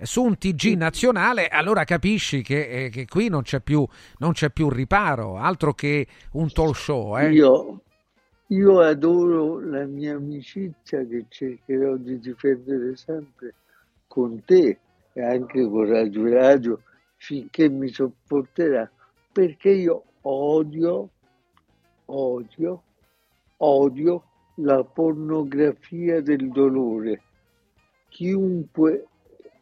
su un TG nazionale, allora capisci che qui non c'è più riparo, altro che un talk show. Io adoro la mia amicizia, che cercherò di difendere sempre con te e anche con Radio Radio finché mi sopporterà, perché io odio la pornografia del dolore.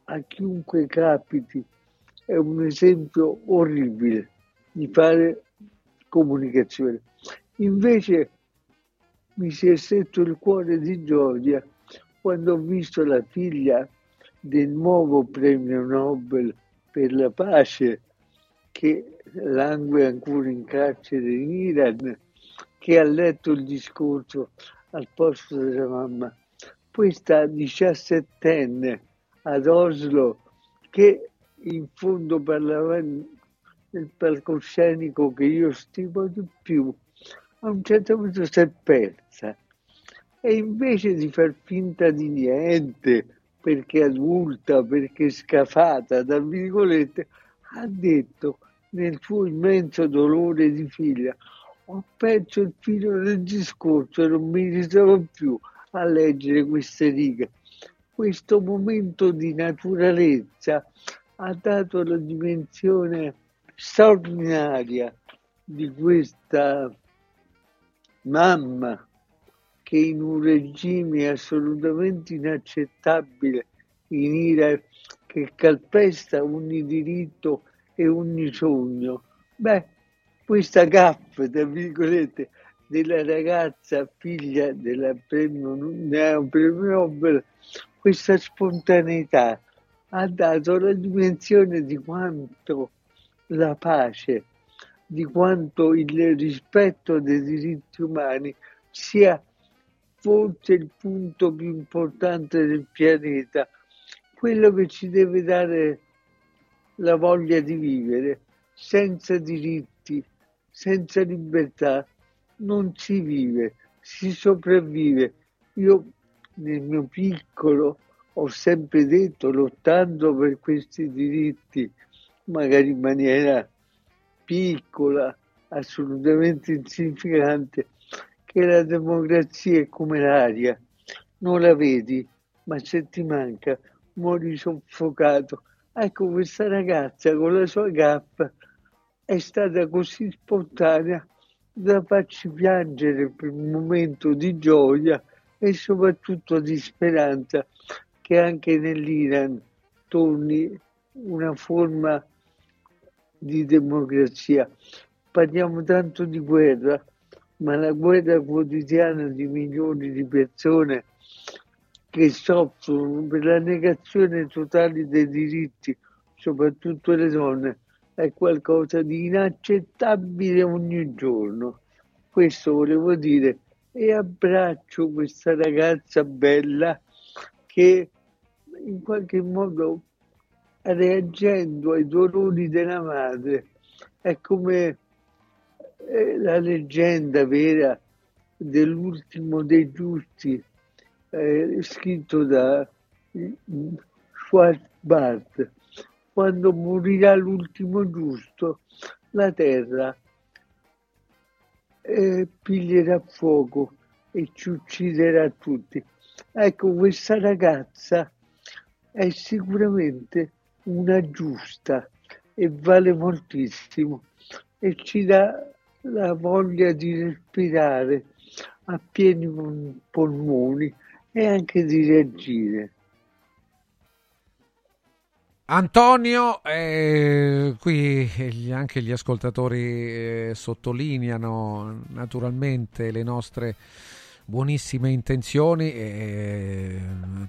A chiunque capiti è un esempio orribile di fare comunicazione. Invece mi si è stretto il cuore di gioia quando ho visto la figlia del nuovo premio Nobel per la pace, che langue ancora in carcere in Iran, che ha letto il discorso al posto della mamma. Questa 17enne ad Oslo, che in fondo parlava del palcoscenico che io stimo di più, a un certo punto si è persa, e invece di far finta di niente, perché adulta, perché scafata, tra virgolette, ha detto nel suo immenso dolore di figlia: ho perso il filo del discorso, non mi ritrovo più a leggere queste righe. Questo momento di naturalezza ha dato la dimensione straordinaria di questa mamma, che in un regime assolutamente inaccettabile in Iran, che calpesta ogni diritto e ogni sogno. Questa gaffe, tra virgolette, della ragazza figlia della premio Nobel, questa spontaneità ha dato la dimensione di quanto la pace, di quanto il rispetto dei diritti umani sia forse il punto più importante del pianeta, quello che ci deve dare la voglia di vivere. Senza diritti, senza libertà non si vive, si sopravvive. Io nel mio piccolo ho sempre detto, lottando per questi diritti, magari in maniera piccola, assolutamente insignificante, che la democrazia è come l'aria, non la vedi, ma se ti manca muori soffocato. Ecco, questa ragazza con la sua gaffa è stata così spontanea da farci piangere per un momento di gioia e soprattutto di speranza che anche nell'Iran torni una forma di democrazia. Parliamo tanto di guerra, ma la guerra quotidiana di milioni di persone che soffrono per la negazione totale dei diritti, soprattutto le donne, è qualcosa di inaccettabile ogni giorno. Questo volevo dire, e abbraccio questa ragazza bella che in qualche modo, reagendo ai dolori della madre, è come la leggenda vera dell'ultimo dei giusti, scritto da Schwarzbart: quando morirà l'ultimo giusto, la terra piglierà fuoco e ci ucciderà tutti. Ecco, questa ragazza è sicuramente una giusta e vale moltissimo, e ci dà la voglia di respirare a pieni polmoni e anche di reagire. Antonio, qui anche gli ascoltatori sottolineano naturalmente le nostre buonissime intenzioni,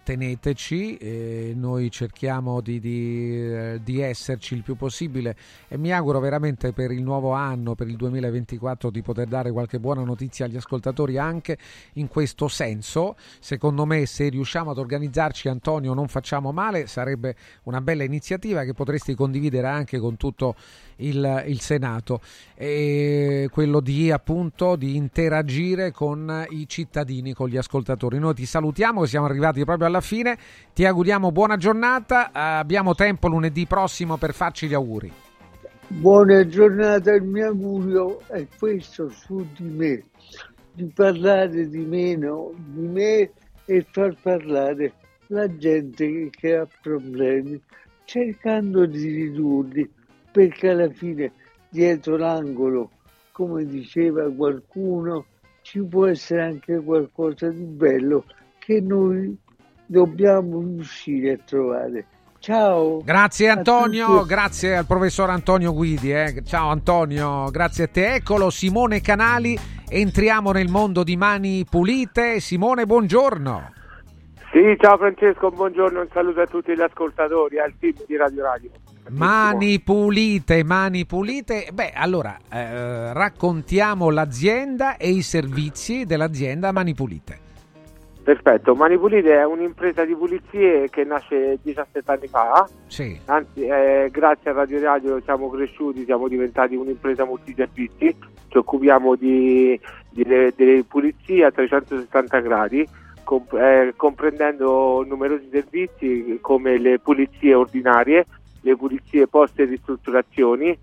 teneteci, noi cerchiamo di esserci il più possibile e mi auguro veramente per il nuovo anno, per il 2024, di poter dare qualche buona notizia agli ascoltatori anche in questo senso. Secondo me, se riusciamo ad organizzarci, Antonio, non facciamo male, sarebbe una bella iniziativa che potresti condividere anche con tutto il Senato, e quello di appunto di interagire con i cittadini, con gli ascoltatori. Noi ti salutiamo, siamo arrivati proprio alla fine, ti auguriamo buona giornata, abbiamo tempo lunedì prossimo per farci gli auguri. Buona giornata, il mio augurio è questo su di me, di parlare di meno di me e far parlare la gente che ha problemi, cercando di ridurli, perché alla fine dietro l'angolo, come diceva qualcuno, ci può essere anche qualcosa di bello che noi dobbiamo riuscire a trovare. Ciao. Grazie Antonio, grazie al professor Antonio Guidi. Ciao Antonio, grazie a te. Eccolo Simone Canali, entriamo nel mondo di Mani Pulite. Simone, buongiorno. Sì, ciao Francesco, buongiorno, un saluto a tutti gli ascoltatori, al team di Radio Radio. Mani Pulite, Mani Pulite. Beh, allora raccontiamo l'azienda e i servizi dell'azienda Mani Pulite. Perfetto, Mani Pulite è un'impresa di pulizie che nasce 17 anni fa. Sì. Anzi, grazie a Radio Radio siamo cresciuti, siamo diventati un'impresa multiservizi. Ci occupiamo di pulizia a 360 gradi. Comprendendo numerosi servizi come le pulizie ordinarie, le pulizie post e ristrutturazioni,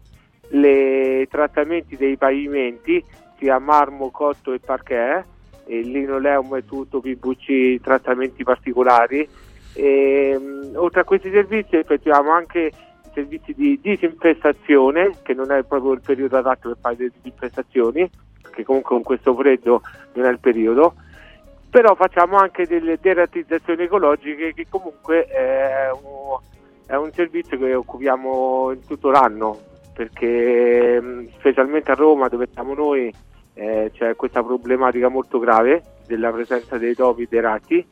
i trattamenti dei pavimenti, sia marmo, cotto e parquet, il linoleum e tutto, PVC, trattamenti particolari. E, oltre a questi servizi effettuiamo anche servizi di disinfestazione, che non è proprio il periodo adatto per fare le disinfestazioni, perché comunque con questo freddo non è il periodo. Però facciamo anche delle deratizzazioni ecologiche, che comunque è un servizio che occupiamo in tutto l'anno, perché specialmente a Roma, dove siamo noi, c'è questa problematica molto grave della presenza dei topi e dei ratti.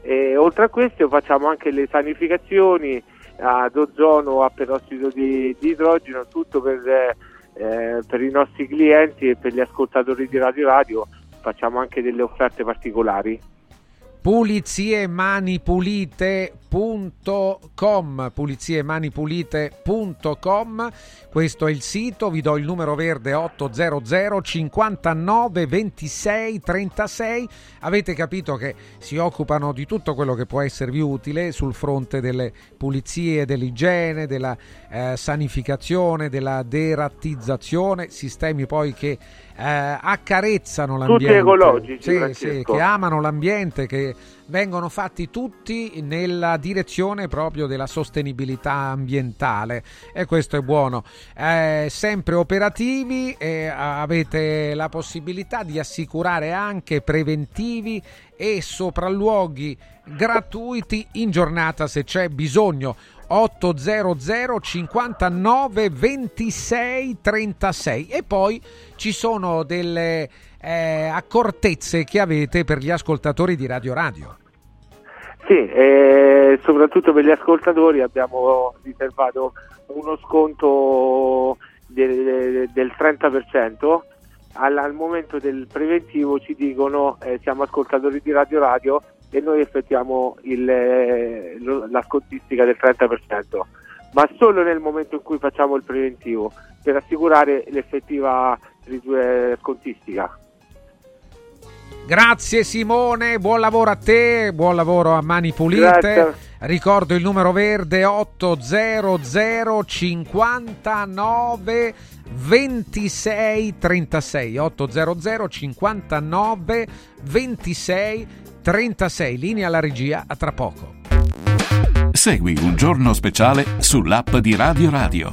E oltre a questo facciamo anche le sanificazioni ad ozono, a perossido di idrogeno, tutto per i nostri clienti e per gli ascoltatori di Radio Radio. Facciamo anche delle offerte particolari. Pulizie Mani Pulite.com, puliziemanipulite.com, questo è il sito. Vi do il numero verde 800 59 26 36. Avete capito che si occupano di tutto quello che può esservi utile sul fronte delle pulizie, dell'igiene, della sanificazione, della derattizzazione, sistemi poi che accarezzano l'ambiente, tutti ecologici, sì, che amano l'ambiente, che vengono fatti tutti nella direzione proprio della sostenibilità ambientale, e questo è buono. Sempre operativi, avete la possibilità di assicurare anche preventivi e sopralluoghi gratuiti in giornata se c'è bisogno. 800 59 26 36. E poi ci sono delle accortezze che avete per gli ascoltatori di Radio Radio. Sì, soprattutto per gli ascoltatori abbiamo riservato uno sconto del 30%. Al momento del preventivo ci dicono siamo ascoltatori di Radio Radio e noi effettuiamo la scontistica del 30%, ma solo nel momento in cui facciamo il preventivo, per assicurare l'effettiva scontistica. Grazie Simone, buon lavoro a te, buon lavoro a Mani Pulite. Grazie. Ricordo il numero verde 800 59 26 36, 800 59 26 36. Linea alla regia, a tra poco. Segui Un Giorno Speciale sull'app di Radio Radio.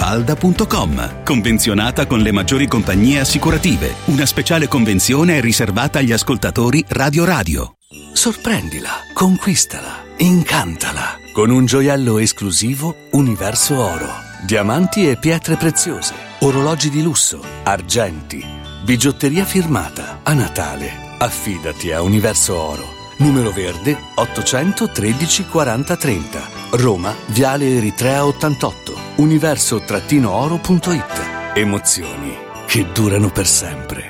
Falda.com, convenzionata con le maggiori compagnie assicurative. Una speciale convenzione è riservata agli ascoltatori Radio Radio. Sorprendila, conquistala, incantala con un gioiello esclusivo Universo Oro. Diamanti e pietre preziose, orologi di lusso, argenti, bigiotteria firmata. A Natale affidati a Universo Oro. Numero verde 813 40 30. Roma, Viale Eritrea 88. Universo-oro.it. Emozioni che durano per sempre.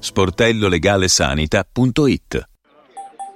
sportellolegalesanita.it.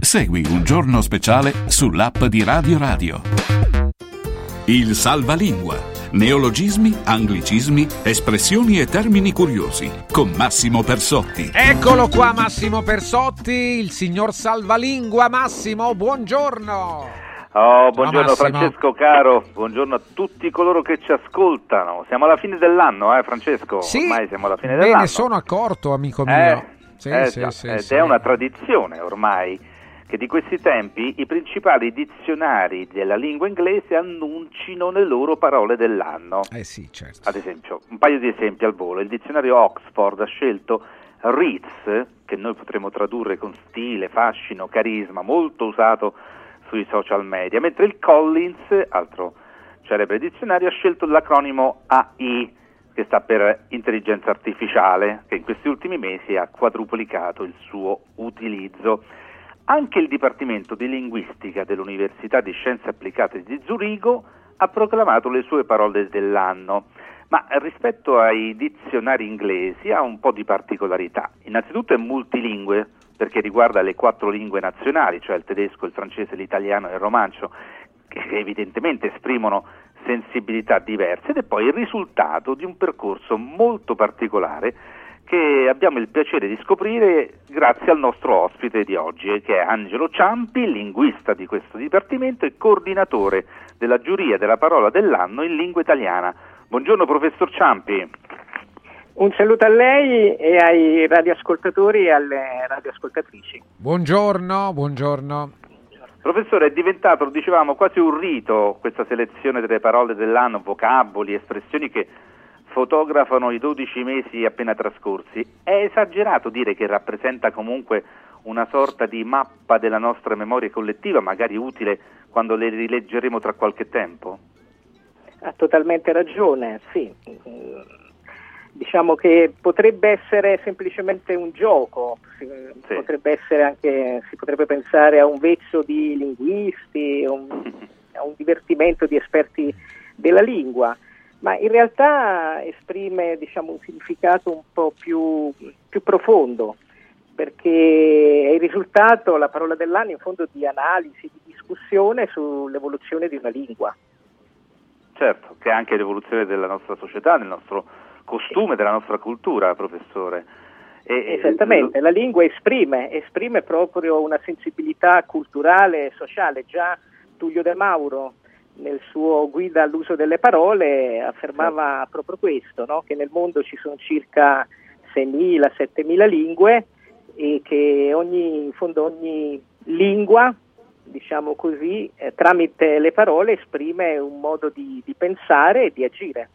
Segui Un Giorno Speciale sull'app di Radio Radio. Il Salvalingua. Neologismi, anglicismi, espressioni e termini curiosi con Massimo Persotti. Eccolo qua Massimo Persotti, il signor Salvalingua. Massimo, buongiorno. Oh, buongiorno Francesco caro, buongiorno a tutti coloro che ci ascoltano. Siamo alla fine dell'anno, Francesco? Sì, ormai siamo alla fine dell'anno. Me ne sono accorto, amico mio. Sì. È una tradizione ormai che di questi tempi i principali dizionari della lingua inglese annuncino le loro parole dell'anno. Sì, certo. Ad esempio, un paio di esempi al volo. Il dizionario Oxford ha scelto Ritz, che noi potremmo tradurre con stile, fascino, carisma, molto usato sui social media, mentre il Collins, altro celebre dizionario, ha scelto l'acronimo AI, che sta per intelligenza artificiale, che in questi ultimi mesi ha quadruplicato il suo utilizzo. Anche il Dipartimento di Linguistica dell'Università di Scienze Applicate di Zurigo ha proclamato le sue parole dell'anno, ma rispetto ai dizionari inglesi ha un po' di particolarità. Innanzitutto è multilingue, perché riguarda le 4 lingue nazionali, cioè il tedesco, il francese, l'italiano e il romancio, che evidentemente esprimono sensibilità diverse, ed è poi il risultato di un percorso molto particolare che abbiamo il piacere di scoprire grazie al nostro ospite di oggi, che è Angelo Ciampi, linguista di questo dipartimento e coordinatore della giuria della parola dell'anno in lingua italiana. Buongiorno professor Ciampi. Un saluto a lei e ai radioascoltatori e alle radioascoltatrici. Buongiorno. Professore, è diventato, lo dicevamo, quasi un rito questa selezione delle parole dell'anno, vocaboli, espressioni che fotografano i 12 mesi appena trascorsi. È esagerato dire che rappresenta comunque una sorta di mappa della nostra memoria collettiva, magari utile quando le rileggeremo tra qualche tempo? Ha totalmente ragione, sì. Diciamo che potrebbe essere semplicemente un gioco, sì. Potrebbe essere anche, si potrebbe pensare a un vezzo di linguisti, a un divertimento di esperti della lingua, ma in realtà esprime, diciamo, un significato un po' più profondo, perché è il risultato, la parola dell'anno, in fondo di analisi, di discussione sull'evoluzione di una lingua. Certo, che è anche l'evoluzione della nostra società, del nostro costume, della nostra cultura, professore. Esattamente, la lingua esprime proprio una sensibilità culturale e sociale. Già Tullio De Mauro, nel suo Guida all'uso delle parole, affermava proprio questo, no? Che nel mondo ci sono circa 6.000-7.000 lingue e che ogni lingua, diciamo così, tramite le parole esprime un modo di pensare e di agire.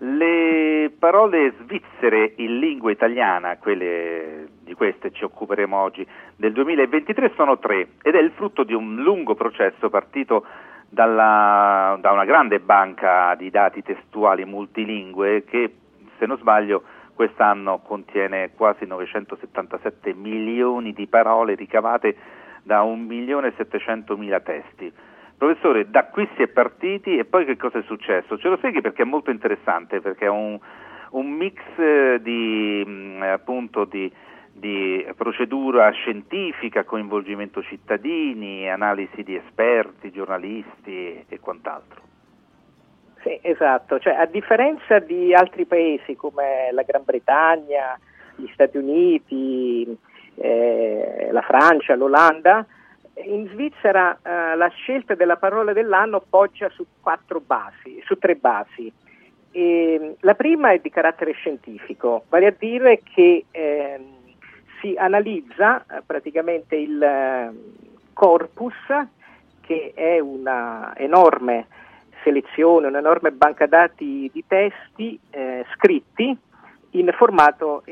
Le parole svizzere in lingua italiana, quelle di queste ci occuperemo oggi, del 2023 sono 3 ed è il frutto di un lungo processo partito da una grande banca di dati testuali multilingue che, se non sbaglio, quest'anno contiene quasi 977 milioni di parole ricavate da 1.700.000 testi. Professore, da qui si è partiti e poi che cosa è successo? Ce lo spieghi, perché è molto interessante, perché è un mix di procedura scientifica, coinvolgimento cittadini, analisi di esperti, giornalisti e quant'altro. Sì, esatto. Cioè, a differenza di altri paesi come la Gran Bretagna, gli Stati Uniti, la Francia, l'Olanda, in Svizzera la scelta della parola dell'anno poggia su 3 basi. La prima è di carattere scientifico, vale a dire che si analizza praticamente il corpus, che è una enorme selezione, un'enorme banca dati di testi scritti in formato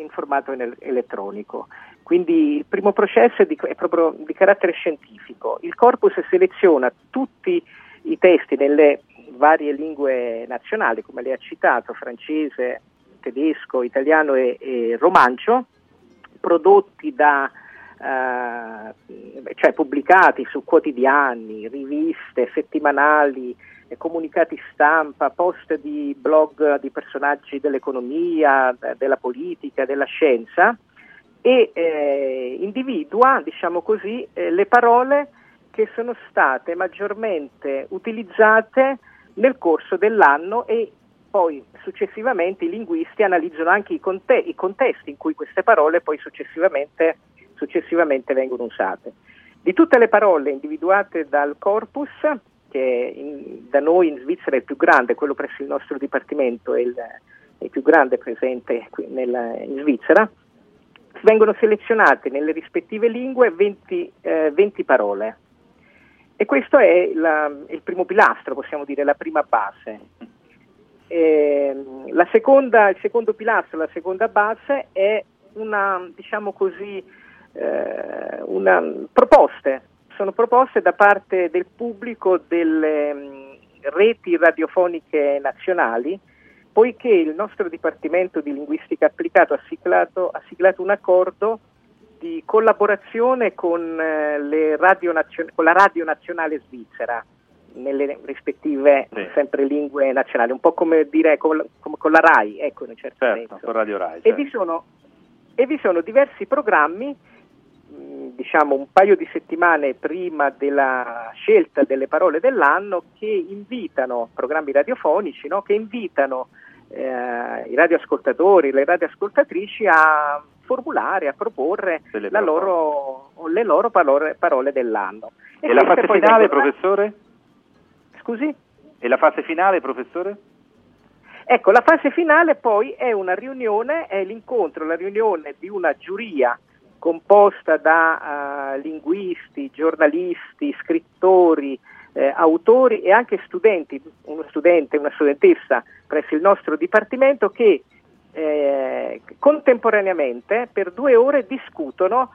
elettronico. Quindi il primo processo è proprio di carattere scientifico. Il corpus seleziona tutti i testi nelle varie lingue nazionali, come lei ha citato, francese, tedesco, italiano e romancio, prodotti da cioè pubblicati su quotidiani, riviste, settimanali, comunicati stampa, post di blog di personaggi dell'economia, della politica, della scienza, e individua, diciamo così, le parole che sono state maggiormente utilizzate nel corso dell'anno, e poi successivamente i linguisti analizzano anche i contesti in cui queste parole poi successivamente vengono usate. Di tutte le parole individuate dal corpus, che da noi in Svizzera è il più grande, quello presso il nostro dipartimento è il più grande presente qui in Svizzera, vengono selezionate nelle rispettive lingue 20 parole. E questo è il primo pilastro, possiamo dire, la prima base. Il seconda base è sono proposte da parte del pubblico delle reti radiofoniche nazionali, poiché il nostro Dipartimento di Linguistica Applicata ha siglato un accordo di collaborazione con la Radio Nazionale Svizzera nelle rispettive sempre lingue nazionali, un po' come dire con la RAI, ecco, in un certo senso. Con Radio RAI, certo. E vi sono diversi programmi, diciamo un paio di settimane prima della scelta delle parole dell'anno, programmi radiofonici, no? Che invitano i radioascoltatori, le radioascoltatrici a formulare, a proporre le loro parole dell'anno. E la fase finale, professore? Scusi? E la fase finale, professore? Ecco, la fase finale poi è una riunione, è l'incontro, la riunione di una giuria composta da linguisti, giornalisti, scrittori, autori e anche studenti, uno studente, una studentessa presso il nostro dipartimento, che contemporaneamente per 2 ore discutono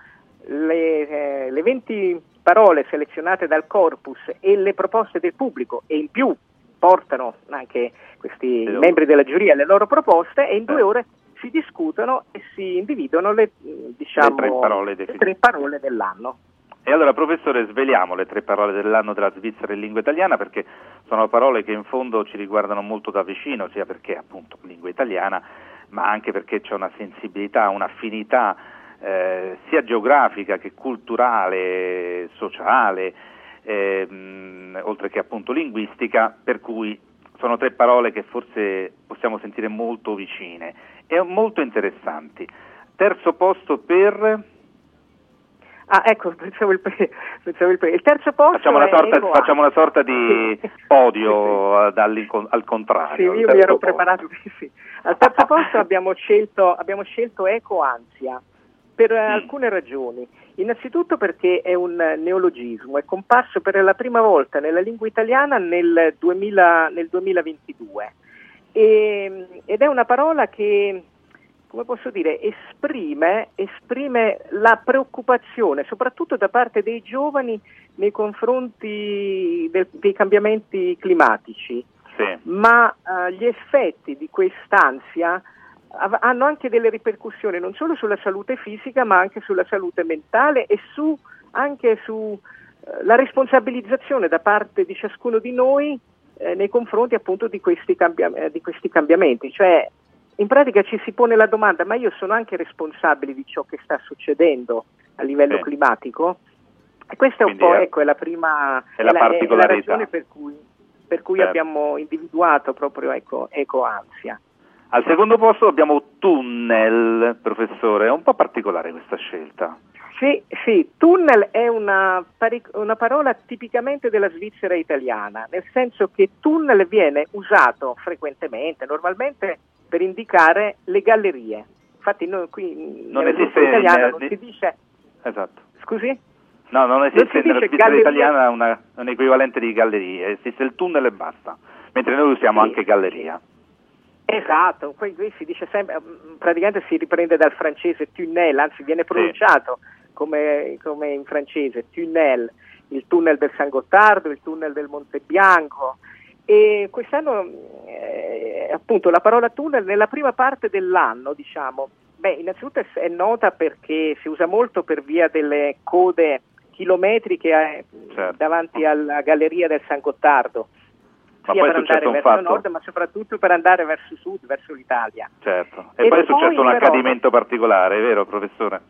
le 20 parole selezionate dal corpus e le proposte del pubblico, e in più portano anche questi membri della giuria le loro proposte, e in 2 ore si discutono e si individuano le 3 parole dell'anno. E allora, professore, sveliamo le 3 parole dell'anno della Svizzera in lingua italiana, perché sono parole che in fondo ci riguardano molto da vicino, sia perché appunto lingua italiana, ma anche perché c'è una sensibilità, un'affinità sia geografica che culturale, sociale, oltre che appunto linguistica, per cui sono 3 parole che forse possiamo sentire molto vicine e molto interessanti. Terzo posto per... Ah, ecco, pensavo il terzo posto. Facciamo una sorta di podio al contrario. Sì, io mi ero preparato. Sì. Al terzo posto abbiamo scelto Eco Ansia per alcune ragioni. Innanzitutto perché è un neologismo, è comparso per la prima volta nella lingua italiana nel 2022 ed è una parola che, come posso dire, esprime la preoccupazione, soprattutto da parte dei giovani, nei confronti dei cambiamenti climatici, sì. Ma gli effetti di quest'ansia hanno anche delle ripercussioni non solo sulla salute fisica, ma anche sulla salute mentale e anche su la responsabilizzazione da parte di ciascuno di noi nei confronti appunto di questi cambiamenti. Cioè, in pratica ci si pone la domanda: ma io sono anche responsabile di ciò che sta succedendo a livello climatico? E questa quindi è la ragione per cui abbiamo individuato proprio Ecoansia. Al secondo posto abbiamo Tunnel, professore. È un po' particolare questa scelta. Sì, Tunnel è una parola tipicamente della Svizzera italiana, nel senso che tunnel viene usato frequentemente, normalmente per indicare le gallerie. Infatti noi qui non esiste in italiano non si dice. Esatto. Scusi? No, non esiste nella Svizzera italiana un equivalente di gallerie, esiste il tunnel e basta. Mentre noi usiamo anche galleria. Esatto, qui si dice sempre, praticamente si riprende dal francese tunnel, anzi viene pronunciato come in francese tunnel, il tunnel del San Gottardo, il tunnel del Monte Bianco, E quest'anno appunto la parola tunnel nella prima parte dell'anno, diciamo, beh, innanzitutto è nota perché si usa molto per via delle code chilometriche certo. davanti alla galleria del San Gottardo, ma sia per andare verso nord, ma soprattutto per andare verso sud, verso l'Italia. Certo. E poi è successo un accadimento particolare, è vero, professore?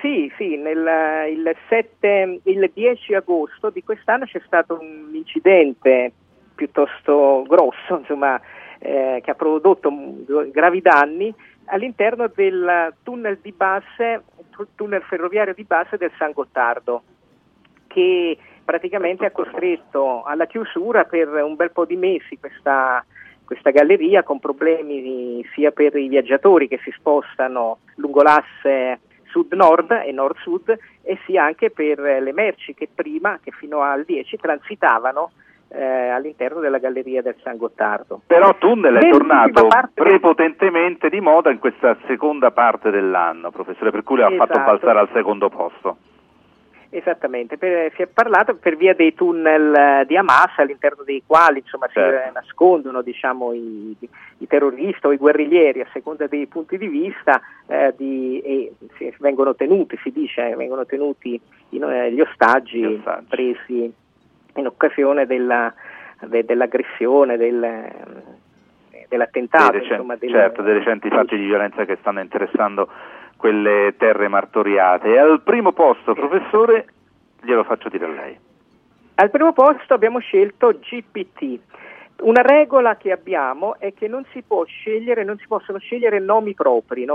Sì, sì, il 10 agosto di quest'anno c'è stato un incidente piuttosto grosso, insomma, che ha prodotto gravi danni all'interno del tunnel ferroviario di base del San Gottardo, che praticamente ha costretto alla chiusura per un bel po' di mesi questa galleria, con problemi sia per i viaggiatori che si spostano lungo l'asse sud-nord e nord-sud, e sia anche per le merci che fino al 10 transitavano all'interno della galleria del San Gottardo. Però tunnel è tornato prepotentemente di moda in questa seconda parte dell'anno, professore, per cui lo ha esatto. fatto balzare al secondo posto. Esattamente, si è parlato per via dei tunnel di Hamas, all'interno dei quali insomma certo. si nascondono, diciamo, i terroristi o i guerriglieri, a seconda dei punti di vista, vengono tenuti gli ostaggi presi in occasione dell'aggressione, dell'attentato, dei recenti fatti di violenza che stanno interessando quelle terre martoriate. E al primo posto, professore, glielo faccio dire a lei. Al primo posto abbiamo scelto GPT. Una regola che abbiamo è che non si possono scegliere nomi propri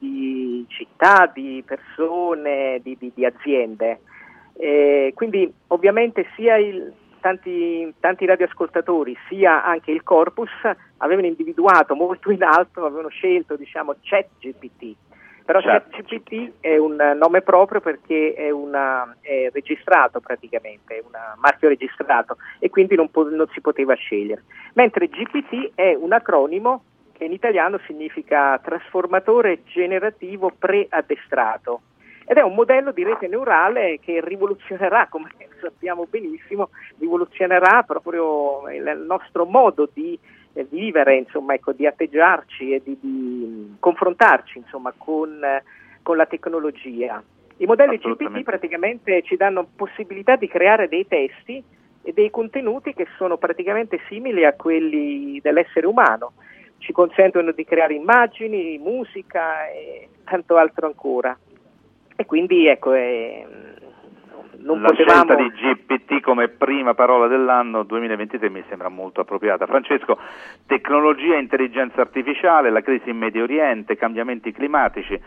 di città, di persone, di aziende. Quindi ovviamente sia tanti radioascoltatori sia anche il corpus avevano individuato molto in alto, avevano scelto, diciamo, ChatGPT. Però ChatGPT è un nome proprio perché è registrato praticamente, è un marchio registrato, e quindi non si poteva scegliere. Mentre GPT è un acronimo che in italiano significa trasformatore generativo preaddestrato. Ed è un modello di rete neurale che rivoluzionerà, come sappiamo benissimo, rivoluzionerà proprio il nostro modo di vivere, insomma, ecco, di atteggiarci e di confrontarci, insomma, con la tecnologia. I modelli GPT praticamente ci danno possibilità di creare dei testi e dei contenuti che sono praticamente simili a quelli dell'essere umano. Ci consentono di creare immagini, musica e tanto altro ancora. E quindi ecco, scelta di GPT come prima parola dell'anno 2023 mi sembra molto appropriata. Francesco, tecnologia e intelligenza artificiale, la crisi in Medio Oriente, cambiamenti climatici,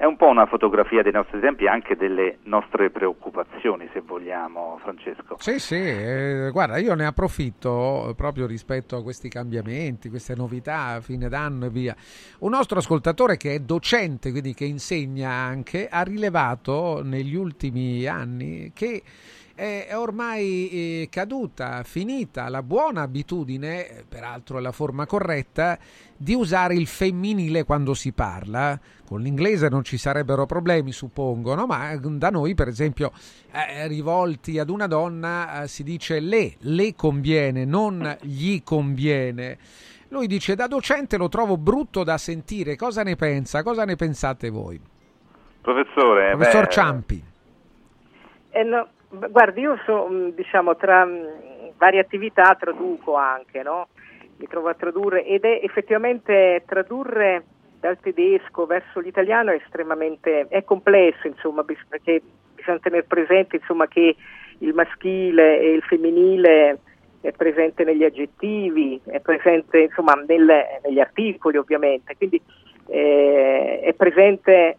è un po' una fotografia dei nostri tempi e anche delle nostre preoccupazioni, se vogliamo, Francesco. Sì, guarda, io ne approfitto proprio rispetto a questi cambiamenti, queste novità, fine d'anno e via. Un nostro ascoltatore che è docente, quindi che insegna anche, ha rilevato negli ultimi anni che è ormai caduta, finita la buona abitudine, peraltro è la forma corretta, di usare il femminile quando si parla. Con l'inglese non ci sarebbero problemi, suppongono, ma da noi, per esempio, rivolti ad una donna si dice le conviene, non gli conviene. Lui dice: da docente lo trovo brutto da sentire, cosa ne pensa? Cosa ne pensate voi? Professor Ciampi. No. Guardi, io diciamo, tra varie attività traduco anche, no? Mi trovo a tradurre, ed è effettivamente tradurre dal tedesco verso l'italiano è complesso, insomma, perché bisogna tenere presente, insomma, che il maschile e il femminile è presente negli aggettivi, è presente, insomma, negli articoli, ovviamente, quindi è presente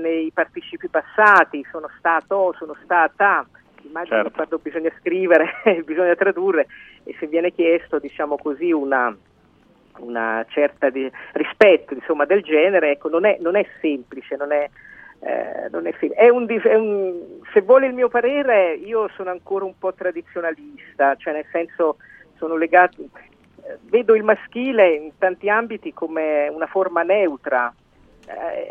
nei participi passati, sono stato, sono stata, immagino certo. quando bisogna scrivere, bisogna tradurre, e se viene chiesto, diciamo così, una certa rispetto, insomma, del genere, ecco, non è semplice, non è semplice. Se vuole il mio parere, io sono ancora un po' tradizionalista, cioè nel senso sono legato. Vedo il maschile in tanti ambiti come una forma neutra,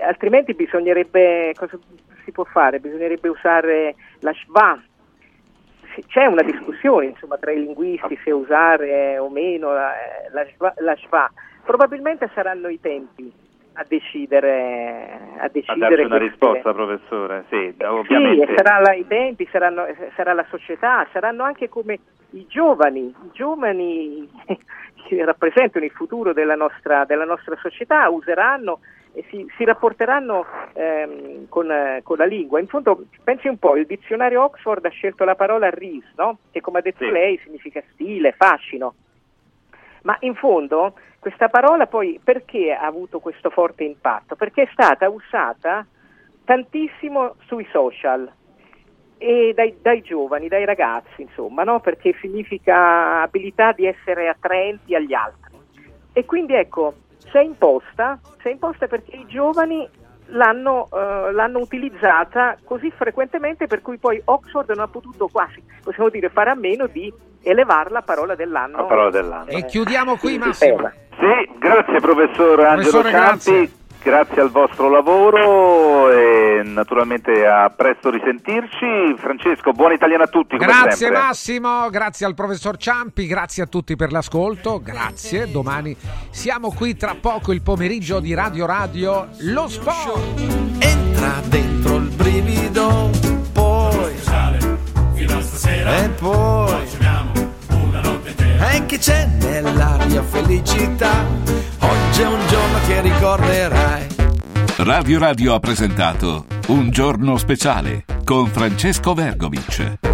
altrimenti bisognerebbe, cosa si può fare? Bisognerebbe usare la schwa, c'è una discussione, insomma, tra i linguisti se usare o meno la SPA. Probabilmente saranno i tempi a decidere a darci una risposta, professore. Sì, ovviamente. Sì, i tempi, sarà la società, saranno anche come i giovani che rappresentano il futuro della nostra società, useranno e si rapporteranno con la lingua. In fondo, pensi un po', il dizionario Oxford ha scelto la parola ris, no? Che, come ha detto lei, significa stile, fascino. Ma in fondo questa parola poi perché ha avuto questo forte impatto? Perché è stata usata tantissimo sui social e dai giovani, dai ragazzi, insomma, no? Perché significa abilità di essere attraenti agli altri. E quindi, ecco, si è imposta perché i giovani l'hanno utilizzata così frequentemente, per cui poi Oxford non ha potuto, quasi possiamo dire, fare a meno di elevarla a parola dell'anno. E chiudiamo qui, Massimo. Sì, grazie professor Angelo Campi, grazie al vostro lavoro e naturalmente a presto risentirci. Francesco, buona italiana a tutti. Grazie come Massimo, grazie al professor Ciampi, grazie a tutti per l'ascolto, grazie. Domani siamo qui, tra poco il pomeriggio di Radio Radio, lo sport. Entra dentro il brivido, poi sale fino a stasera e poi una notte intera. E che c'è nell'aria felicità? Oggi è un giorno che ricorderai. Radio Radio ha presentato Un giorno speciale con Francesco Vergovic.